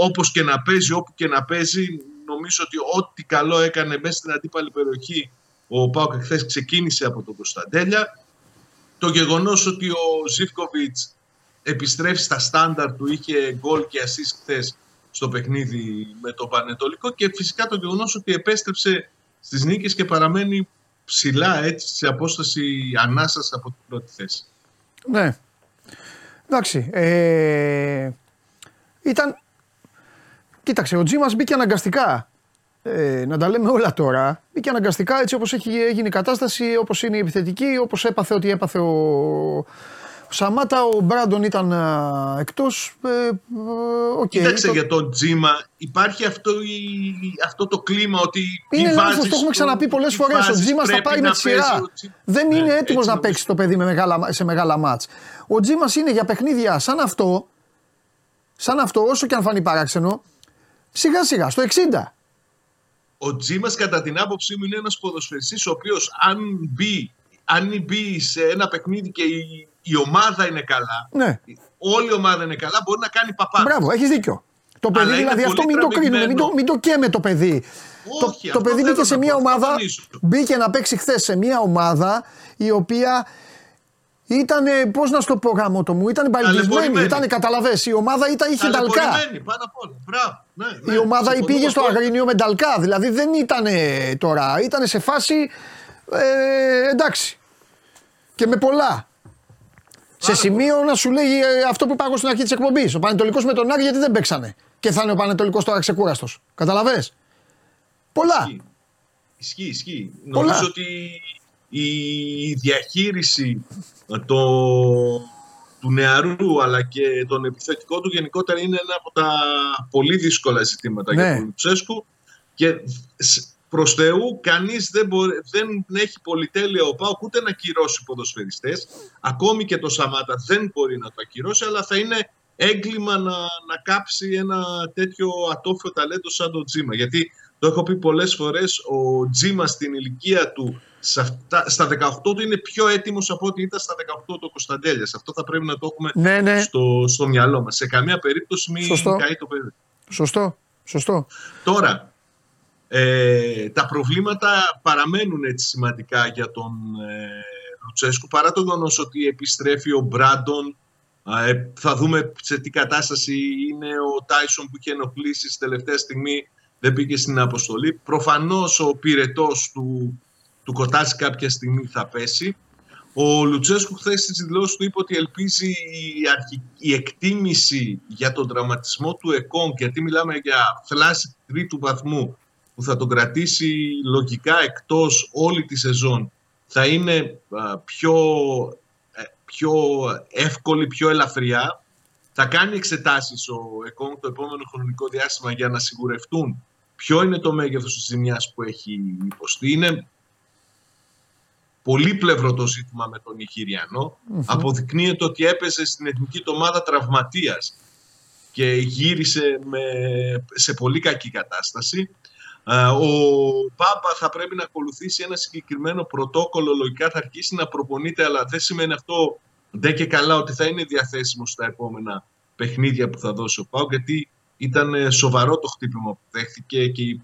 Όπως και να παίζει, όπου και να παίζει, νομίζω ότι ό,τι καλό έκανε μέσα στην αντίπαλη περιοχή ο ΠΑΟΚ χθες ξεκίνησε από τον Κωνσταντέλια. Το γεγονός ότι ο Ζίβκοβιτς επιστρέφει στα στάνταρ του, είχε γκολ και ασίστ χθες στο παιχνίδι με το Πανετολικό και φυσικά το γεγονός ότι επέστρεψε στις νίκες και παραμένει ψηλά έτσι σε απόσταση ανάσας από την πρώτη θέση. Ναι, εντάξει. Κοίταξε, ο Τζίμας μπήκε αναγκαστικά, να τα λέμε όλα τώρα, μπήκε αναγκαστικά έτσι όπως έγινε η κατάσταση, όπως είναι η επιθετική, όπως έπαθε ότι έπαθε Σαμάτα, ο Μπράντον ήταν εκτός. Κοίταξε, για τον Τζίμα υπάρχει αυτό το κλίμα ότι. Είναι λάθος, το έχουμε ξαναπεί πολλές φορές. Ο Τζίμας θα πάρει με τη σειρά. Δεν είναι έτοιμος να παίξει το παιδί σε μεγάλα μάτς. Ο Τζίμας είναι για παιχνίδια σαν αυτό, όσο και αν φανεί παράξενο, σιγά σιγά στο 60. Ο Τζίμας, κατά την άποψή μου, είναι ένας ποδοσφαιριστής ο οποίος αν μπει αν μπει σε ένα παιχνίδι και η ομάδα είναι καλά, ναι, όλη η ομάδα είναι καλά, μπορεί να κάνει παπά. Μπράβο, έχεις δίκιο. Το παιδί, δηλαδή αυτό μην το κρίνουμε, μην το καίμε το παιδί. Όχι, το παιδί μπήκε σε μια ομάδα, μπήκε να παίξει χθες σε μια ομάδα η οποία ήταν, πώς να σου το πω γάμο το μου, ήταν παλικισμένη, ήταν καταλαβές, η ομάδα είχε ταλκά. Πάνω από όλα, μπράβο. Ναι, η ομάδα πήγε στο Αγρίνιο με ταλκά, δηλαδή δεν ήταν τώρα, ήταν σε φάση εντάξει και με πολλά. Σε σημείο να σου λέει αυτό που πάγω στην αρχή της εκπομπής. Ο Πανετολικός με τον Άρη γιατί δεν παίξανε. Και θα είναι ο Πανετολικός τώρα ξεκούραστος. Καταλαβες. Πολλά. Ισχύει. Νομίζω ότι η διαχείριση του νεαρού αλλά και τον επιθετικό του γενικότερα είναι ένα από τα πολύ δύσκολα ζητήματα, ναι, για τον Λουτσέσκου. Και προς Θεού, κανείς δεν έχει πολυτέλεια ο ΠΑΟΚ ούτε να ακυρώσει ποδοσφαιριστές. Ακόμη και το Σαμάτα δεν μπορεί να το ακυρώσει, αλλά θα είναι έγκλημα να κάψει ένα τέτοιο ατόφιο ταλέντο σαν τον Τζίμα. Γιατί το έχω πει πολλές φορές, ο Τζίμα στην ηλικία του, στα 18 του, είναι πιο έτοιμος από ό,τι ήταν στα 18 του Κωνσταντέλιας. Αυτό θα πρέπει να το έχουμε στο μυαλό μας. Σε καμία περίπτωση μην καεί το παιδί. Σωστό. Τώρα, τα προβλήματα παραμένουν έτσι σημαντικά για τον Λουτσέσκου, παρά το γεγονός ότι επιστρέφει ο Μπράντον, θα δούμε σε τι κατάσταση είναι ο Τάισον που είχε ενοχλήσει στη τελευταία στιγμή, δεν πήγε στην αποστολή. Προφανώς ο πυρετός του Κοτάση κάποια στιγμή θα πέσει. Ο Λουτσέσκου χθες στις δηλώσεις του είπε ότι ελπίζει η εκτίμηση για τον τραυματισμό του ΕΚΟΝ, γιατί μιλάμε για θλάση τρίτου βαθμού που θα τον κρατήσει λογικά εκτός όλη τη σεζόν, θα είναι πιο εύκολη, πιο ελαφριά. Θα κάνει εξετάσεις ο ΕΚΟΝ το επόμενο χρονικό διάστημα για να σιγουρευτούν ποιο είναι το μέγεθος της ζημιάς που έχει υποστεί. Είναι πολύπλευρο το ζήτημα με τον Νιγηριανό. Mm-hmm. Αποδεικνύεται ότι έπαιζε στην εθνική ομάδα τραυματίας και γύρισε σε πολύ κακή κατάσταση. Ο Πάμπα θα πρέπει να ακολουθήσει ένα συγκεκριμένο πρωτόκολλο, λογικά θα αρχίσει να προπονείται, αλλά δεν σημαίνει αυτό ντε και καλά ότι θα είναι διαθέσιμο στα επόμενα παιχνίδια που θα δώσει ο ΠΑΟΚ, γιατί ήταν σοβαρό το χτύπημα που δέχθηκε και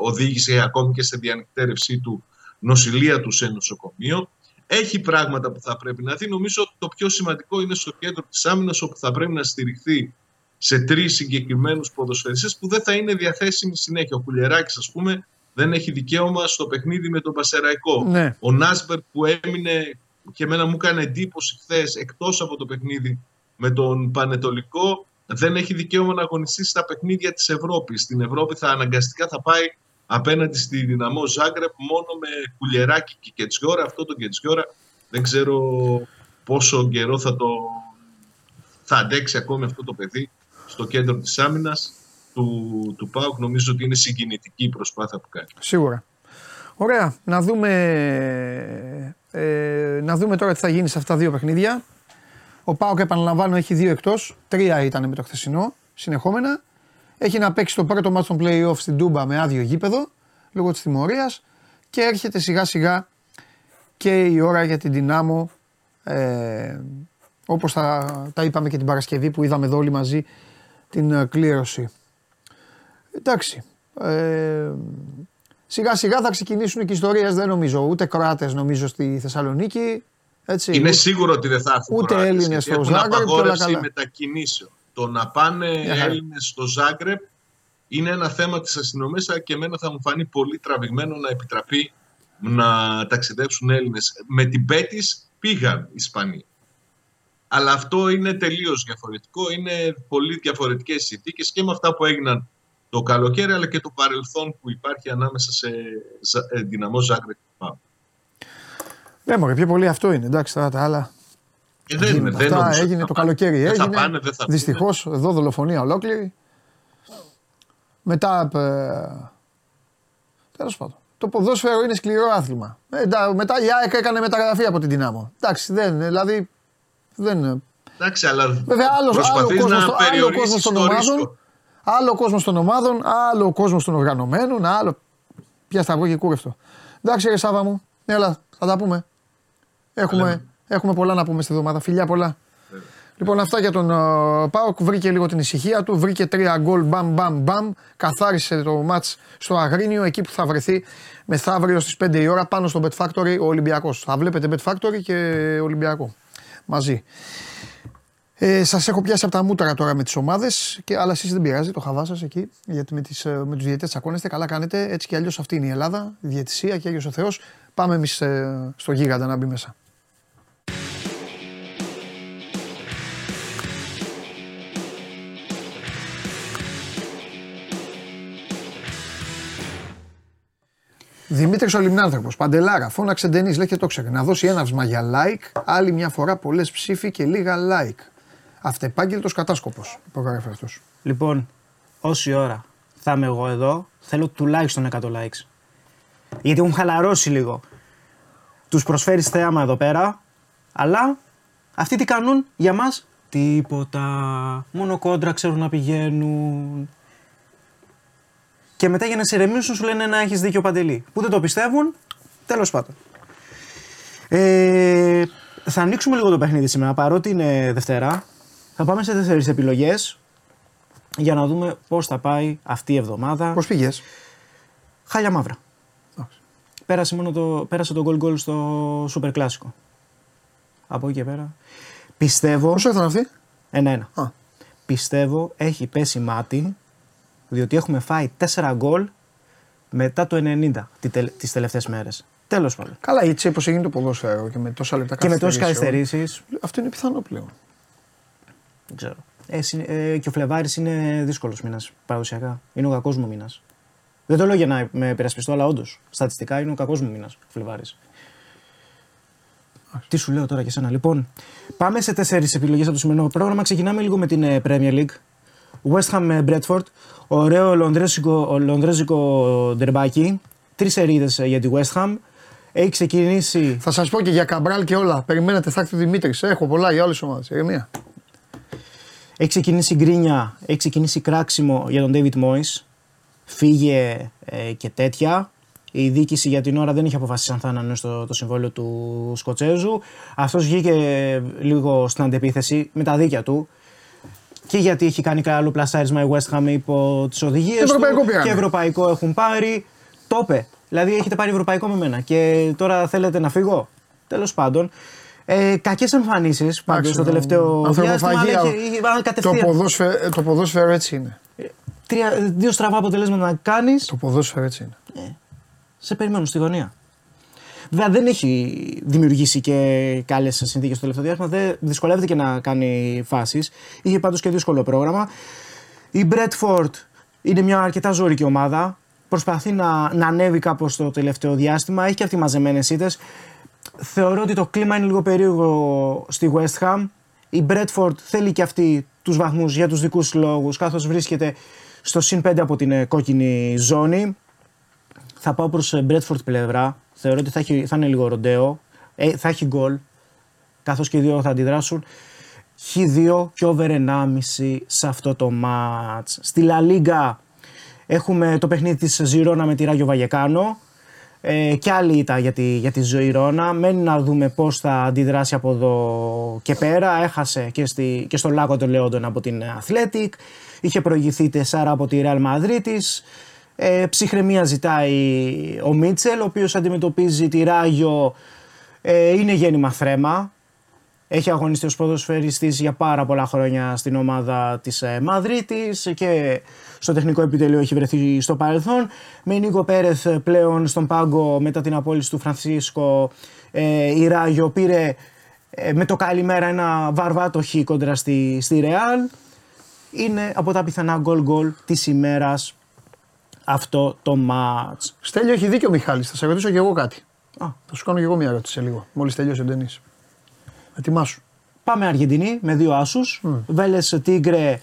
οδήγησε ακόμη και σε διανυκτέρευσή του, νοσηλεία του σε νοσοκομείο. Έχει πράγματα που θα πρέπει να δει. Νομίζω ότι το πιο σημαντικό είναι στο κέντρο της άμυνας, όπου θα πρέπει να στηριχθεί σε τρεις συγκεκριμένους ποδοσφαιριστές που δεν θα είναι διαθέσιμοι συνέχεια. Ο Κουλιεράκης, ας πούμε, δεν έχει δικαίωμα στο παιχνίδι με τον Πασεραϊκό. Ναι. Ο Νάσμπερκ που έμεινε και εμένα μου έκανε εντύπωση χθες, εκτός από το παιχνίδι με τον Πανετολικό, δεν έχει δικαίωμα να αγωνιστεί στα παιχνίδια της Ευρώπης. Στην Ευρώπη αναγκαστικά θα πάει απέναντι στη Δυναμό Ζάγκρεπ μόνο με Κουλιεράκη και Κετσιόρα. Αυτό το Κετσιόρα δεν ξέρω πόσο καιρό θα αντέξει ακόμη αυτό το παιδί στο κέντρο της άμυνας του ΠΑΟΚ. Νομίζω ότι είναι συγκινητική η προσπάθεια που κάνει. Σίγουρα. Ωραία. Να δούμε τώρα τι θα γίνει σε αυτά τα δύο παιχνίδια. Ο ΠΑΟΚ, επαναλαμβάνω, έχει 2 εκτός. 3 ήταν με το χθεσινό, συνεχόμενα. Έχει να παίξει το πρώτο μάτς των play-off στην Τούμπα με άδειο γήπεδο, λόγω της τιμωρίας. Και έρχεται σιγά σιγά και η ώρα για την Δυνάμο, όπως τα είπαμε και την Παρασκευή που είδαμε εδώ όλοι μαζί, την κλήρωση. Εντάξει, σιγά σιγά θα ξεκινήσουν και ιστορίες, δεν νομίζω, ούτε Κροάτες νομίζω στη Θεσσαλονίκη. Έτσι, είναι σίγουρο ότι δεν θα έρθουν ούτε Κροάτες, Έλληνες στο Ζάγκρεπ. Έχουν απαγόρευση μετακινήσεων. Το να πάνε Έλληνες στο Ζάγκρεπ είναι ένα θέμα της αστυνομίας και εμένα θα μου φανεί πολύ τραβηγμένο να επιτραπεί να ταξιδέψουν Έλληνες. Με την Πέτης πήγαν Ισπανοί. Αλλά αυτό είναι τελείως διαφορετικό. Είναι πολύ διαφορετικές συνθήκες και με αυτά που έγιναν το καλοκαίρι, αλλά και το παρελθόν που υπάρχει ανάμεσα σε Δυναμό Ζάγκρεπ. Ναι, μωρέ, πιο πολύ αυτό είναι. Εντάξει, τώρα τα άλλα. Έγινε το καλοκαίρι. Δεν θα δυστυχώς, εδώ δολοφονία ολόκληρη. Μετά. Τέλος πάντων. Το ποδόσφαιρο είναι σκληρό άθλημα. Μετά η ΑΕΚ έκανε μεταγραφή από την Δυναμό. Εντάξει, εντάξει, αλλά βέβαια άλλο κόσμος των ομάδων, άλλο κόσμος των οργανωμένων, άλλο. Πια σταυρό και κούρευτο. Εντάξει, ρε Σάβα μου, έλα, θα τα πούμε. Έχουμε πολλά να πούμε στη εβδομάδα. Φιλιά πολλά. Λοιπόν, αυτά για τον ΠΑΟΚ. Βρήκε λίγο την ησυχία του. Βρήκε 3 γκολ. Μπαμ. Καθάρισε το μάτς στο Αγρίνιο, εκεί που θα βρεθεί μεθαύριο στις 5 η ώρα πάνω στο Bet Factory ο Ολυμπιακός. Θα βλέπετε Bet Factory και Ολυμπιακό μαζί. Σας έχω πιάσει από τα μούτρα τώρα με τις ομάδες, αλλά εσείς δεν πειράζει, το χαβά σας εκεί. Γιατί με τους διαιτητές τσακώνεστε. Καλά κάνετε. Έτσι κι αλλιώς αυτή είναι η Ελλάδα. Διαιτησία και Άγιος ο Θεός. Πάμε εμείς στο γίγαντα να μπει μέσα. Δημήτρης ο Λιμνάνθρωπος, Παντελάρα, φώναξε Ντενής, λέει και το ξέρει, να δώσει έναυσμα για like, άλλη μια φορά πολλές ψήφοι και λίγα like. Αυτεπάγγελτος κατάσκοπος, υπογράφει αυτός. Λοιπόν, όση ώρα θα είμαι εγώ εδώ, θέλω τουλάχιστον 100 likes. Γιατί έχουν χαλαρώσει λίγο. Τους προσφέρεις θέαμα εδώ πέρα, αλλά αυτοί τι κάνουν για μας? Τίποτα, μόνο κόντρα ξέρουν να πηγαίνουν. Και μετά για να σε ηρεμήσουν σου λένε να έχεις δίκιο, Παντελή. Που δεν το πιστεύουν, τέλος πάντων. Θα ανοίξουμε λίγο το παιχνίδι σήμερα, παρότι είναι Δευτέρα. Θα πάμε σε 4 επιλογές για να δούμε πώς θα πάει αυτή η εβδομάδα. Πώς πήγες? Χάλια μαύρα. Πέρασε το goal στο Super Κλάσικο. Από εκεί και πέρα. Πιστεύω. Πόσο ήταν αυτή? 1-1. Πιστεύω έχει πέσει μάτι. Διότι έχουμε φάει 4 γκολ μετά το 90 τις τελευταίες μέρες. Τέλος πάντων. Καλά, έτσι όπως έγινε το ποδόσφαιρο και με τόσα λεπτά καθυστερήσεις. Αυτό είναι πιθανό πλέον. Δεν ξέρω. Και ο Φλεβάρης είναι δύσκολος μήνας παραδοσιακά. Είναι ο κακός μου μήνας. Δεν το λέω για να με υπερασπιστώ, αλλά όντως στατιστικά είναι ο κακός μου μήνας ο Φλεβάρης. Τι σου λέω τώρα και εσένα. Λοιπόν, πάμε σε 4 επιλογές από το σημερινό πρόγραμμα. Ξεκινάμε λίγο με την Premier League. West Ham Bradford, ωραίο λονδρέζικο ντερμπάκι, 3 σερίδες για τη West Ham, έχει ξεκινήσει... Θα σας πω και για Καμπράλ και όλα, περιμένετε, θα έρθει ο Δημήτρης, έχω πολλά για όλες τις ομάδες, ηρεμία. Έχει ξεκινήσει γκρίνια, έχει ξεκινήσει κράξιμο για τον David Moyes, φύγε και τέτοια. Η διοίκηση για την ώρα δεν είχε αποφασίσει αν θα ανανεώσει το συμβόλαιο του Σκοτσέζου, αυτός βγήκε λίγο στην αντεπίθεση με τα δίκια του. Και γιατί έχει κάνει καλό πλασάρισμα η West Ham υπό τις οδηγίες του πιάνε. Και ευρωπαϊκό έχουν πάρει. Το είπε. Δηλαδή έχετε πάρει ευρωπαϊκό με μένα και τώρα θέλετε να φύγω. Τέλος πάντων. Κακές εμφανίσεις πάντως στο τελευταίο διάστημα. Το ποδόσφαιρο έτσι είναι. 2 στραβά αποτελέσματα να κάνεις. Το ποδόσφαιρο έτσι είναι. Σε περιμένουν στη γωνία. Βέβαια δεν έχει δημιουργήσει και καλές συνθήκες στο τελευταίο διάστημα, δεν δυσκολεύεται και να κάνει φάσεις. Είχε πάντως και δύσκολο πρόγραμμα. Η Μπρέτφορντ είναι μια αρκετά ζώρικη ομάδα. Προσπαθεί να ανέβει κάπως το τελευταίο διάστημα. Έχει και αυτή μαζεμένες ήττες. Θεωρώ ότι το κλίμα είναι λίγο περίεργο στη West Ham. Η Μπρέτφορντ θέλει και αυτή τους βαθμούς για τους δικούς λόγους, καθώς βρίσκεται στο συν 5 από την κόκκινη ζώνη. Θα πάω προς Μπρέτφορντ πλευρά. Θεωρώ ότι θα είναι λίγο ροντέο, θα έχει γκολ, καθώς και οι δύο θα αντιδράσουν. Χ2 και over 1,5 σε αυτό το μάτς. Στη Λα Λίγκα έχουμε το παιχνίδι της Ζιρόνα με τη Ράγιο Βαγεκάνο και άλλη ήττα για τη Ζιρόνα. Μένει να δούμε πώς θα αντιδράσει από εδώ και πέρα. Έχασε και στο Λάκο των Λεόντων από την Αθλέτικ, είχε προηγηθεί 4 από τη Ρεάλ Μαδρίτης. Ψυχραιμία ζητάει ο Μίτσελ, ο οποίος αντιμετωπίζει τη Ράγιο, είναι γέννημα θρέμα. Έχει αγωνιστεί ως ποδοσφαιριστής για πάρα πολλά χρόνια στην ομάδα της Μαδρίτης και στο τεχνικό επιτελείο έχει βρεθεί στο παρελθόν. Με Νίκο Πέρεθ πλέον στον πάγκο μετά την απόλυση του Φρανσίσκο, η Ράγιο πήρε με το καλημέρα ένα βαρβάτο χ κόντρα στη Ρεάλ. Είναι από τα πιθανά γκολ της ημέρας αυτό το μάτς. Στέλιο, έχει δίκιο ο Μιχάλης, θα σε ρωτήσω και εγώ κάτι. Θα σου κάνω και εγώ μια ερώτηση σε λίγο, μόλις τελειώσει ο Ντενής. Ετοιμάσου. Πάμε Αργεντινή με 2 άσους. Βέλες Τίγκρε,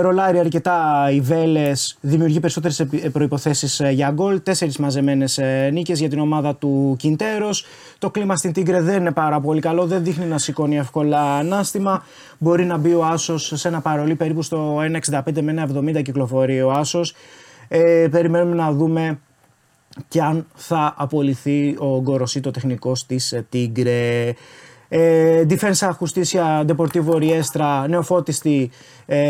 ρολάρει αρκετά η Βέλες, δημιουργεί περισσότερες προϋποθέσεις για γκολ. 4 μαζεμένες νίκες για την ομάδα του Κιντέρος. Το κλίμα στην Τίγκρε δεν είναι πάρα πολύ καλό, δεν δείχνει να σηκώνει εύκολα ανάστημα. Μπορεί να μπει ο άσος σε ένα παρολί περίπου στο 1,65 με 1,70 κυκλοφορεί ο άσος. Περιμένουμε να δούμε και αν θα απολυθεί ο Γκοροσί, το τεχνικός της Τίγκρε. Defensa Justicia Deportivo Riestra, νεοφώτιστη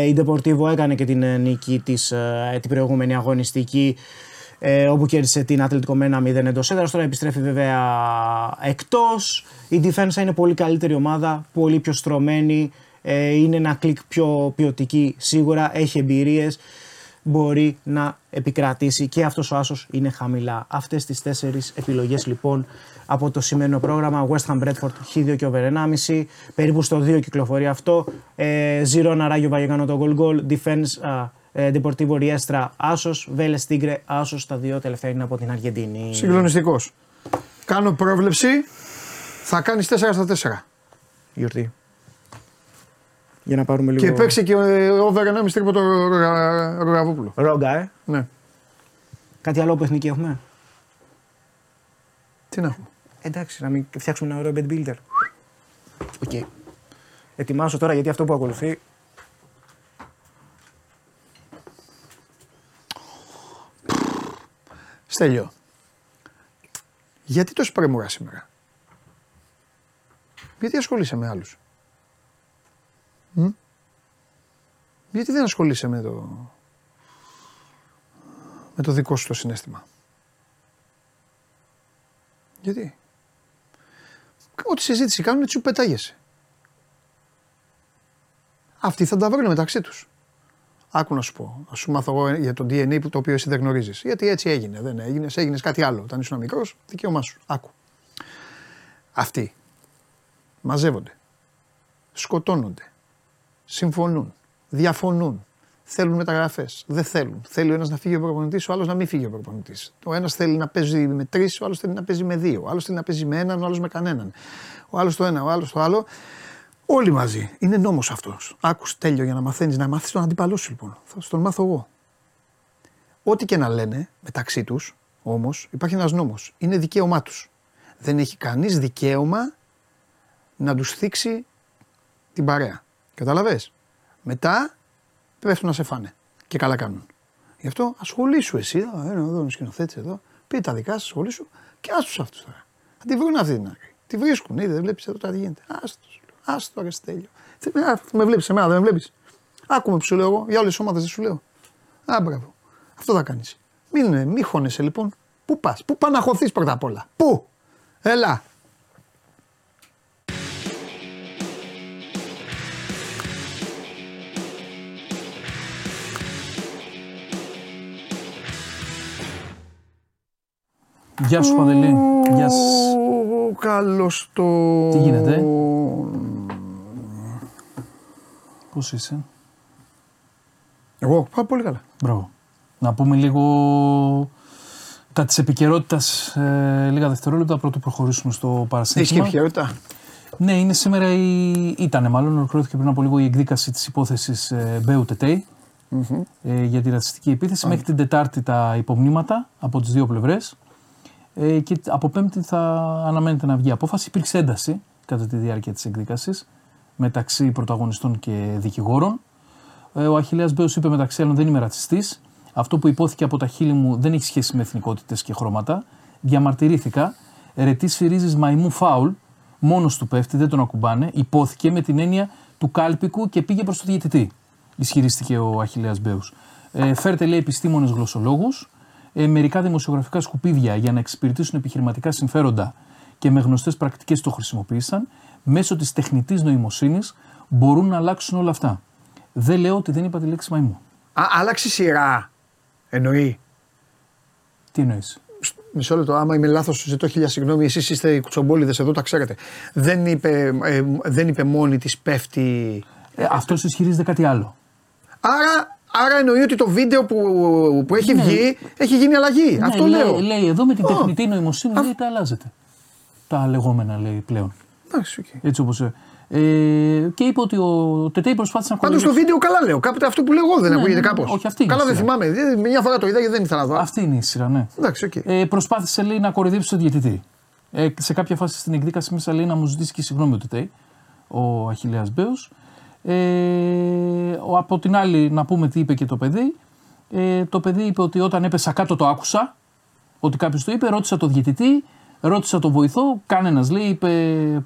η Deportivo έκανε και την νίκη της την προηγούμενη αγωνιστική, όπου κέρδισε την Ατλετικό με 1-0 εντός έδρας. Τώρα επιστρέφει βέβαια εκτός. Η Defensa είναι πολύ καλύτερη ομάδα, πολύ πιο στρωμένη, είναι ένα κλικ πιο ποιοτική σίγουρα, έχει εμπειρίες, μπορεί να επικρατήσει και αυτός ο άσος είναι χαμηλά. Αυτές τις τέσσερις επιλογές λοιπόν από το σημερινό πρόγραμμα. West Ham Bradford H2 και over 1,5, περίπου στο 2 κυκλοφορεί αυτό. Ζιρόνα Ράγιο Βαγεκάνο το goal goal, Defense Deportivo Riestra άσος, Βέλες Τίγκρε άσος, τα δύο τελευταία είναι από την Αργεντινή. Συγκλονιστικός. Κάνω πρόβλεψη, θα κάνεις 4/4. Γιορτή. Για να πάρουμε λίγο... Και παίξει και over 1,5 τρίπο το Ρογαβόπουλο. Ρόγκα, ναι. Κάτι άλλο από Εθνική έχουμε? Τι να έχουμε? Εντάξει, να μην φτιάξουμε ένα ωραίο bed builder. Οκ. Okay. Ετοιμάσω τώρα, γιατί αυτό που ακολουθεί... Στέλιο. Γιατί τόσο παρεμουρά σήμερα? Γιατί ασχολείσαι με άλλους? Γιατί δεν ασχολείσαι με το δικό σου το συναίσθημα? Γιατί? Ό,τι συζήτηση κάνουν, έτσι σου πετάγεσαι. Αυτοί θα τα βρουν μεταξύ τους. Άκου να σου πω, να σου μάθω εγώ για το DNA το οποίο εσύ δεν γνωρίζεις. Γιατί έτσι έγινε, δεν έγινες, έγινες κάτι άλλο. Όταν ήσουν μικρός, δικαίωμά σου. Άκου. Αυτοί μαζεύονται, σκοτώνονται, συμφωνούν, διαφωνούν, θέλουν μεταγραφές, δεν θέλουν. Θέλει ο ένας να φύγει ο προπονητής, ο άλλος να μην φύγει ο προπονητής. Ο ένας θέλει να παίζει με 3, ο άλλος θέλει να παίζει με 2, ο άλλος θέλει να παίζει με 1, ο άλλος με κανέναν. Ο άλλος το ένα, ο άλλος το άλλο. Όλοι μαζί. Είναι νόμος αυτός. Άκουσε, Τέλειο, για να μαθαίνεις, να μάθεις τον αντίπαλό σου λοιπόν. Θα τον μάθω εγώ. Ό,τι και να λένε μεταξύ τους, όμως υπάρχει ένας νόμος. Είναι δικαίωμά τους. Δεν έχει κανείς δικαίωμα να τους θίξει την παρέα. Καταλαβες? Μετά πέφτουν να σε φάνε. Και καλά κάνουν. Γι' αυτό ασχολήσου εσύ. Εδώ είναι σκηνοθέτης εδώ. Πει τα δικά σου, ασχολήσου και άστους αυτούς τώρα. Αν τη βρουν αυτή την άκρη. Τη βρίσκουν, είδε, δεν βλέπεις εδώ τώρα τι γίνεται. Άστους. Άστο, αρέσει, Τέλειο. Με βλέπεις εμένα, δεν με βλέπεις? Άκουμε που σου λέω εγώ. Για όλες τις ομάδες δεν σου λέω. Άμπραβο. Αυτό θα κάνεις. Μη χώνεσαι λοιπόν. Πού πας? Πού πας να χωθείς πρώτα απ' όλα? Πού? Έλα. Γεια σου, Παντελή. Γεια σας. Καλώς το... Τι γίνεται? Πώς είσαι? Εγώ πάω πολύ καλά. Μπράβο. Να πούμε λίγο τα της επικαιρότητας, λίγα δευτερόλεπτα πρωτού προχωρήσουμε στο παρασύνθημα. Έχει επικαιρότητα. Ναι, είναι σήμερα ήτανε μάλλον, ολοκληρώθηκε πριν από λίγο η εκδίκαση της υπόθεσης Μπέου Τετέι για τη ρατσιστική επίθεση. Μέχρι την Τετάρτη τα υπομνήματα από τις δύο πλευρές. Και από Πέμπτη θα αναμένεται να βγει απόφαση. Υπήρξε ένταση κατά τη διάρκεια της εκδίκασης μεταξύ πρωταγωνιστών και δικηγόρων. Ο Αχιλλέας Μπέος είπε μεταξύ άλλων: δεν είμαι ρατσιστής. Αυτό που υπόθηκε από τα χείλη μου δεν έχει σχέση με εθνικότητες και χρώματα. Διαμαρτυρήθηκα. Ρετή σφυρίζεις μαϊμού φάουλ. Μόνος του πέφτει, δεν τον ακουμπάνε. Υπόθηκε με την έννοια του κάλπικου και πήγε προς τον διαιτητή. Ισχυρίστηκε ο Αχιλλέας Μπέος. Φέρτε, λέει, επιστήμονες γλωσσολόγους. Μερικά δημοσιογραφικά σκουπίδια για να εξυπηρετήσουν επιχειρηματικά συμφέροντα και με γνωστές πρακτικές το χρησιμοποίησαν. Μέσω της τεχνητής νοημοσύνης μπορούν να αλλάξουν όλα αυτά. Δεν λέω ότι δεν είπα τη λέξη μαϊμού. Άλλαξε σειρά. Εννοεί. Τι εννοείς? Μισό λεπτό, άμα είμαι λάθος, σου ζητώ χίλια συγγνώμη. Εσείς είστε οι κουτσομπόλιδες εδώ, τα ξέρετε. Δεν είπε μόνη της πέφτει. Αυτός ισχυρίζεται κάτι άλλο. Άρα εννοεί ότι το βίντεο που έχει βγει έχει γίνει αλλαγή. Ναι, αυτό λέω. Λέει εδώ με την τεχνητή νοημοσύνη λέει, τα αλλάζεται. Τα λεγόμενα λέει πλέον. Okay. Έτσι όπως. Και είπε ότι ο Τετέι προσπάθησε να κολλήσει. Πάντως το βίντεο καλά λέω. Κάποτε αυτό που λέω εγώ δεν ακούγεται κάπως. Όχι, αυτή είναι. Καλά, δεν θυμάμαι. Μια φορά το είδα και δεν ήθελα να δω. Αυτή είναι η σειρά, ναι. Εντάξει, okay. Προσπάθησε, λέει, να κοροϊδέψει τον διαιτητή. Σε κάποια φάση στην εκδίκαση μέσα λέει να μου ζητήσει και συγγνώμη ο Τετέι, ο Αχιλλέας Μπέος. Από την άλλη, να πούμε τι είπε και το παιδί. Το παιδί είπε ότι όταν έπεσα κάτω το άκουσα. ότι κάποιος το είπε, ρώτησα τον διαιτητή, ρώτησα τον βοηθό, κανένας λέει, είπε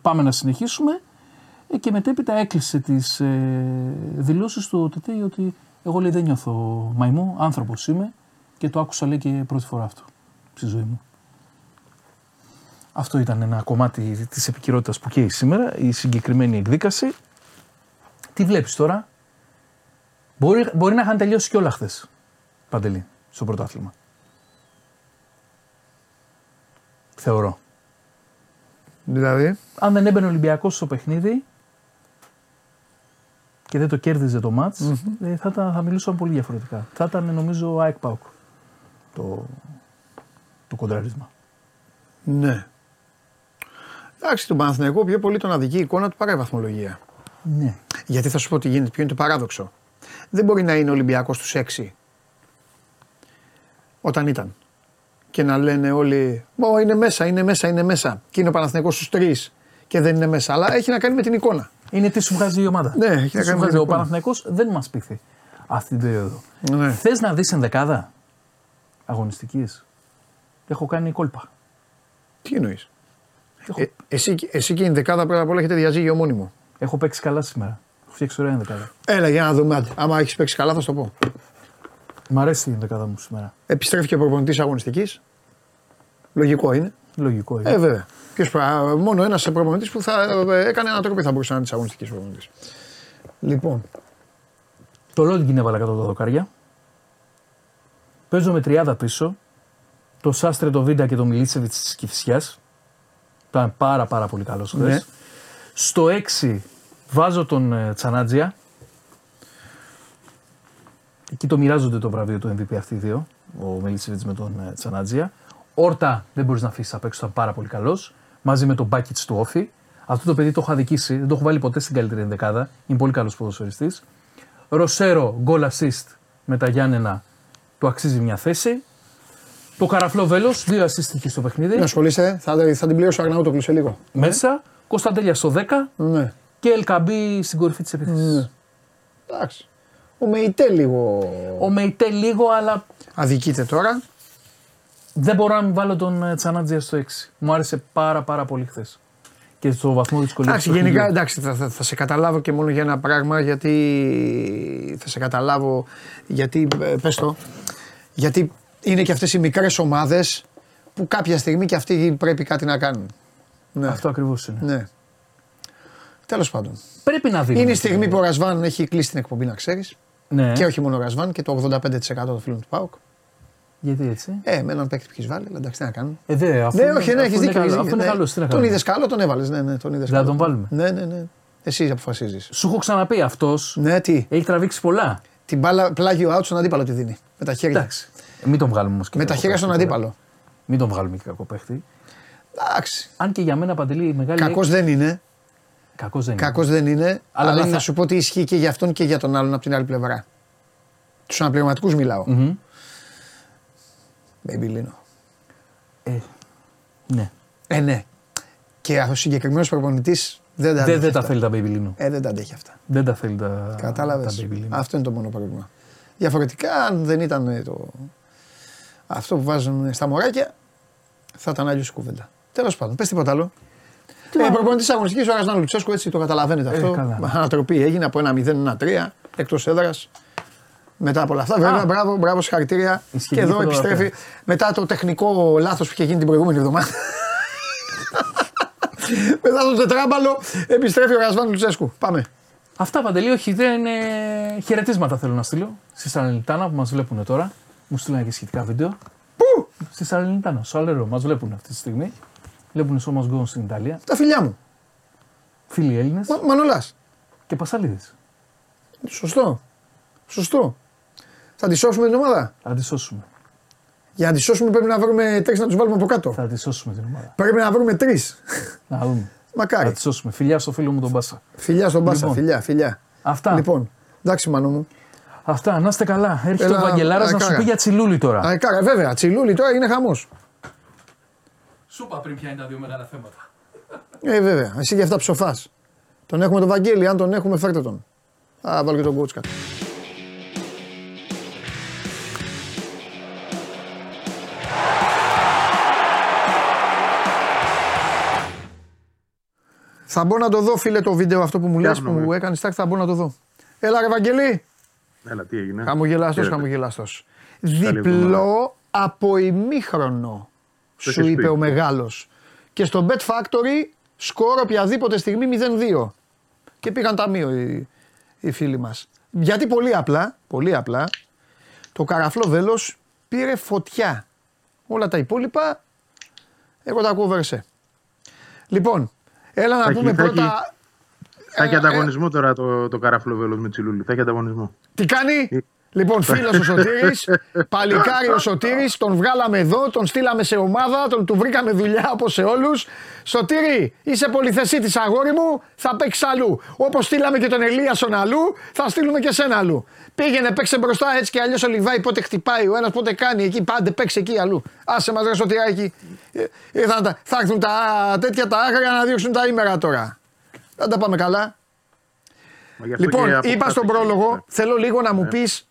πάμε να συνεχίσουμε και μετέπειτα έκλεισε τις δηλώσεις του ο ΤΤ ότι εγώ λέει δεν νιώθω μαϊμού, άνθρωπος είμαι και το άκουσα λέει και πρώτη φορά αυτό στη ζωή μου. Αυτό ήταν ένα κομμάτι της επικαιρότητας που καίει σήμερα, η συγκεκριμένη εκδίκαση. Τι βλέπεις τώρα, μπορεί να είχαν τελειώσει και όλα χθες, Παντελή, στο πρωτάθλημα. Θεωρώ. Δηλαδή, αν δεν έμπαινε ο Ολυμπιακός στο παιχνίδι και δεν το κέρδιζε το μάτς, θα μιλούσαμε πολύ διαφορετικά. Θα ήταν νομίζω ΑΕΚ ΠΑΟΚ το κοντράρισμα. Ναι. Εντάξει, τον Παναθηναϊκό πιο πολύ τον αδικεί η εικόνα του παρά η βαθμολογία. Ναι. Γιατί θα σου πω τι γίνεται, ποιο είναι το παράδοξο. Δεν μπορεί να είναι ο Ολυμπιακός στους 6 όταν ήταν. Και να λένε όλοι, «Ω, είναι μέσα, είναι μέσα, είναι μέσα». Και είναι ο Παναθηναϊκός στους 3 και δεν είναι μέσα. Αλλά έχει να κάνει με την εικόνα. Είναι τι σου βγάζει η ομάδα. Ναι, έχει να κάνει με την εικόνα. Ο Παναθηναϊκός δεν μας πείθει αυτή την περίοδο. Ναι. Θες να δεις ενδεκάδα αγωνιστικής. Έχω κάνει κόλπα. Τι εννοείς. Έχω... Εσύ και η ενδεκάδα πρώτα απ' όλα έχετε διαζύγιο μόνιμο. Έχω παίξει καλά σήμερα. Έχω φτιάξει ωραία ενδεκάδα. Έλα, για να δούμε. Άμα έχεις παίξει καλά, θα σου το πω. Μ' αρέσει η ενδεκάδα μου σήμερα. Επιστρέφει και ο προπονητής αγωνιστικής. Λογικό είναι. Λογικό είναι. Βέβαια. Μόνο ένας προπονητής που θα έκανε ανατροπή θα μπορούσε να είναι της αγωνιστικής προπονητής. Λοιπόν. Το Λόγκιν έβαλα κάτω τα δοκάρια. Παίζω με 30 πίσω. Το Σάστρε, το Βίντα και το Μιλίτσεβιτς της Κηφισιάς. Ήταν πάρα πολύ καλός χθες. Ναι. Στο 6 βάζω τον Τσανάτζια. Εκεί το μοιράζονται το βραβείο του MVP αυτοί οι δύο. Ο Μιλίτσεβιτς με τον Τσανάτζια. Όρτα δεν μπορείς να αφήσεις απ' έξω, ήταν πάρα πολύ καλός. Μαζί με τον Μπάκιτς του Όφι. Αυτό το παιδί το έχω αδικήσει, δεν το έχω βάλει ποτέ στην καλύτερη ενδεκάδα. Είναι πολύ καλός ποδοσφαιριστής. Ροσέρο, γκολ assist με τα Γιάννενα. Του αξίζει μια θέση. Το καραφλό βέλος, 2 ασίστηκε στο παιχνίδι. Να ασχολείσαι, θα την πληρώσω αγνά ούτω κλεισέ λίγο. Μέσα, Κωνσταντέλια στο 10 ναι. Και Ελκαμπή στην κορυφή της επίθεσης. Ναι. Εντάξει. Ο Μεϊτέ λίγο, αλλά... Αδικείται τώρα. Δεν μπορώ να μην βάλω τον Τσανάτζια στο 6. Μου άρεσε πάρα πολύ χθες. Και στο βαθμό δυσκολίας. Εντάξει, γενικά εντάξει, θα σε καταλάβω και μόνο για ένα πράγμα, γιατί θα σε καταλάβω, γιατί πες το, γιατί... Είναι και αυτές οι μικρές ομάδες που κάποια στιγμή και αυτοί πρέπει κάτι να κάνουν. Ναι. Αυτό ακριβώς είναι. Ναι. Τέλος πάντων. Πρέπει να δίνει. Είναι η στιγμή που ο Ρασβάν έχει κλείσει την εκπομπή, να ξέρεις. Ναι. Και όχι μόνο ο Ρασβάν και το 85% των φίλων του ΠΑΟΚ. Γιατί έτσι. Με έναν παίκτη που έχεις βάλει, εντάξει, τι να κάνουμε. Έχεις δίκιο. Αυτό είναι καλό. Τον είδες καλό, τον έβαλες. Ναι, τον είδες καλό. Να τον βάλουμε. Ναι. Εσύ αποφασίζεις. Σου έχω ξαναπεί αυτός. Ναι, τι. Έχει τραβήξει πολλά. Την μπάλα πλάγιο out στον αντίπαλο τη δίνει. Με τα χέρια. Μην τον βγάλουμε όμως. Με τα χέρια στον αντίπαλο. Μην τον βγάλουμε και κακό παίχτη. Εντάξει. Αν και για μένα, Παντελή, μεγάλη. Κακός δεν είναι. Αλλά θα σου πω ότι ισχύει και για αυτόν και για τον άλλον από την άλλη πλευρά. Τους αναπληρωματικούς μιλάω. Μπέμπιλίνο. Ναι. Ναι. Και ο συγκεκριμένος προπονητής δεν τα θέλει τα Μπέμπιλίνο. Δεν τα αντέχει αυτά. Δεν τα θέλει τα. Κατάλαβες. Αυτό είναι το μόνο πρόβλημα. Διαφορετικά, αν δεν ήταν το. Αυτό που βάζουν στα μωράκια θα ήταν άλλη κουβέντα. Τέλος πάντων, πες τίποτα άλλο. Προπονητής αγωνιστικής ο Ρασβάν Λουτσέσκου, έτσι το καταλαβαίνετε αυτό. Ανατροπή έγινε από 1-0-1-3 εκτός έδρας. Μετά από όλα αυτά, βέβαια, μπράβο, συγχαρητήρια. Και εδώ επιστρέφει μετά το τεχνικό λάθος που είχε γίνει την προηγούμενη εβδομάδα. Μετά το τετράμπαλο επιστρέφει ο Ρασβάν Λουτσέσκου. Πάμε. Αυτά, Παντελή, όχι, δεν είναι χαιρετίσματα θέλω να στείλω στις Ανελιτάνα που μας βλέπουν τώρα. Μου στείλανε και σχετικά βίντεο. Πού! Στη Σαλενιτάνα, στο Αλερό. Μας βλέπουν αυτή τη στιγμή. Βλέπουν Σώμα Γκουόν στην Ιταλία. Τα φιλιά μου. Φίλοι Έλληνες. Μανολάς. Και Πασαλίδες. Σωστό. Θα τη σώσουμε την ομάδα. Θα τη σώσουμε. Για να τη σώσουμε πρέπει να βρούμε 3 να τους βάλουμε από κάτω. Θα τη σώσουμε την ομάδα. Πρέπει να βρούμε 3. Να δούμε. Μακάρι. Θα τη σώσουμε. Φιλιά στο φίλο μου τον Πάσα. Φιλιά στον Πάσα. Λοιπόν. Φιλιά. Αυτά. Λοιπόν, εντάξει, Μανώ μου. Αυτά, να είστε καλά. Έρχεται ο Βαγγελάρας να σου πει για Τσιλούλη τώρα. Βέβαια, Τσιλούλη τώρα είναι χαμός. Σου είπα πριν ποια είναι τα δύο μεγάλα θέματα. Βέβαια, εσύ για αυτά ψοφάς. Τον έχουμε τον Βαγγέλη, αν τον έχουμε φέρτε τον. Α, βάλω και τον Κούτσκα. Θα μπορώ να το δω, φίλε, το βίντεο αυτό που μου λες, που μου έκανες, θα μπορώ να το δω. Έλα, ρε Βαγγελή. Έλα, τι έγινε. Χαμογελάστος. Διπλό από ημίχρονο, σου είπε ο μεγάλος. Και στο Bet Factory, σκορ οποιαδήποτε στιγμή 0-2. Και πήγαν ταμείο οι φίλοι μας. Γιατί πολύ απλά, το καραφλό βέλος πήρε φωτιά. Όλα τα υπόλοιπα, εγώ τα ακούω βερσέ. Λοιπόν, έλα να πούμε πρώτα... Θα έχει ανταγωνισμό τώρα το καραφλό βέλος με Τσιλούλη. Θα έχει ανταγωνισμό. Τι κάνει? Λοιπόν, φίλος ο Σωτήρης, παλικάρι ο Σωτήρης, τον βγάλαμε εδώ, τον στείλαμε σε ομάδα, του βρήκαμε δουλειά όπως σε όλους. Σωτήρη, είσαι πολυθεσίτης αγόρι μου, θα παίξεις αλλού. Όπως στείλαμε και τον Ελίασον αλλού, θα στείλουμε και σένα αλλού. Πήγαινε, παίξε μπροστά έτσι και αλλιώς ο Λιβάη πότε χτυπάει, ο ένας πότε κάνει εκεί, πάντε παίξε εκεί αλλού. Άσε μας ρε Σωτηράκι, θα έρθουν τα τέτοια τα άγρια να διώξουν τα ήμερα τώρα. Δεν τα πάμε καλά. Λοιπόν, είπα στον πρόλογο, θέλω λίγο να μου πεις.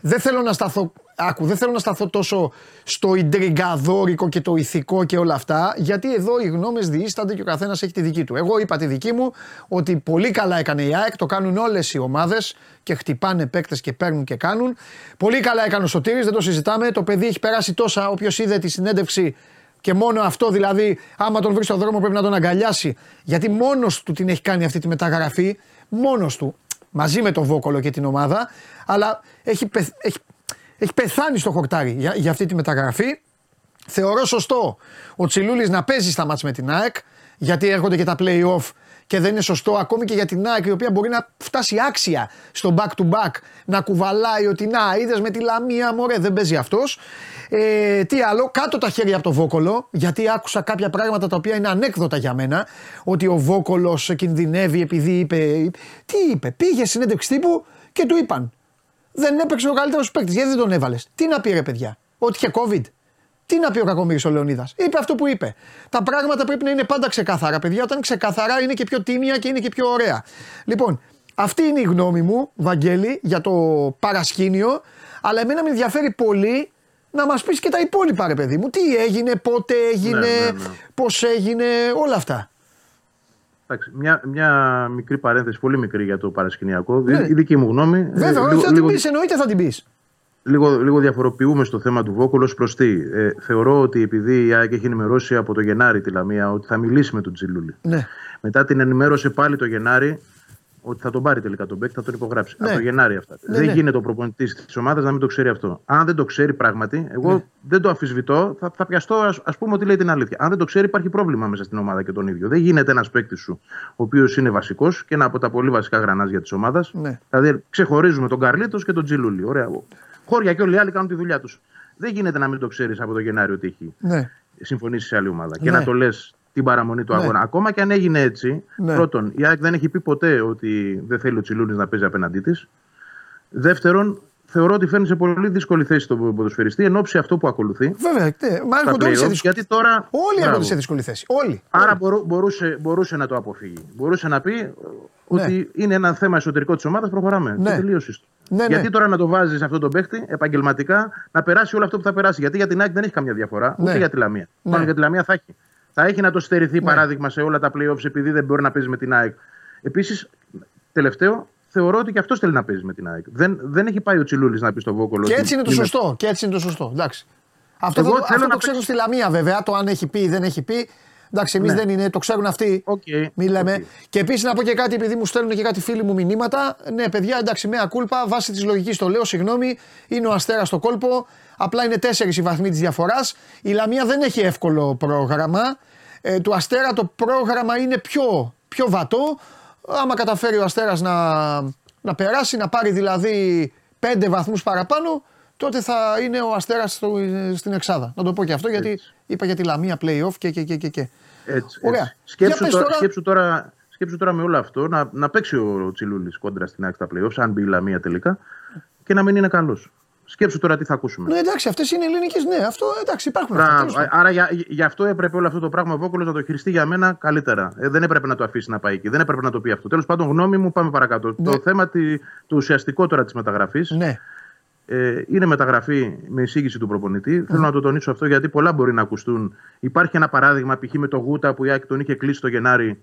Δεν θέλω να σταθώ, άκου, δεν θέλω να σταθώ τόσο στο ιντριγκαδόρικο και το ηθικό και όλα αυτά, γιατί εδώ οι γνώμες διείστανται και ο καθένας έχει τη δική του. Εγώ είπα τη δική μου ότι πολύ καλά έκανε η ΑΕΚ, το κάνουν όλες οι ομάδες και χτυπάνε παίκτες και παίρνουν και κάνουν. Πολύ καλά έκανε ο Σωτήρης, δεν το συζητάμε, το παιδί έχει περάσει τόσα, όποιος είδε τη συνέντευξη και μόνο αυτό δηλαδή, άμα τον βρει στον δρόμο πρέπει να τον αγκαλιάσει, γιατί μόνος του την έχει κάνει αυτή τη μεταγραφή, μόνος του. Μαζί με τον Βόκολο και την ομάδα, αλλά έχει πεθάνει στο χορτάρι για αυτή τη μεταγραφή. Θεωρώ σωστό ο Τσιλούλης να παίζει στα μάτς με την ΑΕΚ, γιατί έρχονται και τα play-off και δεν είναι σωστό ακόμη και για την ΑΕΚ, η οποία μπορεί να φτάσει άξια στο back-to-back, να κουβαλάει ότι να, είδες με τη Λαμία, μωρέ, δεν παίζει αυτός. Τι άλλο, κάτω τα χέρια από το Βόκολο, γιατί άκουσα κάποια πράγματα τα οποία είναι ανέκδοτα για μένα, ότι ο Βόκολος κινδυνεύει επειδή είπε, πήγε συνέντευξη τύπου και του είπαν, δεν έπαιξε ο καλύτερος παίκτης, γιατί δεν τον έβαλες. Τι να πει ρε παιδιά, ότι είχε COVID. Τι να πει ο κακομοίρης ο Λεωνίδας. Είπε αυτό που είπε. Τα πράγματα πρέπει να είναι πάντα ξεκάθαρα, παιδιά. Όταν ξεκαθαρά είναι και πιο τίμια και είναι και πιο ωραία. Λοιπόν, αυτή είναι η γνώμη μου, Βαγγέλη, για το παρασκήνιο. Αλλά εμένα με ενδιαφέρει πολύ να μας πεις και τα υπόλοιπα, ρε παιδί μου. Τι έγινε, πότε έγινε, πώς έγινε, όλα αυτά. Εντάξει, μια μικρή παρένθεση, πολύ μικρή για το παρασκηνιακό. Η δική μου γνώμη. Βέβαια, θα την πεις, εννοείται θα την πεις. Λίγο διαφοροποιούμε στο θέμα του Βόκολος προς τι. Θεωρώ ότι επειδή η ΑΕΚ έχει ενημερώσει από το Γενάρη τη Λαμία ότι θα μιλήσει με τον Τσιλούλη. Ναι. Μετά την ενημέρωσε πάλι το Γενάρη ότι θα τον πάρει τελικά τον Μπέκ, θα τον υπογράψει. Ναι. Από το Γενάρη αυτά. Ναι, δεν γίνεται ο προπονητής της ομάδας να μην το ξέρει αυτό. Αν δεν το ξέρει πράγματι, εγώ δεν το αμφισβητώ, θα πιαστώ ας πούμε ότι λέει την αλήθεια. Αν δεν το ξέρει, υπάρχει πρόβλημα μέσα στην ομάδα και τον ίδιο. Δεν γίνεται ένας παίκτης σου, ο οποίος είναι βασικός και ένα από τα πολύ βασικά γρανάζια της ομάδας. Ναι. Δηλαδή ξεχωρίζουμε τον Καρλίτος και τον Τσιλούλη. Ωραία. Χώρια και όλοι οι άλλοι κάνουν τη δουλειά τους. Δεν γίνεται να μην το ξέρεις από το Γενάριο ότι έχει συμφωνήσει σε άλλη ομάδα. Και να το λες την παραμονή του αγώνα. Ακόμα και αν έγινε έτσι, πρώτον, η ΑΕΚ δεν έχει πει ποτέ ότι δεν θέλει ο Τσιλούνης να παίζει απέναντί της. Δεύτερον, θεωρώ ότι φέρνει σε πολύ δύσκολη θέση τον ποδοσφαιριστή εν ώψη αυτό που ακολουθεί. Βέβαια. Μα έρχονται όλοι σε δύσκολη θέση. Όλοι έρχονται σε δύσκολη θέση. Όλοι. Άρα μπορούσε να το αποφύγει. Μπορούσε να πει ότι είναι ένα θέμα εσωτερικό της ομάδας, προχωράμε. Και τελείωσε το. Γιατί τώρα να το βάζεις αυτόν τον παίχτη επαγγελματικά να περάσει όλο αυτό που θα περάσει. Γιατί για την ΑΕΚ δεν έχει καμία διαφορά, ούτε για τη Λαμία. Μόνο για τη Λαμία θα έχει. Θα έχει να το στερηθεί παράδειγμα σε όλα τα play-offs επειδή δεν μπορεί να παίζει με την ΑΕΚ. Επίσης, τελευταίο, θεωρώ ότι και αυτός θέλει να παίζει με την ΑΕΚ. Δεν έχει πάει ο Τσιλούλης να πει στο Βόκολο. Και έτσι είναι το σωστό. Και έτσι είναι το σωστό. Εντάξει. Αυτό το ξέρουν στη Λαμία βέβαια, το αν έχει πει ή δεν έχει πει. Εντάξει, εμείς δεν είναι, το ξέρουν αυτοί. Μιλάμε. Και επίσης να πω και κάτι, επειδή μου στέλνουν και κάτι φίλοι μου μηνύματα. Ναι, παιδιά, εντάξει, μέα κούλπα, βάσει της λογικής το λέω, συγγνώμη, είναι ο Αστέρας στο κόλπο. Απλά είναι 4 οι βαθμοί της διαφοράς. Η Λαμία δεν έχει εύκολο πρόγραμμα. Του Αστέρα το πρόγραμμα είναι πιο βατό. Άμα καταφέρει ο Αστέρας να περάσει, να πάρει δηλαδή 5 βαθμούς παραπάνω, τότε θα είναι ο Αστέρας στην Εξάδα. Να το πω και αυτό, γιατί είπα για τη Λαμία play-off και. Ωραία. Σκέψου τώρα με όλο αυτό να παίξει ο Τσιλούλης κόντρα στην ΑΕΚ στα play-off, αν μπει η Λαμία τελικά, και να μην είναι καλός. Σκέψου τώρα τι θα ακούσουμε. Ναι, εντάξει, αυτές είναι ελληνικές. Ναι, αυτό εντάξει, υπάρχουν. Άρα γι' αυτό έπρεπε όλο αυτό το πράγμα ο Βόκολος να το χειριστεί για μένα καλύτερα. Δεν έπρεπε να το αφήσει να πάει εκεί. Δεν έπρεπε να το πει αυτό. Τέλος πάντων, γνώμη μου, πάμε παρακάτω. Ναι. Το θέμα το ουσιαστικό τώρα της μεταγραφής. Ναι. Είναι μεταγραφή με εισήγηση του προπονητή. Θέλω να το τονίσω αυτό γιατί πολλά μπορεί να ακουστούν. Υπάρχει ένα παράδειγμα π.χ. με το Γούτα που η ΑΕΚ τον είχε κλείσει το Γενάρη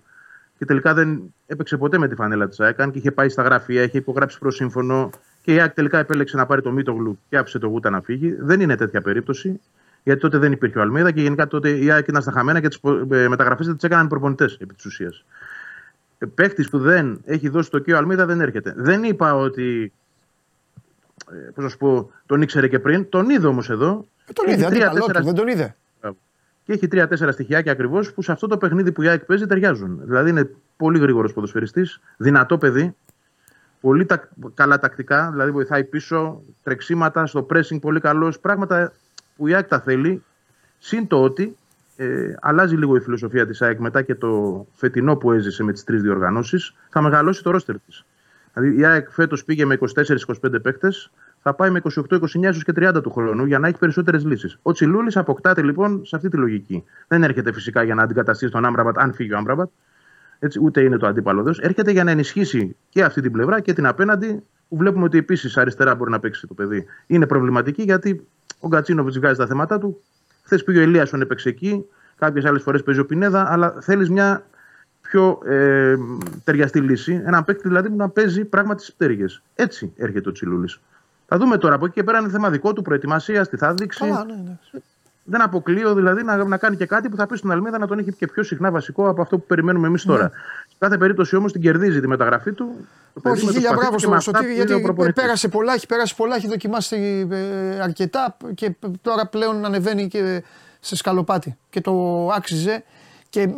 και τελικά δεν έπαιξε ποτέ με τη φανέλα της ΑΕΚ. Αν και είχε πάει στα γραφεία, είχε υπογράψει προσύμφωνο και η ΑΕΚ τελικά επέλεξε να πάρει το Μίτογλου και άφησε το Γούτα να φύγει. Δεν είναι τέτοια περίπτωση, γιατί τότε δεν υπήρχε ο Αλμέιδα και γενικά τότε η ΑΕΚ ήταν στα χαμένα και τις μεταγραφές δεν τις έκαναν προπονητές επί της ουσίας. Παίχτης που δεν έχει δώσει το κύριο Αλμίδα δεν έρχεται. Δεν είπα ότι. Πώς να σου πω, τον ήξερε και πριν, τον είδε όμως εδώ. Τον είδε, δεν τον είδε. Και έχει 3-4 στοιχειάκια ακριβώς που σε αυτό το παιχνίδι που η ΑΕΚ παίζει ταιριάζουν. Δηλαδή είναι πολύ γρήγορος ποδοσφαιριστής, δυνατό παιδί, πολύ καλά τακτικά, δηλαδή βοηθάει πίσω, τρεξίματα, στο pressing πολύ καλός. Πράγματα που η ΑΕΚ τα θέλει, συν το ότι. Αλλάζει λίγο η φιλοσοφία της ΑΕΚ μετά και το φετινό που έζησε με τις τρεις διοργανώσεις. Θα μεγαλώσει το ρόστερ της. Δηλαδή η ΑΕΚ φέτος πήγε με 24-25 παίκτες, θα πάει με 28-29 ίσως και 30 του χρόνου για να έχει περισσότερες λύσεις. Ο Τσιλούλης αποκτάται λοιπόν σε αυτή τη λογική. Δεν έρχεται φυσικά για να αντικαταστήσει τον Άμπραμπατ, αν φύγει ο Άμπραμπατ, ούτε είναι το αντίπαλο δέος. Έρχεται για να ενισχύσει και αυτή την πλευρά και την απέναντι, που βλέπουμε ότι επίσης αριστερά μπορεί να παίξει το παιδί. Είναι προβληματική γιατί ο Γκατσίνοβιτς βγάζει τα θέματα του. Χθες πήγε ο Ηλίασον, έπαιξε εκεί. Κάποιες άλλες φορές παίζει ο Πινέδα. Αλλά θέλεις μια πιο ταιριαστή λύση. Έναν παίκτη δηλαδή που να παίζει πράγματι στις πτέρυγες. Έτσι έρχεται ο Τσιλούλης. Θα δούμε τώρα από εκεί και πέρα είναι θέμα δικό του προετοιμασίας, τι θα δείξει. Καλά, ναι. Δεν αποκλείω δηλαδή να κάνει και κάτι που θα πει στον Αλμίδα να τον έχει και πιο συχνά βασικό από αυτό που περιμένουμε εμείς τώρα. Σε κάθε περίπτωση όμως την κερδίζει τη μεταγραφή του. Όχι, χίλια μπράβο στον Σωτήρη, γιατί πέρασε πολλά, έχει δοκιμάσει αρκετά και τώρα πλέον ανεβαίνει και σε σκαλοπάτι. Και το άξιζε. Και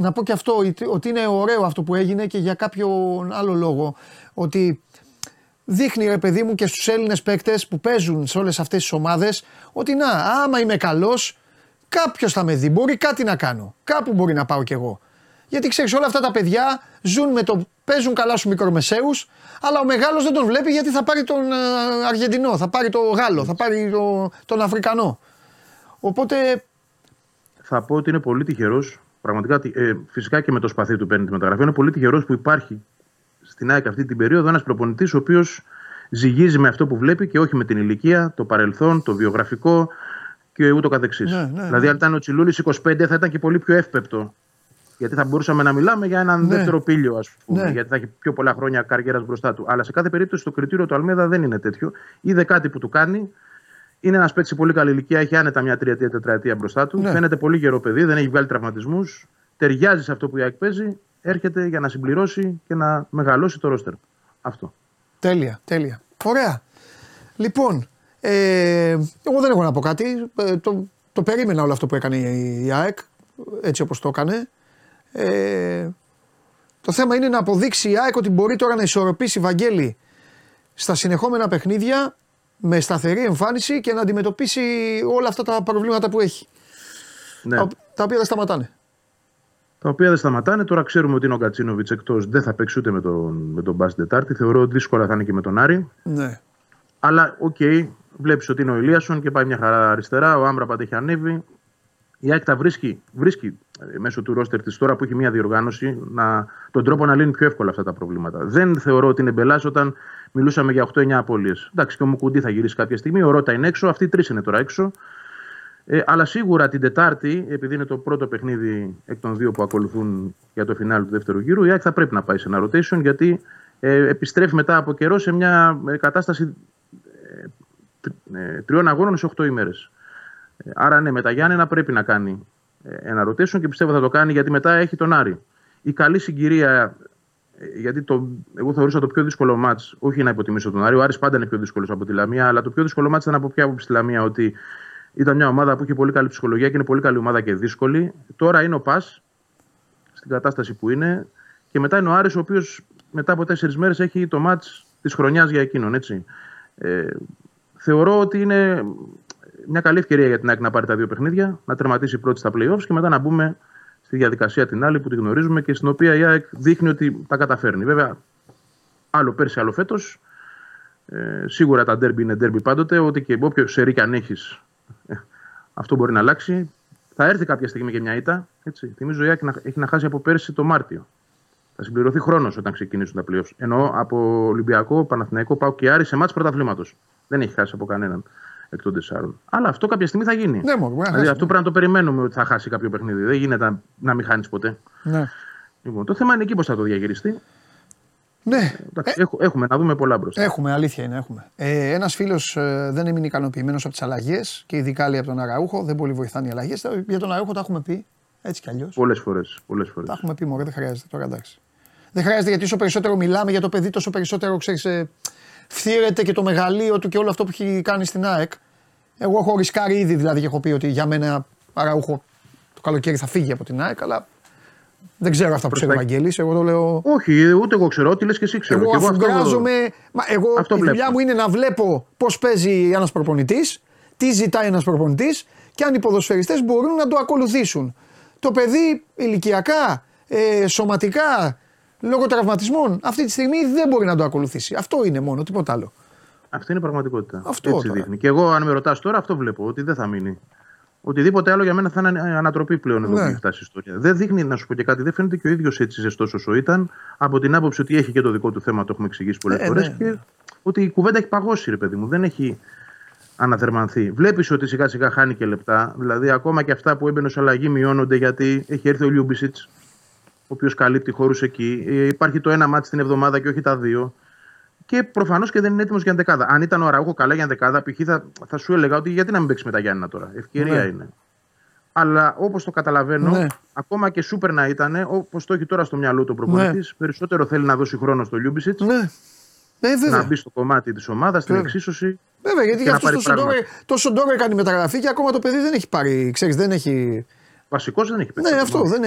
να πω και αυτό, ότι είναι ωραίο αυτό που έγινε και για κάποιον άλλο λόγο. Ότι δείχνει ρε παιδί μου και στους Έλληνες παίκτες που παίζουν σε όλες αυτές τις ομάδες ότι να, άμα είμαι καλός, κάποιος θα με δει. Μπορεί κάτι να κάνω. Κάπου μπορεί να πάω κι εγώ. Γιατί ξέρεις, όλα αυτά τα παιδιά ζουν με το. Παίζουν καλά στους μικρομεσαίους, αλλά ο μεγάλος δεν τον βλέπει γιατί θα πάρει τον Αργεντινό, θα πάρει τον Γάλλο, θα πάρει τον Αφρικανό. Οπότε. Θα πω ότι είναι πολύ τυχερός. Πραγματικά, φυσικά και με το σπαθί του παίρνει τη μεταγραφή. Είναι πολύ τυχερός που υπάρχει στην ΑΕΚ αυτή την περίοδο ένας προπονητής ο οποίος ζυγίζει με αυτό που βλέπει και όχι με την ηλικία, το παρελθόν, το βιογραφικό και ούτω καθεξής. Ναι. Δηλαδή, αν ήταν ο Τσιλούλης 25, θα ήταν και πολύ πιο εύπεπτο. Γιατί θα μπορούσαμε να μιλάμε για έναν δεύτερο πύλιο, ας πούμε, γιατί θα έχει πιο πολλά χρόνια καριέρας μπροστά του. Αλλά σε κάθε περίπτωση το κριτήριο του Αλμέιδα δεν είναι τέτοιο. Είδε κάτι που του κάνει. Είναι ένας παίκτης πολύ καλή ηλικία, έχει άνετα μια τριετία-τετραετία μπροστά του. Ναι. Φαίνεται πολύ γερό παιδί, δεν έχει βγάλει τραυματισμούς. Ταιριάζει σε αυτό που η ΑΕΚ παίζει. Έρχεται για να συμπληρώσει και να μεγαλώσει το ρόστερ. Αυτό. Τέλεια. Ωραία. Λοιπόν, εγώ δεν έχω να πω κάτι. Το περίμενα όλο αυτό που έκανε η ΑΕΚ, έτσι όπως το έκανε. Το θέμα είναι να αποδείξει η ΑΕΚ ότι μπορεί τώρα να ισορροπήσει, Βαγγέλη, στα συνεχόμενα παιχνίδια με σταθερή εμφάνιση και να αντιμετωπίσει όλα αυτά τα προβλήματα που έχει. Ναι. Τα οποία δεν σταματάνε. Τώρα ξέρουμε ότι είναι ο Γκατσίνοβιτς εκτός. Δεν θα παίξει ούτε με τον Μπάς την Τετάρτη. Θεωρώ ότι δύσκολα θα είναι και με τον Άρη. Ναι. Αλλά οκ, βλέπεις ότι είναι ο Ηλίασον και πάει μια χαρά αριστερά. Ο Άμπραμπατ έχει ανέβει. Η ΑΕΚ τα βρίσκει μέσω του ρόστερ της τώρα που έχει μια διοργάνωση τον τρόπο να λύνει πιο εύκολα αυτά τα προβλήματα. Δεν θεωρώ ότι είναι μπελάς όταν μιλούσαμε για 8-9 απώλειες. Εντάξει, και ο Μουκουντή θα γυρίσει κάποια στιγμή, ο Ρότα είναι έξω, αυτοί οι τρεις είναι τώρα έξω. Αλλά σίγουρα την Τετάρτη, επειδή είναι το πρώτο παιχνίδι εκ των δύο που ακολουθούν για το φινάλι του δεύτερου γύρου, η ΑΕΚ θα πρέπει να πάει σε ένα rotation γιατί επιστρέφει μετά από καιρό σε μια κατάσταση τριών αγώνων σε 8 ημέρες. Άρα ναι, με τα Γιάννενα πρέπει να κάνει ένα rotation και πιστεύω θα το κάνει γιατί μετά έχει τον Άρη. Η καλή συγκυρία, γιατί εγώ θεωρούσα το πιο δύσκολο μάτς, όχι να υποτιμήσω τον Άρη, ο Άρης πάντα είναι πιο δύσκολος από τη Λαμία, αλλά το πιο δύσκολο μάτς ήταν από ποια άποψη τη Λαμία, ότι ήταν μια ομάδα που είχε πολύ καλή ψυχολογία και είναι πολύ καλή ομάδα και δύσκολη. Τώρα είναι ο ΠΑΣ στην κατάσταση που είναι και μετά είναι ο Άρης ο οποίος μετά από 4 μέρες έχει το μάτς της χρονιάς για εκείνον. Έτσι. Θεωρώ ότι είναι μια καλή ευκαιρία για την ΑΕΚ να πάρει τα δύο παιχνίδια, να τερματίσει πρώτη στα play-offs και μετά να μπούμε στη διαδικασία την άλλη που τη γνωρίζουμε και στην οποία η ΑΕΚ δείχνει ότι τα καταφέρνει. Βέβαια, άλλο πέρσι, άλλο φέτος. Σίγουρα τα ντέρμπι είναι ντέρμπι πάντοτε, ότι και όποιο σερί κι αν έχεις, αυτό μπορεί να αλλάξει. Θα έρθει κάποια στιγμή και μια ήττα. Έτσι. Θυμίζω η ΑΕΚ έχει να χάσει από πέρσι το Μάρτιο. Θα συμπληρωθεί χρόνος όταν ξεκινήσουν τα play-offs. Ενώ από Ολυμπιακό, Παναθηναϊκό, ΠΑΟΚ και Άρη σε μάτς πρωταθλήματος. Δεν έχει χάσει από κανέναν εκ των 4. Αλλά αυτό κάποια στιγμή θα γίνει. Ναι, δηλαδή, αυτό πρέπει να το περιμένουμε ότι θα χάσει κάποιο παιχνίδι. Δεν γίνεται να μην χάνεις ποτέ. Ναι. Λοιπόν, το θέμα είναι εκεί πώς θα το διαχειριστεί. Ναι. Εντάξει, έχουμε να δούμε πολλά μπροστά. Έχουμε, αλήθεια είναι. Έχουμε. Ένας φίλος δεν έμεινε ικανοποιημένος από τις αλλαγές και ειδικά λέει από τον Αραούχο. Δεν πολύ βοηθάνε οι αλλαγές. Για τον Αραούχο τα έχουμε πει έτσι κι αλλιώς. Πολλές φορές. Τα έχουμε πει, μωρέ, δεν χρειάζεται τώρα, εντάξει. Δεν χρειάζεται, γιατί όσο περισσότερο μιλάμε για το παιδί, τόσο περισσότερο φθήρεται και το μεγαλείο του και όλο αυτό που έχει κάνει στην ΑΕΚ. Εγώ έχω ρισκάρει ήδη, δηλαδή, και έχω πει ότι για μένα Αραούχο το καλοκαίρι θα φύγει από την ΑΕΚ, αλλά. Δεν ξέρω αυτά που ξέρει ο Βαγγέλης, εγώ το λέω. Όχι, ούτε εγώ ξέρω, τι λες και εσύ ξέρω. Εγώ αφουγκράζομαι. Εγώ η δουλειά μου είναι να βλέπω πώς παίζει ένας προπονητής, τι ζητάει ένας προπονητής και αν οι ποδοσφαιριστές μπορούν να το ακολουθήσουν. Το παιδί ηλικιακά, σωματικά, λόγω τραυματισμών, αυτή τη στιγμή δεν μπορεί να το ακολουθήσει. Αυτό είναι μόνο, τίποτα άλλο. Αυτή είναι η πραγματικότητα. Αυτό έτσι δείχνει. Και εγώ, αν με ρωτάς τώρα, αυτό βλέπω, ότι δεν θα μείνει. Οτιδήποτε άλλο για μένα θα είναι ανατροπή πλέον εδώ που έχει φτάσει η ιστορία. Δεν δείχνει, να σου πω και κάτι, δεν φαίνεται και ο ίδιος έτσι ζεστός όσο ήταν, από την άποψη ότι έχει και το δικό του θέμα, το έχουμε εξηγήσει πολλές φορές. Ναι. Και ότι η κουβέντα έχει παγώσει, ρε παιδί μου, δεν έχει αναθερμανθεί. Βλέπεις ότι σιγά σιγά χάνει και λεπτά. Δηλαδή, ακόμα και αυτά που έμπαινε ως αλλαγή μειώνονται, γιατί έχει έρθει ο Λιούμπισιτς, ο οποίος καλύπτει χώρους εκεί. Υπάρχει το ένα μάτι την εβδομάδα και όχι τα δύο. Και προφανώς και δεν είναι έτοιμος για ενδεκάδα. Αν ήταν ο Αραούχο καλά για ενδεκάδα, π.χ. θα σου έλεγα ότι γιατί να μην παίξει με τα Γιάννενα τώρα. Ευκαιρία είναι. Αλλά όπως το καταλαβαίνω, ακόμα και σούπερ να ήταν, όπως το έχει τώρα στο μυαλό του ο προπονητής, περισσότερο θέλει να δώσει χρόνο στο Λιούμπισιτς. Ναι. Να μπει στο κομμάτι της ομάδας, στην εξίσωση. Βέβαια, γιατί για αυτό τόσο ντόρο έκανε μεταγραφή και ακόμα το παιδί δεν έχει πάρει. Ξέρεις, δεν έχει. Βασικός δεν έχει παίξει. Ναι, αυτό δεν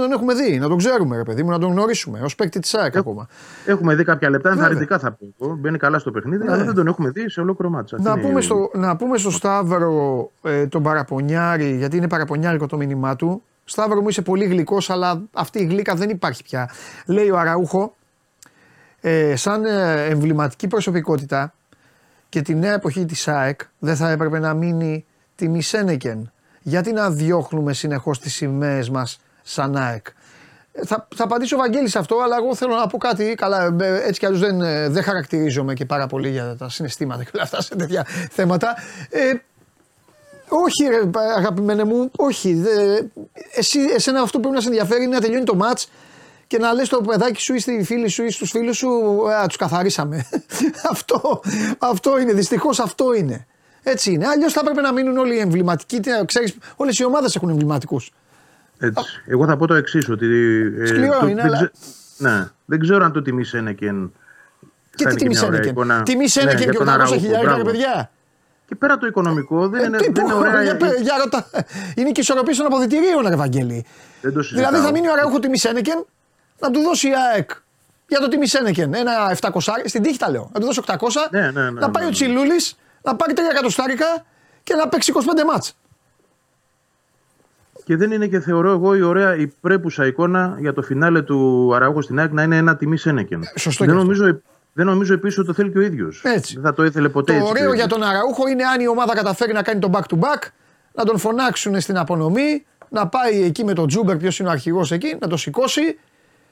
τον έχουμε δει. Να τον ξέρουμε, ρε παιδί μου, να τον γνωρίσουμε. Ως παίκτη της ΑΕΚ ακόμα. Έχουμε δει κάποια λεπτά, ενθαρρυντικά θα πω. Μπαίνει καλά στο παιχνίδι, αλλά δεν τον έχουμε δει σε ολόκληρο μάτσα. Να πούμε στο Σταύρο τον παραπονιάρη, γιατί είναι παραπονιάρικο το μήνυμά του. Σταύρο μου, είσαι πολύ γλυκός, αλλά αυτή η γλύκα δεν υπάρχει πια. Λέει ο Αραούχο, σαν εμβληματική προσωπικότητα και τη νέα εποχή της ΑΕΚ, δεν θα έπρεπε να μείνει τη Μισένεκεν. Γιατί να διώχνουμε συνεχώς τις σημαίες μας σαν ΑΕΚ. Θα απαντήσω ο Βαγγέλης αυτό, αλλά εγώ θέλω να πω κάτι. Καλά, έτσι κι αλλιώς δεν χαρακτηρίζομαι και πάρα πολύ για τα συναισθήματα και όλα αυτά σε τέτοια θέματα. Όχι, ρε, αγαπημένε μου, όχι. Εσένα αυτό που πρέπει να σε ενδιαφέρει είναι να τελειώνει το μάτς και να λες στο παιδάκι σου ή στη φίλη σου ή στους φίλους σου, τους καθαρίσαμε. Αυτό είναι, δυστυχώς αυτό είναι. Έτσι είναι. Αλλιώς θα πρέπει να μείνουν όλοι οι εμβληματικοί. Ξέρεις, όλες οι ομάδες έχουν εμβληματικούς. Έτσι. Εγώ θα πω το εξής, ότι. Σκληρό είναι, αλλά. Ναι. Δεν ξέρω αν το τιμή Σένεκεν. Και τι τιμή Σένεκεν. Τιμή Σένεκεν και 800.000 ρε παιδιά. Και πέρα το οικονομικό δεν είναι. Είναι και ισορροπία των αποδυτηρίων, ρε Βαγγέλη. Δηλαδή θα μείνει ο Αραούχο τιμή Σένεκεν να του δώσει η ΑΕΚ. Για το τιμή Σένεκεν. Ένα 700. Στην τύχη τα λέω. Να του δώσει 800. Να πάει ο Τσιλούλης. Να πάρει 3 εκατοστάρικα και να παίξει 25 μάτς. Και δεν είναι και θεωρώ εγώ η ωραία, η πρέπουσα εικόνα για το φινάλε του Αραούχο στην ΑΕΚ να είναι ένα τιμή Σένεκεν. Σωστό. Δεν νομίζω επίσης ότι το θέλει και ο ίδιος. Έτσι. Δεν θα το ήθελε ποτέ. Το ωραίο για τον Αραούχο είναι αν η ομάδα καταφέρει να κάνει το back to back, να τον φωνάξουν στην απονομή, να πάει εκεί με τον Τζούμπερ, ποιος είναι ο αρχηγός εκεί, να το σηκώσει,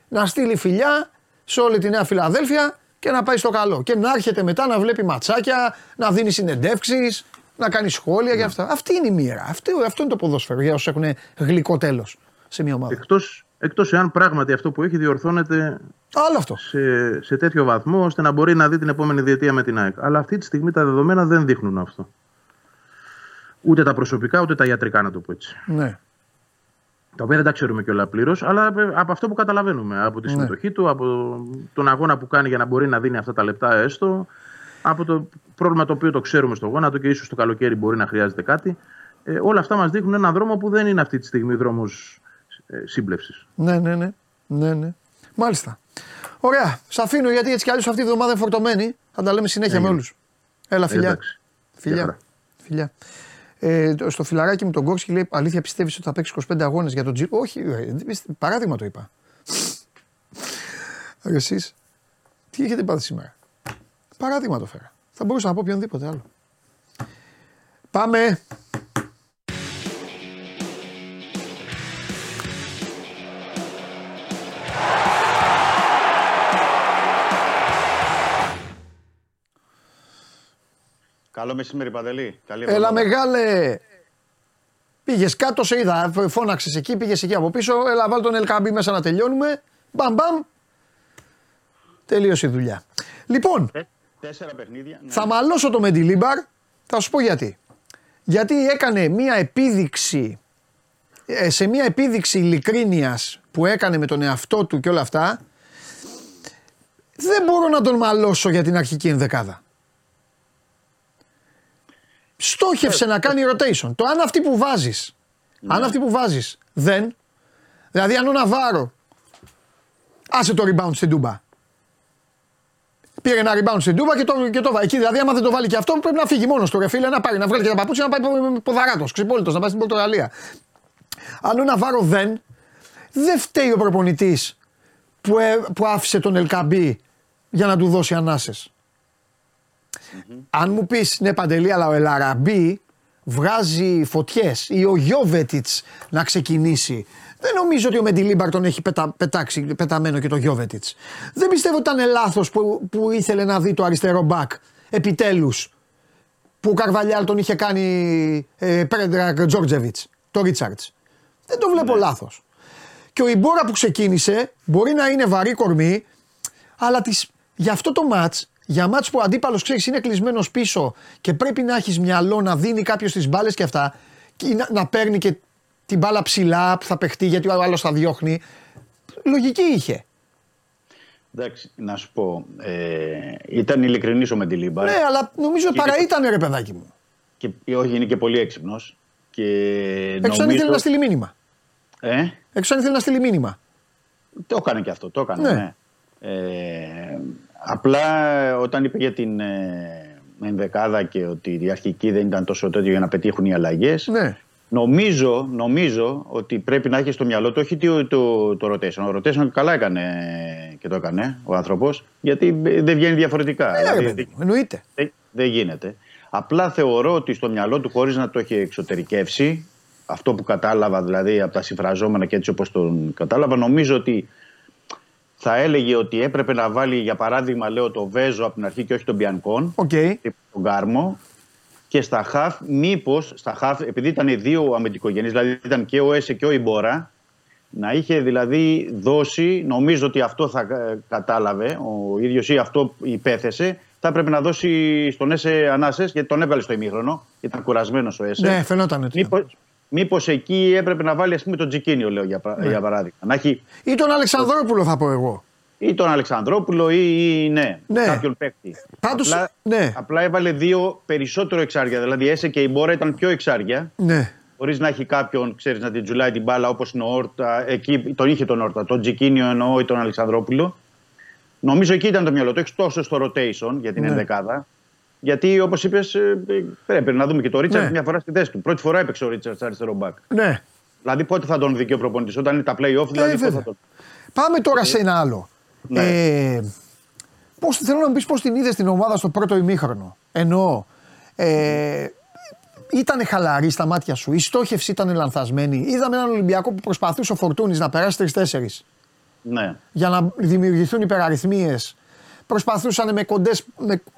να στείλει φιλιά σε όλη τη Νέα Φιλαδέλφια. Και να πάει στο καλό. Και να έρχεται μετά να βλέπει ματσάκια, να δίνει συνεντεύξεις, να κάνει σχόλια για αυτά. Αυτή είναι η μοίρα. Αυτό είναι το ποδόσφαιρο για όσους έχουν γλυκό τέλος σε μια ομάδα. Εκτός εάν πράγματι αυτό που έχει διορθώνεται σε τέτοιο βαθμό ώστε να μπορεί να δει την επόμενη διετία με την ΑΕΚ. Αλλά αυτή τη στιγμή τα δεδομένα δεν δείχνουν αυτό. Ούτε τα προσωπικά ούτε τα ιατρικά, να το πω έτσι. Ναι. Τα οποία δεν τα ξέρουμε κιόλα πλήρως, αλλά από αυτό που καταλαβαίνουμε. Από τη συμμετοχή του, από τον αγώνα που κάνει για να μπορεί να δίνει αυτά τα λεπτά έστω, από το πρόβλημα το οποίο το ξέρουμε στο γόνατο και ίσως το καλοκαίρι μπορεί να χρειάζεται κάτι. Όλα αυτά μας δείχνουν έναν δρόμο που δεν είναι αυτή τη στιγμή δρόμος σύμπλευσης. Ναι. Μάλιστα. Ωραία. Σ' αφήνω γιατί έτσι κι αλλιώς αυτή η εβδομάδα είναι φορτωμένη. Θα τα λέμε συνέχεια με όλους. Έλα, φιλιά. Φιλιά. Στο φιλαράκι μου τον Κόρσκι λέει: αλήθεια πιστεύεις ότι θα παίξει 25 αγώνες για τον Τζι. Όχι, παράδειγμα το είπα. Εσείς, τι έχετε πάθει σήμερα. Παράδειγμα το φέρα. Θα μπορούσα να πω οποιονδήποτε άλλο. Πάμε. Καλό μεσημέρι, Παντελή. Καλή εβδομάδα. Έλα μεγάλε! Πήγες κάτω, σε είδα, φώναξες εκεί, πήγες εκεί από πίσω, έλα βάλ τον Ελκαμπή μέσα να τελειώνουμε, μπαμ μπαμ, τελείωσε η δουλειά. Λοιπόν, 4 παιχνίδια, ναι. Θα μαλώσω το Μεντιλίμπαρ, θα σου πω γιατί. Γιατί έκανε μία επίδειξη, σε μία επίδειξη ειλικρίνειας που έκανε με τον εαυτό του και όλα αυτά, δεν μπορώ να τον μαλώσω για την αρχική ενδεκάδα. Στόχευσε να κάνει rotation. Το αν αυτοί που βάζεις, αν αυτοί που βάζεις δεν, δηλαδή αν ο Ναβάρο, άσε το rebound στην Τούμπα. Πήρε ένα rebound στην Τούμπα και το βαϊκή. Δηλαδή, άμα δεν το βάλει και αυτό, πρέπει να φύγει μόνο του ρε φίλε, να πάρει, να βγάλει και τα παπούτσια, να πάει ποδαράτος, ξυπόλυτος, να πάει στην Πορτογαλία. Αν ο Ναβάρο δεν φταίει ο προπονητής που άφησε τον Ελκαμπή για να του δώσει ανάσες. Mm-hmm. Αν μου πεις ναι Παντελή, αλλά ο Ελαραμπή βγάζει φωτιές ή ο Γιόβετιτς να ξεκινήσει, δεν νομίζω ότι ο Μεντιλίμπαρ τον έχει πεταμένο και το Γιόβετιτς. Δεν πιστεύω ότι ήταν λάθος που ήθελε να δει το αριστερό μπακ επιτέλους, που ο Καρβαλιάλ τον είχε κάνει Πρέντρακ Τζόρτζεβιτς, το Ρίτσαρτς. Δεν το βλέπω λάθος. Και ο Ιμπόρα που ξεκίνησε μπορεί να είναι βαρύ κορμί, αλλά για αυτό το μάτς, για μάτς που ο αντίπαλος ξέρεις είναι κλεισμένος πίσω και πρέπει να έχεις μυαλό να δίνει κάποιος τις μπάλες και αυτά και να παίρνει και την μπάλα ψηλά που θα παιχτεί γιατί ο άλλος θα διώχνει. Λογική είχε. Εντάξει, να σου πω, ήταν ειλικρινής ο Μεντιλίμπαρ. Ναι, αλλά νομίζω παρά ήταν ρε παιδάκι μου. Και όχι, είναι και πολύ έξυπνος. Εξωάνη ήθελε να στείλει μήνυμα. Εξωάνη ήθελε να στείλει μήνυμα. Το έκανε και αυτό, το έκανε. Ναι. Απλά όταν είπε για την ενδεκάδα και ότι η αρχική δεν ήταν τόσο τέτοιο για να πετύχουν οι αλλαγές, ναι. Νομίζω ότι πρέπει να έχει στο μυαλό του όχι το rotation. Ο rotation καλά έκανε και το έκανε ο άνθρωπος, γιατί δεν βγαίνει διαφορετικά. Εννοείται. Δεν γίνεται. Απλά θεωρώ ότι στο μυαλό του, χωρίς να το έχει εξωτερικεύσει, αυτό που κατάλαβα δηλαδή από τα συμφραζόμενα και έτσι όπως τον κατάλαβα, νομίζω ότι θα έλεγε ότι έπρεπε να βάλει, για παράδειγμα, λέω, το Βέζο από την αρχή και όχι τον Μπιανκόν, τον Γκάρμο, και στα χαφ, μήπως στα χαφ, επειδή ήταν δύο αμυντικογενείς, δηλαδή ήταν και ο Έσε και ο Ιμπόρα, να είχε δηλαδή δώσει, νομίζω ότι αυτό θα κατάλαβε ο ίδιος ή αυτό υπέθεσε, θα έπρεπε να δώσει στον Έσε ανάσες, γιατί τον έβγαλε στο ημίχρονο, ήταν κουρασμένος ο Έσε. Ναι, φαινόταν. Μήπως εκεί έπρεπε να βάλει, ας πούμε, τον Τζικίνιο, λέω, για παράδειγμα. Να έχει... Ή τον Αλεξανδρόπουλο, θα πω εγώ. Ή τον Αλεξανδρόπουλο, ή κάποιον παίκτη. Πάντως, απλά έβαλε δύο περισσότερο εξάρια. Δηλαδή, Έσε και η Μπόρα ήταν πιο εξάρια. Ναι. Χωρίς να έχει κάποιον, ξέρεις, να την τζουλάει την μπάλα όπως είναι ο Όρτα. Εκεί τον είχε τον Όρτα. Τον Τζικίνιο εννοώ ή τον Αλεξανδρόπουλο. Νομίζω εκεί ήταν το μυαλό. Το έχει τόσο στο rotation για την ενδεκάδα. Γιατί όπως είπες, πρέπει να δούμε και το Ρίτσαρτ μια φορά στη θέση του. Πρώτη φορά έπαιξε ο Ρίτσαρτ αριστερό μπακ. Ναι. Δηλαδή πότε θα τον δει και ο προπονητής, όταν είναι τα play-off, δηλαδή πότε θα τον... Πάμε τώρα σε ένα άλλο. Ναι. Θέλω να μου πεις πώς την είδες την ομάδα στο πρώτο ημίχρονο. Εννοώ, ήτανε χαλαρή στα μάτια σου, η στόχευση ήταν λανθασμένη. Είδαμε έναν Ολυμπιακό που προσπαθούσε ο Φορτούνης να περάσει 3-4. Ναι. Για να δημιουργηθούν υπεραριθμίες. Προσπαθούσαν με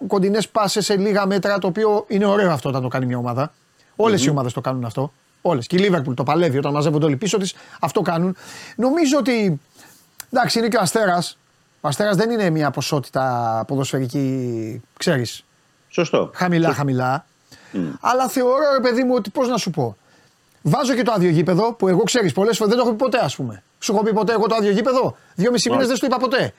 κοντινές πάσες σε λίγα μέτρα, το οποίο είναι ωραίο αυτό όταν το κάνει μια ομάδα. Όλες οι ομάδες το κάνουν αυτό. Όλες. Και η Liverpool το παλεύει όταν μαζεύονται όλοι πίσω της. Αυτό κάνουν. Νομίζω ότι. Εντάξει, είναι και ο Αστέρας. Ο Αστέρας δεν είναι μια ποσότητα ποδοσφαιρική, ξέρεις. Σωστό. Χαμηλά. Αλλά θεωρώ, ρε παιδί μου, ότι πώς να σου πω. Βάζω και το άδειο γήπεδο που εγώ ξέρεις πολλές φορές δεν το έχω πει ποτέ, ας πούμε. Σου έχω πει ποτέ εγώ το άδειο γήπεδο. 2,5 μήνες δεν σου το είπα ποτέ.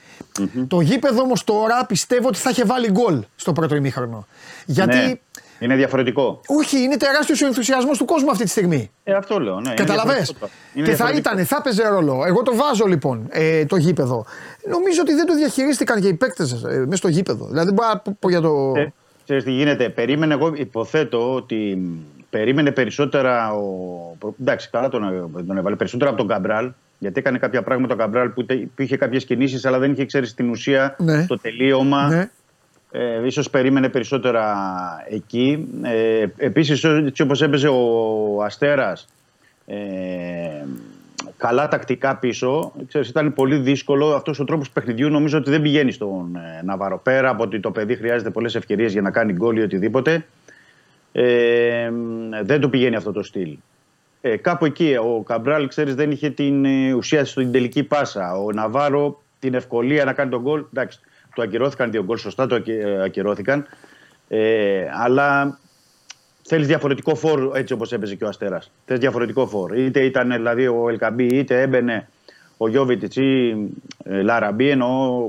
Το γήπεδο όμως τώρα πιστεύω ότι θα είχε βάλει γκολ στο πρώτο ημίχρονο. Γιατί. Ναι. Είναι διαφορετικό. Όχι, είναι τεράστιος ο ενθουσιασμός του κόσμου αυτή τη στιγμή. Αυτό λέω. Ναι, καταλαβες. Και θα παίζε ρόλο. Εγώ το βάζω λοιπόν το γήπεδο. Νομίζω ότι δεν το διαχειρίστηκαν και οι παίκτες μέσα στο γήπεδο. Δηλαδή μπορώ να πω για το. Ξέρεις τι γίνεται. Περίμενε, εγώ υποθέτω ότι. Περίμενε περισσότερα ο. Εντάξει, καλά τον έβαλε. Περισσότερα από τον Καμπράλ. Γιατί έκανε κάποια πράγματα ο Καμπράλ που είχε κάποιες κινήσεις, αλλά δεν είχε, ξέρεις, στην ουσία το τελείωμα. Ναι. Ίσως περίμενε περισσότερα εκεί. Επίσης, έτσι όπως έπαιζε ο Αστέρας, καλά τακτικά πίσω, ξέρεις, ήταν πολύ δύσκολο. Αυτός ο τρόπος παιχνιδιού νομίζω ότι δεν πηγαίνει στον Ναβάρο. Πέρα από ότι το παιδί χρειάζεται πολλές ευκαιρίες για να κάνει γκόλ ή οτιδήποτε. Δεν του πηγαίνει αυτό το στυλ. Κάπου εκεί ο Καμπράλ, ξέρεις, δεν είχε την ουσία στην τελική πάσα. Ο Ναβάρο την ευκολία να κάνει τον γκολ. Εντάξει, το ακυρώθηκαν 2 γκολ, σωστά το ακυρώθηκαν. Αλλά θέλεις διαφορετικό φόρ, έτσι όπως έπαιζε και ο Αστέρας. Θέλεις διαφορετικό φόρ. Είτε ήταν δηλαδή ο Ελκαμπή, είτε έμπαινε ο Γιώβιτιτς ή Λαραμπή. Εννοώ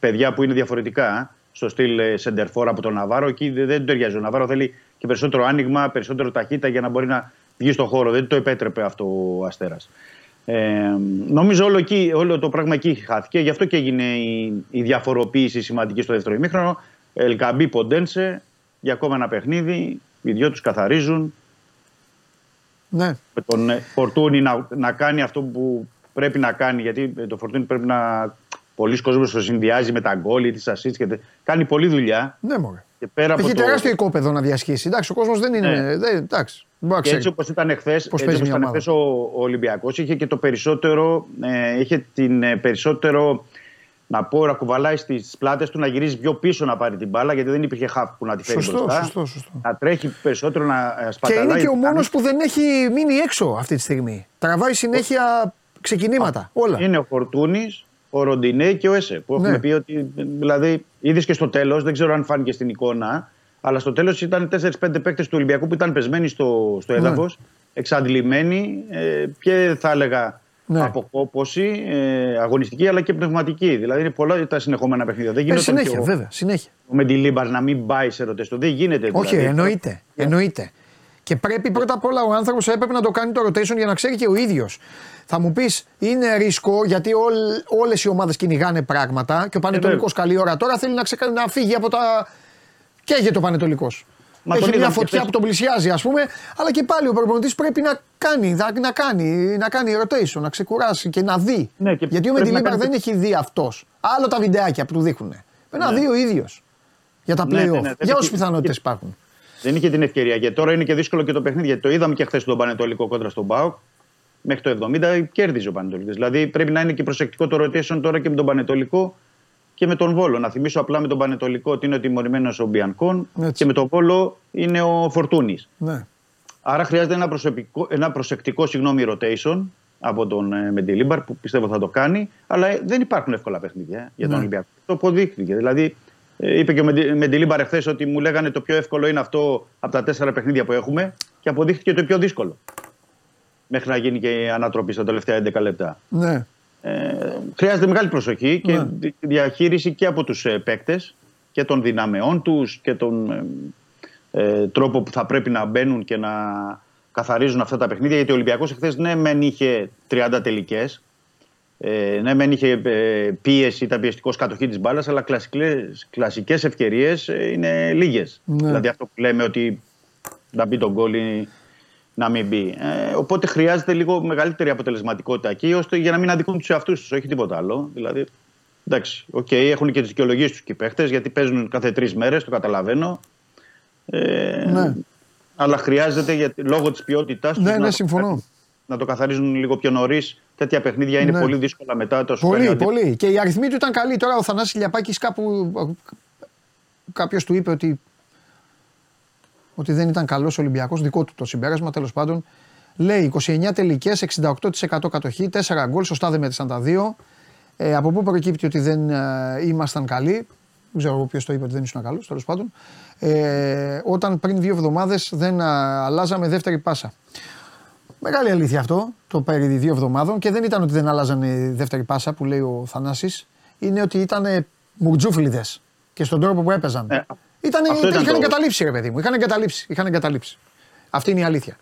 παιδιά που είναι διαφορετικά στο στυλ σεντερφόρ από τον Ναβάρο. Εκεί δεν ταιριάζει. Ο Ναβάρο θέλει και περισσότερο άνοιγμα, περισσότερο ταχύτητα για να μπορεί να βγει στον χώρο. Δεν το επέτρεπε αυτό ο Αστέρας. Νομίζω όλο το πράγμα εκεί χάθηκε. Γι' αυτό και έγινε η διαφοροποίηση σημαντική στο δεύτερο ημίχρονο. Ελκαμπή Ποντένσε για ακόμα ένα παιχνίδι. Οι δυο τους καθαρίζουν. Ναι. Με τον Φορτούνι να κάνει αυτό που πρέπει να κάνει. Γιατί το Φορτούνι πρέπει να. Πολλοί κόσμοι το συνδυάζει με τα γκόλ ή τις ασίστ. Κάνει πολλή δουλειά. Ναι, μωρέ. Έχει τεράστιο οικόπεδο να διασχίσει. Εντάξει, ο κόσμος δεν είναι. Ναι. Εντάξει. Και έτσι όπως ήταν χθες ο Ολυμπιακός, είχε και το περισσότερο. Είχε την περισσότερο. Να πω να κουβαλάει στις πλάτες του, να γυρίζει πιο πίσω να πάρει την μπάλα, γιατί δεν υπήρχε χαφ που να τη φέρει μπροστά. Σωστό. Να τρέχει περισσότερο, να σπαταλάει. Και είναι και ο μόνος που δεν έχει μείνει έξω αυτή τη στιγμή. Τραβάει συνέχεια ξεκινήματα. Όλα. Είναι ο Φορτούνης, ο Ροντινέ και ο Έσε. Που έχουμε πει ότι. Δηλαδή, είδες και στο τέλος, δεν ξέρω αν φάνηκε στην εικόνα, αλλά στο τέλος ήταν 4-5 παίκτες του Ολυμπιακού που ήταν πεσμένοι στο έδαφος, εξαντλημένοι και θα έλεγα. Αποκόπωση αγωνιστική αλλά και πνευματική. Δηλαδή είναι πολλά τα συνεχόμενα παιχνίδια. Δεν γίνεται συνέχεια, βέβαια. Συνέχεια. Με τη Λίμπαρ να μην πάει σε rotation. Δεν γίνεται. Όχι, δηλαδή. Εννοείται. Και πρέπει πρώτα απ' όλα ο άνθρωπος έπρεπε να το κάνει το rotation για να ξέρει και ο ίδιος. Θα μου πεις, είναι ρίσκο γιατί όλες οι ομάδες κυνηγάνε πράγματα και ο Πανετολικός καλή ώρα τώρα θέλει να φύγει από τα. Καίγεται ο Πανετολικός. Έχει μια φωτιά που τον πλησιάζει, ας πούμε, αλλά και πάλι ο προπονητής πρέπει να κάνει rotation, να ξεκουράσει και να δει. Ναι, και γιατί ο Μεντιλίμπαρ δεν έχει δει αυτός. Άλλο τα βιντεάκια που του δείχνουν. Να δει ο ίδιος. Για τα playoff. Για όσες πιθανότητες υπάρχουν. Δεν είχε την ευκαιρία. Και τώρα είναι και δύσκολο και το παιχνίδι. Γιατί το είδαμε και χθες τον Πανετολικό κόντρα στον ΠΑΟΚ. Μέχρι το 70 κέρδιζε ο Πανετολικός. Δηλαδή πρέπει να είναι και προσεκτικό το rotation τώρα και με τον Πανετολικό. Και με τον Βόλο. Να θυμίσω απλά με τον Πανετολικό ότι είναι ο τιμωρημένος ο Μπιανκόν και με τον Βόλο είναι ο Φορτούνης. Ναι. Άρα χρειάζεται ένα προσεκτικό rotation από τον Μεντιλίμπαρ που πιστεύω θα το κάνει. Αλλά δεν υπάρχουν εύκολα παιχνίδια για τον Ολυμπιακό. Το αποδείχθηκε. Δηλαδή είπε και ο Μεντιλίμπαρ εχθές ότι μου λέγανε το πιο εύκολο είναι αυτό από τα 4 παιχνίδια που έχουμε και αποδείχθηκε το πιο δύσκολο. Μέχρι να γίνει και η ανατροπή στα τελευταία 11 λεπτά. Ναι. Χρειάζεται μεγάλη προσοχή και διαχείριση και από τους παίκτες και των δυναμεών τους και τον τρόπο που θα πρέπει να μπαίνουν και να καθαρίζουν αυτά τα παιχνίδια. Γιατί ο Ολυμπιακός εχθές μεν είχε 30 τελικές, μεν είχε πίεση, ήταν πιεστικός κατοχή της μπάλας, αλλά κλασικές ευκαιρίες είναι λίγες. Ναι. Δηλαδή αυτό που λέμε ότι να μπει τον γκολ να μην μπει. Οπότε χρειάζεται λίγο μεγαλύτερη αποτελεσματικότητα εκεί, ώστε για να μην αδικούν τους εαυτούς τους, όχι τίποτα άλλο. Δηλαδή, εντάξει, έχουν και τις δικαιολογίες τους και οι παίχτες, γιατί παίζουν κάθε 3 μέρες, το καταλαβαίνω. Αλλά χρειάζεται λόγω της ποιότητάς τους να το καθαρίζουν λίγο πιο νωρίς. Τέτοια παιχνίδια είναι πολύ δύσκολα μετά το Super League. Πολύ. Και οι αριθμοί του ήταν καλοί. Τώρα ο Θανάσης Λιαπάκης κάποιος του είπε ότι δεν ήταν καλός Ολυμπιακός, δικό του το συμπέρασμα, τέλος πάντων. Λέει 29 τελικές, 68% κατοχή, 4 γκολ, σωστά δεν μέτρησαν τα 2. Από πού προκύπτει ότι δεν ήμασταν καλοί, δεν ξέρω ποιος το είπε ότι δεν ήσουν καλός, τέλος πάντων. Όταν πριν 2 εβδομάδες δεν αλλάζαμε δεύτερη πάσα. Μεγάλη αλήθεια αυτό, το περί 2 εβδομάδων και δεν ήταν ότι δεν αλλάζανε δεύτερη πάσα που λέει ο Θανάσης, είναι ότι ήταν μουρτζούφλιδες και στον τρόπο που έπαιζαν. Είχαν εγκαταλείψει, ρε παιδί μου. Είχαν εγκαταλείψει. Αυτή είναι η αλήθεια.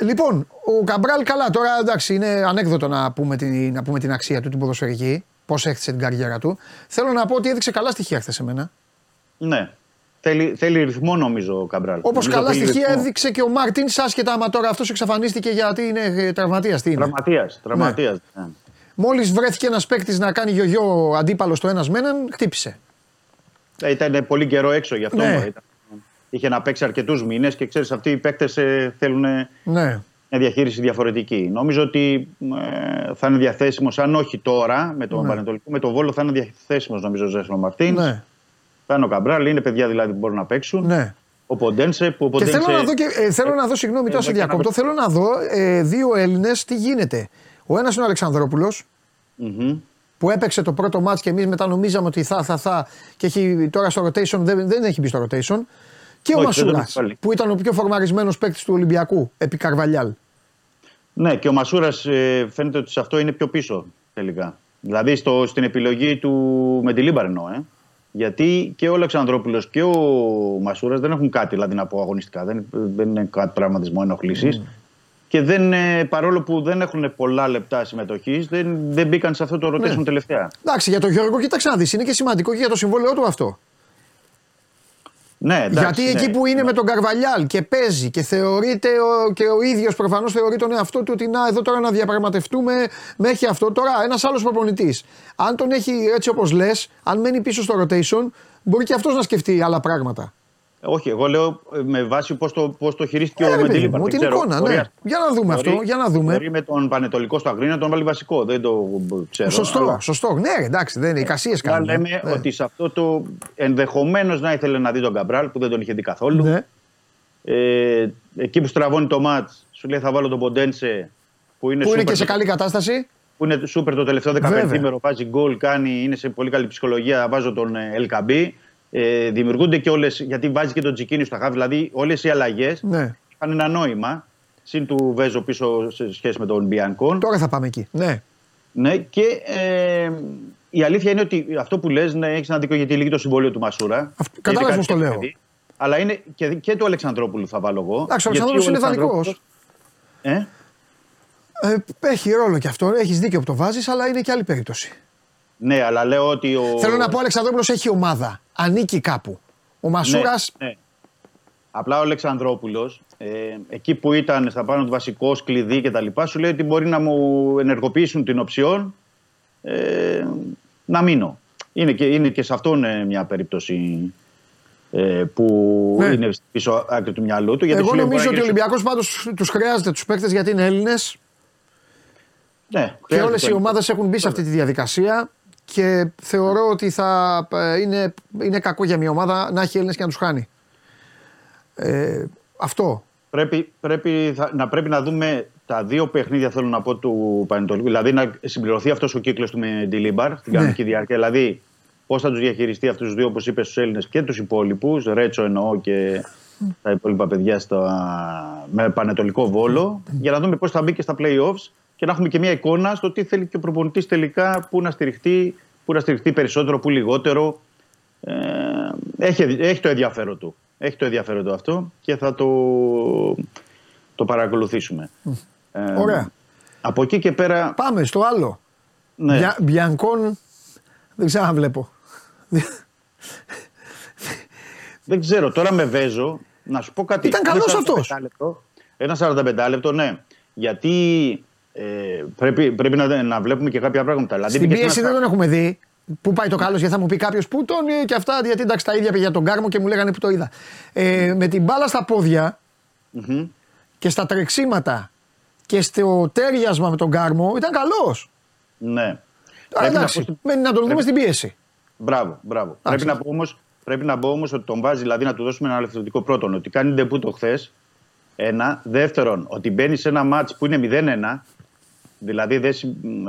Λοιπόν, ο Καμπράλ καλά. Τώρα εντάξει, είναι ανέκδοτο να πούμε την αξία του, την ποδοσφαιρική. Πώς έχτισε την καριέρα του. Θέλω να πω ότι έδειξε καλά στοιχεία χθες εμένα. Ναι. Θέλει ρυθμό, νομίζω, ο Καμπράλ. Όπως καλά στοιχεία έδειξε και ο Μάρτινς, άσχετα άμα τώρα αυτός εξαφανίστηκε γιατί είναι τραυματίας. Τραυματίας. Ναι. Ναι. Μόλις βρέθηκε ένας παίκτης να κάνει γιογιό αντίπαλο στο ένας με έναν, χτύπησε. Ήταν πολύ καιρό έξω γι' αυτό. Ναι. Είχε να παίξει αρκετούς μήνες και ξέρεις, αυτοί οι παίκτες θέλουν μια διαχείριση διαφορετική. Νομίζω ότι θα είναι διαθέσιμος, αν όχι τώρα με τον Πανετολικό, με τον Βόλο θα είναι διαθέσιμος νομίζω ο Ζέσλο Μαρτίνς. Θα είναι ο Καμπράλ, είναι παιδιά δηλαδή που μπορούν να παίξουν. Ναι. Ο Ποντένσε, που ο Ποντένσε... Και θέλω να δω, συγγνώμη, τώρα σε διακόπτω, θέλω να δω δύο Έλληνες τι γίνεται. Ο ένας είναι ο Αλεξανδρόπουλος, mm-hmm. που έπαιξε το πρώτο μάτς και εμείς μετά νομίζαμε ότι θα και έχει τώρα στο rotation, δεν έχει μπει στο rotation. Και ο Μασούρας, που ήταν ο πιο φορμαρισμένος παίκτης του Ολυμπιακού, επί Καρβαλιάλ. Ναι, και ο Μασούρας φαίνεται ότι σε αυτό είναι πιο πίσω τελικά. Δηλαδή στην επιλογή του με τη Λίμπαρο εννοώ. Γιατί και ο Αλεξανδρόπουλος και ο Μασούρας δεν έχουν κάτι δηλαδή, να πω αγωνιστικά. Δεν είναι κάτι τραυματισμό ενοχλήσεις. Mm. Και παρόλο που δεν έχουν πολλά λεπτά συμμετοχής, δεν μπήκαν σε αυτό το rotation τελευταία. Εντάξει, για τον Γιώργο, κοίταξε να δεις. Είναι και σημαντικό και για το συμβόλαιό του αυτό. Ναι, εντάξει, γιατί εκεί που είναι με τον Καρβαλιάλ και παίζει και θεωρείται και ο ίδιος προφανώς θεωρεί τον εαυτό του ότι να εδώ τώρα να διαπραγματευτούμε με έχει αυτό. Τώρα ένας άλλος προπονητής, αν τον έχει έτσι όπως λες, αν μένει πίσω στο rotation, μπορεί και αυτός να σκεφτεί άλλα πράγματα. Όχι, εγώ λέω με βάση πώς το χειρίστηκε ο Μεντιλίπαρ. Μου την εικόνα, ναι. Για να δούμε αυτό. Για να δούμε. Με τον Πανετολικό στο Αγρίνιο, τον βάλει βασικό. Δεν το ξέρω. Σωστό, αλλά... σωστό. Ναι, εντάξει, δεν είναι εικασίες καλά. Λέμε ότι σε αυτό το ενδεχομένως να ήθελε να δει τον Καμπράλ που δεν τον είχε δει καθόλου. Ναι. Εκεί που στραβώνει το μάτς, σου λέει θα βάλω τον Ποντένσε που είναι και σε καλή κατάσταση. Που είναι σούπερ το τελευταίο 15 ημέρο, βάζει γκολ, είναι σε πολύ καλή ψυχολογία. Βάζω τον Ελκαμπή. Δημιουργούνται και όλες, γιατί βάζει και τον Τζικίνι στο χάφ, δηλαδή όλες οι αλλαγές είχαν ένα νόημα. Συν του Βέζο πίσω σε σχέση με τον Μπιανκόν. Τώρα θα πάμε εκεί. Ναι, και η αλήθεια είναι ότι αυτό που λες, ναι, έχεις ένα δίκιο γιατί λύγει το συμβόλαιο του Μασούρα. Κατάλαβες πώς το λέω. Αλλά είναι και του Αλεξανδρόπουλου θα βάλω εγώ. Εντάξει, ο Αλεξανδρόπουλος είναι δανεικός. Έχει ρόλο και αυτό, έχεις δίκιο που το βάζεις, αλλά είναι και άλλη περίπτωση. Ναι, αλλά λέω ότι. Θέλω να πω, ο Αλεξανδρόπουλος έχει ομάδα. Ανήκει κάπου. Ο Μασούρας. Ναι. Απλά ο Αλεξανδρόπουλος, εκεί που ήταν στα πάνω του βασικό κλειδί και τα λοιπά, σου λέει ότι μπορεί να μου ενεργοποιήσουν την οψιόν να μείνω. Είναι και σε αυτόν μια περίπτωση που είναι πίσω άκρη του μυαλού του. Γιατί εγώ νομίζω ότι ο Ολυμπιακός πάντως τους χρειάζεται τους παίκτες γιατί είναι Έλληνες. Ναι, και όλες οι ομάδες έχουν μπει σε αυτή τη διαδικασία. Και θεωρώ ότι θα είναι κακό για μια ομάδα να έχει Έλληνες και να τους χάνει. Αυτό. Πρέπει να δούμε τα δύο παιχνίδια, θέλω να πω, του Πανετολικού. Δηλαδή να συμπληρωθεί αυτός ο κύκλος του με τη Λίμπαρ στην κανονική διάρκεια. Δηλαδή πώς θα τους διαχειριστεί αυτούς τους δύο, όπως είπες, τους Έλληνες και τους υπόλοιπους. Ρέτσο εννοώ και τα υπόλοιπα παιδιά με Πανετολικό Βόλο. Για να δούμε πώς θα μπει και στα play-offs. Και να έχουμε και μια εικόνα στο τι θέλει και ο προπονητής τελικά, πού να στηριχτεί περισσότερο, πού λιγότερο. Έχει το ενδιαφέρον του. Έχει το ενδιαφέρον του αυτό και θα το παρακολουθήσουμε. Ωραία. Από εκεί και πέρα... Πάμε στο άλλο. Ναι. Μπιανκόν, δεν ξαναβλέπω. Δεν ξέρω, τώρα με βέζω. Να σου πω κάτι. Ήταν καλός αυτός. Ένα 45 λεπτό, ναι. Γιατί... πρέπει να βλέπουμε και κάποια πράγματα. Δηλαδή, στην πίεση δεν τον έχουμε δει. Πού πάει το καλός, γιατί θα μου πει κάποιος πού τον και αυτά. Γιατί εντάξει, τα ίδια πήγε για τον Κάρμο και μου λέγανε που το είδα. Με την μπάλα στα πόδια και στα τρεξίματα και στο τέριασμα με τον Κάρμο ήταν καλός. Ναι. Άρα, εντάξει, να τον δούμε στην πίεση. Μπράβο. Πρέπει να πω όμως ότι τον βάζει, δηλαδή να του δώσουμε ένα αλευθερωτικό πρώτον. Ότι κάνει ντεπούτο χθες. Ένα. Δεύτερον, ότι μπαίνει σε ένα μάτς που είναι 0-1. Δηλαδή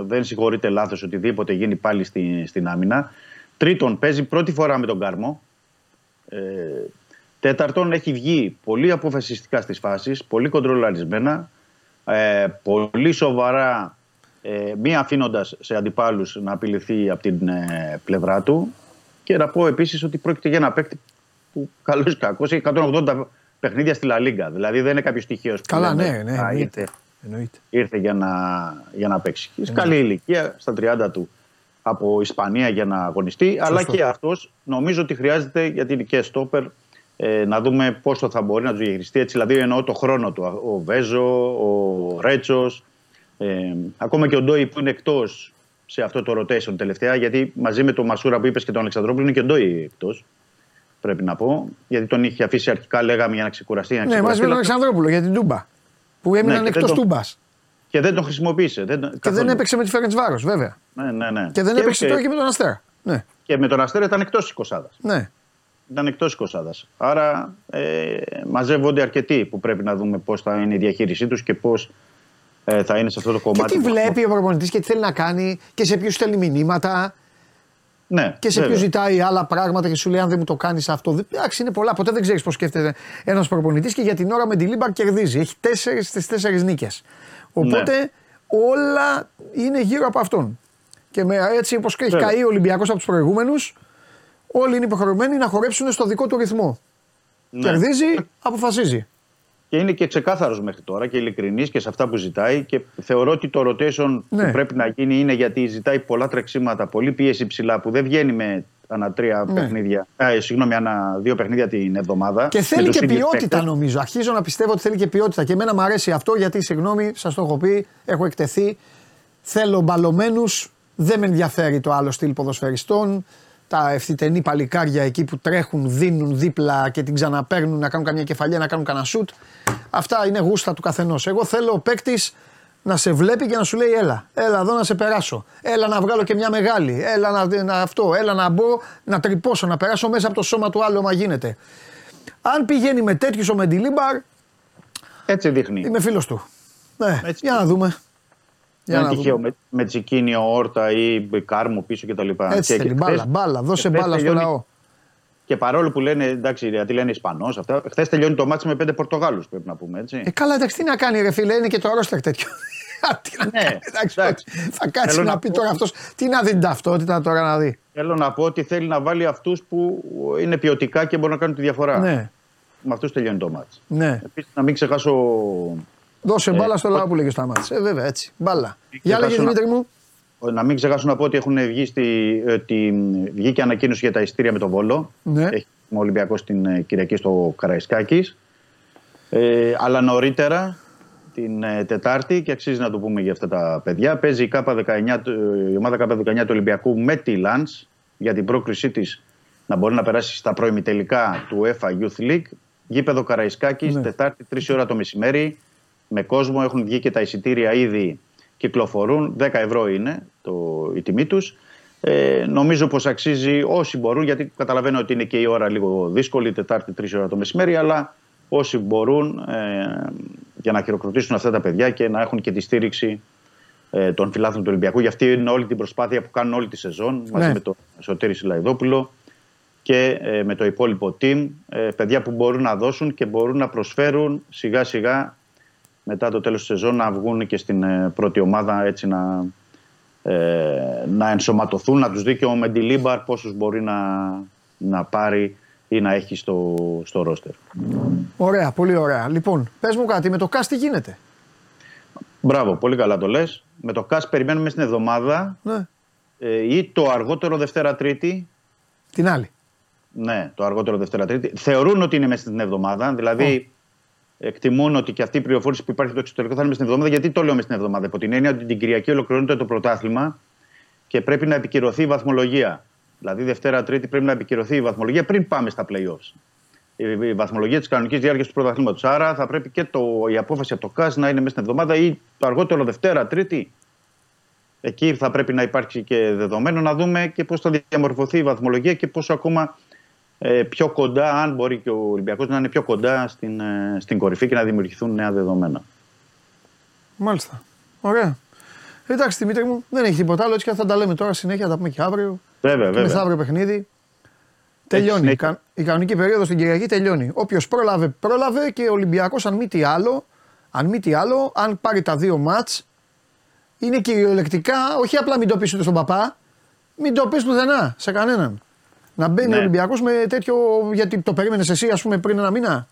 δεν συγχωρείται λάθος οτιδήποτε γίνει πάλι στην άμυνα. Τρίτον, παίζει πρώτη φορά με τον Κάρμο. Τέταρτον, έχει βγει πολύ αποφασιστικά στις φάσεις, πολύ κοντρολαρισμένα, πολύ σοβαρά, μη αφήνοντας σε αντιπάλους να απειληθεί από την πλευρά του. Και να πω επίσης ότι πρόκειται για ένα παίκτη που καλός ή κακός έχει 180 παιχνίδια στη Λα Λίγκα. Δηλαδή δεν είναι κάποιος τυχαίος. Καλά, ναι. Ήρθε για να παίξει. Είς καλή ηλικία, στα 30 του, από Ισπανία για να αγωνιστεί. Σωστό. Αλλά και αυτός νομίζω ότι χρειάζεται για την ηλικία στόπερ να δούμε πόσο θα μπορεί να του διαχειριστεί. Έτσι, δηλαδή εννοώ το χρόνο του. Ο Βέζο, ο Ρέτσος, ακόμα και ο Ντόι που είναι εκτός σε αυτό το rotation τελευταία. Γιατί μαζί με τον Μασούρα που είπες και τον Αλεξανδρόπουλο είναι και ο Ντόι εκτός. Πρέπει να πω. Γιατί τον είχε αφήσει αρχικά, λέγαμε, για να ξεκουραστεί. Ναι, μαζί με τον Αλεξανδρόπουλο για την Τούμπα. Που έμειναν εκτός Τούμπας. Και δεν τον χρησιμοποίησε. Δεν έπαιξε με τη Φερεντσβάρος, βέβαια. Ναι. Και δεν έπαιξε τώρα και με τον Αστέρα. Ναι. Και με τον Αστέρα ήταν εκτός της εικοσάδας. Ναι. ήταν εκτός Κοσάδας. Άρα μαζεύονται αρκετοί που πρέπει να δούμε πώς θα είναι η διαχείρισή τους και πώς θα είναι σε αυτό το κομμάτι. Και τι βλέπει ο προπονητής και τι θέλει να κάνει και σε ποιους στέλνει μηνύματα. Ναι, και σε ποιους ζητάει άλλα πράγματα και σου λέει: αν δεν μου το κάνεις αυτό. Εντάξει, είναι πολλά. Ποτέ δεν ξέρεις πώς σκέφτεται ένας προπονητής και για την ώρα με τη Λίμπαρ κερδίζει. Έχει 4 στις 4 νίκες. Οπότε όλα είναι γύρω από αυτόν. Και με, έτσι όπως έχει καεί ο Ολυμπιακός από τους προηγούμενους, όλοι είναι υποχρεωμένοι να χορέψουν στο δικό του ρυθμό. Ναι. Κερδίζει, αποφασίζει. Και είναι και ξεκάθαρος μέχρι τώρα και ειλικρινής και σε αυτά που ζητάει. Και θεωρώ ότι το rotation που πρέπει να γίνει είναι γιατί ζητάει πολλά τρεξίματα, πολλή πίεση ψηλά που δεν βγαίνει με ανά δύο παιχνίδια την εβδομάδα. Και θέλει και ποιότητα νομίζω. Αρχίζω να πιστεύω ότι θέλει και ποιότητα. Και εμένα μου αρέσει αυτό γιατί, συγγνώμη, σας το έχω πει, έχω εκτεθεί. Θέλω μπαλωμένους, δεν με ενδιαφέρει το άλλο στυλ ποδοσφαιριστών. Τα ευθυτενή παλικάρια εκεί που τρέχουν, δίνουν δίπλα και την ξαναπαίρνουν να κάνουν καμιά κεφαλιά, να κάνουν κανένα σουτ. Αυτά είναι γούστα του καθενός. Εγώ θέλω ο παίκτης να σε βλέπει και να σου λέει: έλα εδώ να σε περάσω. Έλα να βγάλω και μια μεγάλη. Έλα να μπω, να τρυπώσω, να περάσω μέσα από το σώμα του άλλου, μα γίνεται. Αν πηγαίνει με τέτοιους ο Μεντιλίμπαρ. Έτσι δείχνει. Είμαι φίλος του. Ναι, έτσι. Για να δούμε. Δεν είναι τυχαίο με τσικίνιο, όρτα ή κάρμο πίσω κτλ. Έτσι θέλει. Μπάλα, δώσε μπάλα στο λαό. Και παρόλο που λένε, εντάξει, γιατί λένε Ισπανός, αυτά. Χθες τελειώνει το μάτς με 5 Πορτογάλους, πρέπει να πούμε έτσι. Καλά, εντάξει, τι να κάνει, ρε φίλε, είναι και το αρρώστια τέτοιο. Εντάξει. Θα κάτσει να πει τώρα αυτός. Τι να δει την ταυτότητα τώρα να δει. Θέλω να πω ότι θέλει να βάλει αυτούς που είναι ποιοτικά και μπορούν να κάνουν τη διαφορά. Με αυτούς τελειώνει το μάτς. Επίσης, να μην ξεχάσω. Δώσε μπάλα στο λαό που λέγε στα μάτια. Βέβαια, έτσι. Μπάλα. Για λέγε, Δημήτρη μου. Να μην ξεχάσω να πω ότι έχουν βγει ανακοίνωση για τα ειστήρια με τον Βόλο. Ναι. Έχει ο Ολυμπιακός την Κυριακή στο Καραϊσκάκης. Αλλά νωρίτερα την Τετάρτη, και αξίζει να το πούμε για αυτά τα παιδιά, παίζει η ομάδα K19 του Ολυμπιακού με τη Λανς για την πρόκρισή της να μπορεί να περάσει στα προημιτελικά του UEFA Youth League. Γήπεδο Καραϊσκάκης, Τετάρτη, 3 ώρα το μεσημέρι. Με κόσμο, έχουν βγει και τα εισιτήρια ήδη, κυκλοφορούν. 10 ευρώ είναι η τιμή τους. Νομίζω πως αξίζει όσοι μπορούν, γιατί καταλαβαίνω ότι είναι και η ώρα λίγο δύσκολη, Τετάρτη 3 ώρα το μεσημέρι, αλλά όσοι μπορούν για να χειροκροτήσουν αυτά τα παιδιά και να έχουν και τη στήριξη των φιλάθλων του Ολυμπιακού. Γι' αυτή είναι όλη την προσπάθεια που κάνουν όλη τη σεζόν μαζί με τον Σωτήρη Τσιλούλη και με το υπόλοιπο team. Παιδιά που μπορούν να δώσουν και μπορούν να προσφέρουν σιγά σιγά. Μετά το τέλος της σεζόν να βγουν και στην πρώτη ομάδα, έτσι να ενσωματωθούν, να τους δει και ο Μεντιλίμπαρ πόσους μπορεί να πάρει ή να έχει στο ρόστερ. Ωραία, πολύ ωραία. Λοιπόν, πες μου κάτι, με το ΚΑΣ τι γίνεται? Μπράβο, πολύ καλά το λες. Με το ΚΑΣ περιμένουμε στην εβδομάδα ή το αργότερο Δευτέρα-Τρίτη. Την άλλη. Ναι, το αργότερο Δευτέρα-Τρίτη. Θεωρούν ότι είναι μέσα στην εβδομάδα, δηλαδή... Εκτιμούν ότι και αυτή η πληροφόρηση που υπάρχει στο εξωτερικό θα είναι μες την εβδομάδα. Γιατί το λέω μες την εβδομάδα? Από την έννοια ότι την Κυριακή ολοκληρώνεται το πρωτάθλημα και πρέπει να επικυρωθεί η βαθμολογία. Δηλαδή, Δευτέρα-Τρίτη πρέπει να επικυρωθεί η βαθμολογία πριν πάμε στα play-offs. Η βαθμολογία της κανονικής διάρκειας του πρωταθλήματος. Άρα, θα πρέπει και η απόφαση από το ΚΑΣ να είναι μες την εβδομάδα ή το αργότερο Δευτέρα-Τρίτη. Εκεί θα πρέπει να υπάρξει και δεδομένο να δούμε και πώς θα διαμορφωθεί η βαθμολογία και πόσο ακόμα. Πιο κοντά, αν μπορεί και ο Ολυμπιακός να είναι πιο κοντά στην κορυφή και να δημιουργηθούν νέα δεδομένα. Μάλιστα. Ωραία. Εντάξει, Δημήτρη μου, δεν έχει τίποτα άλλο, έτσι και θα τα λέμε τώρα συνέχεια, θα τα πούμε και αύριο. Βέβαια, βέβαια. Μεθαύριο παιχνίδι. Τελειώνει. Η κανονική περίοδος στην Κυριακή τελειώνει. Όποιος πρόλαβε και ο Ολυμπιακός, αν μη τι άλλο, αν πάρει τα δύο μάτς, είναι κυριολεκτικά, όχι απλά μην το πεις ούτε στον παπά, μην το πεις πουθενά σε κανέναν. Να μπαίνει ο Ολυμπιακός με τέτοιο. Γιατί το περίμενες εσύ, ας πούμε, πριν ένα μήνα.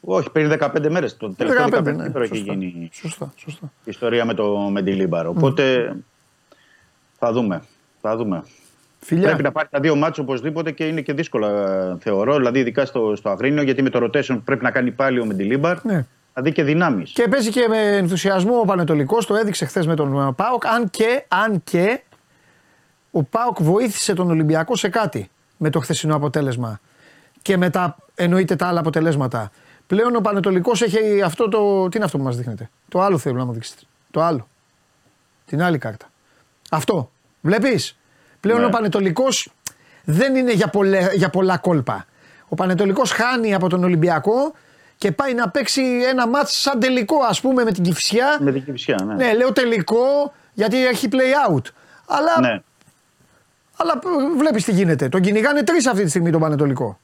Όχι, πριν 15 μέρες. Το τελευταίο 15 μέρες έχει γίνει. Σωστά. Η ιστορία με τη Λίμπαρο. Οπότε θα δούμε. Φιλιά. Πρέπει να πάρει τα δύο μάτς οπωσδήποτε και είναι και δύσκολα, θεωρώ. Δηλαδή, ειδικά στο Αγρίνιο, γιατί με το rotation πρέπει να κάνει πάλι ο Μεντιλίμπαρ. Να δει και δυνάμεις. Και παίζει και με ενθουσιασμό ο Πανετολικός. Το έδειξε χθες με τον ΠΑΟΚ. Αν και. Ο ΠΑΟΚ βοήθησε τον Ολυμπιακό σε κάτι με το χθεσινό αποτέλεσμα και μετά εννοείται τα άλλα αποτελέσματα. Πλέον ο Πανετολικός έχει αυτό το... Τι είναι αυτό που μας δείχνετε? Το άλλο θέλω να μου δείξετε. Το άλλο. Την άλλη κάρτα. Αυτό. Βλέπεις. Πλέον ο Πανετολικός δεν είναι για πολλά κόλπα. Ο Πανετολικός χάνει από τον Ολυμπιακό και πάει να παίξει ένα μάτς σαν τελικό, ας πούμε, με την Κηφισιά. Με την Κηφισιά, ναι. Ναι, λέω τελικό γιατί έχει play out. Αλλά, ναι. Αλλά βλέπεις τι γίνεται. Τον κυνηγάνε τρεις αυτή τη στιγμή τον Πανετολικό.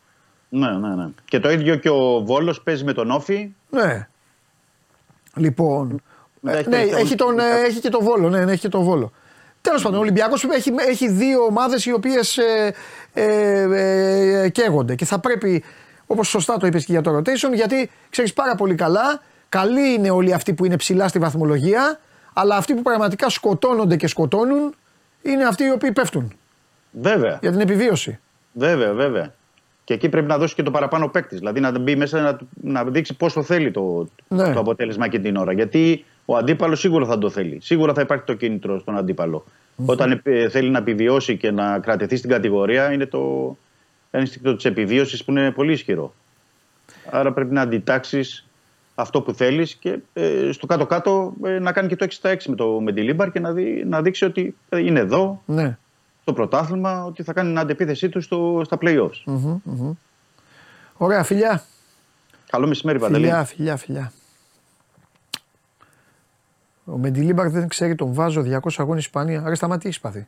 Ναι, ναι, ναι. Και το ίδιο και ο Βόλος παίζει με τον Όφι. Ναι. Λοιπόν. Ναι, έχει και το Βόλο. Ναι, έχει και το Βόλο. Τέλος πάντων, ο Ολυμπιακός έχει δύο ομάδες οι οποίες καίγονται και θα πρέπει, όπως σωστά το είπες και για το rotation, γιατί ξέρεις πάρα πολύ καλά, καλοί είναι όλοι αυτοί που είναι ψηλά στη βαθμολογία, αλλά αυτοί που πραγματικά σκοτώνονται και σκοτώνουν είναι αυτοί οι οποίοι πέφτουν. Βέβαια. Για την επιβίωση. Βέβαια, βέβαια. Και εκεί πρέπει να δώσει και το παραπάνω παίκτη. Δηλαδή να μπει μέσα να δείξει πόσο θέλει το αποτέλεσμα και την ώρα. Γιατί ο αντίπαλος σίγουρα θα το θέλει. Σίγουρα θα υπάρχει το κίνητρο στον αντίπαλο. Mm-hmm. Όταν θέλει να επιβιώσει και να κρατεθεί στην κατηγορία, είναι το ένστικτο της επιβίωσης που είναι πολύ ισχυρό. Άρα πρέπει να αντιτάξεις αυτό που θέλεις και στο κάτω-κάτω να κάνει και το 6-6 με τη Λίμπαρ και να δείξει ότι είναι εδώ. Ναι. Το πρωτάθλημα, ότι θα κάνει την αντεπίθεσή του στα play-offs. Mm-hmm, mm-hmm. Ωραία, φιλιά. Καλό μεσημέρι, Παντελή. Φιλιά. Ο Μεντιλίμπαρ δεν ξέρει, τον βάζω 200 αγώνες Ισπανία. Άρα σταματή έχει πάθει.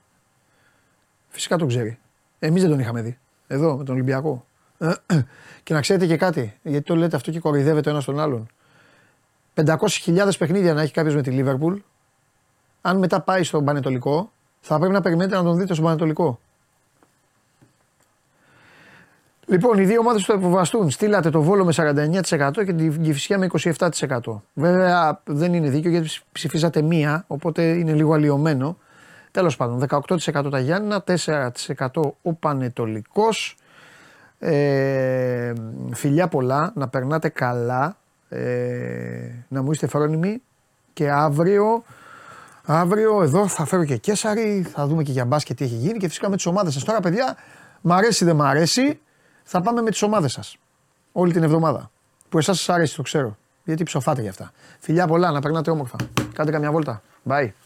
Φυσικά τον ξέρει. Εμείς δεν τον είχαμε δει. Εδώ, με τον Ολυμπιακό. Και να ξέρετε και κάτι, γιατί το λέτε αυτό και κοροϊδεύετε ο ένας τον άλλον. 500.000 παιχνίδια να έχει κάποιος με τη Liverpool, αν μετά πάει στον Πανετολικό, θα πρέπει να περιμένετε να τον δείτε στον Πανετολικό. Λοιπόν, οι δύο ομάδες που θα υποβαστούν. Στείλατε το Βόλο με 49% και την Κηφισιά με 27%. Βέβαια δεν είναι δίκιο γιατί ψηφίσατε μία, οπότε είναι λίγο αλλοιωμένο. Τέλος πάντων, 18% τα Γιάννενα, 4% ο Πανετολικός. Φιλιά πολλά, να περνάτε καλά, να μου είστε φρόνιμοι και αύριο εδώ θα φέρω και Κέσσαρη, θα δούμε και για μπάσκετ τι έχει γίνει και φυσικά με τις ομάδες σας. Τώρα παιδιά, μ' αρέσει δεν μ' αρέσει, θα πάμε με τις ομάδες σας όλη την εβδομάδα. Που εσάς σας αρέσει το ξέρω, γιατί ψοφάτε για αυτά. Φιλιά πολλά, να περνάτε όμορφα. Κάντε καμιά βόλτα. Bye.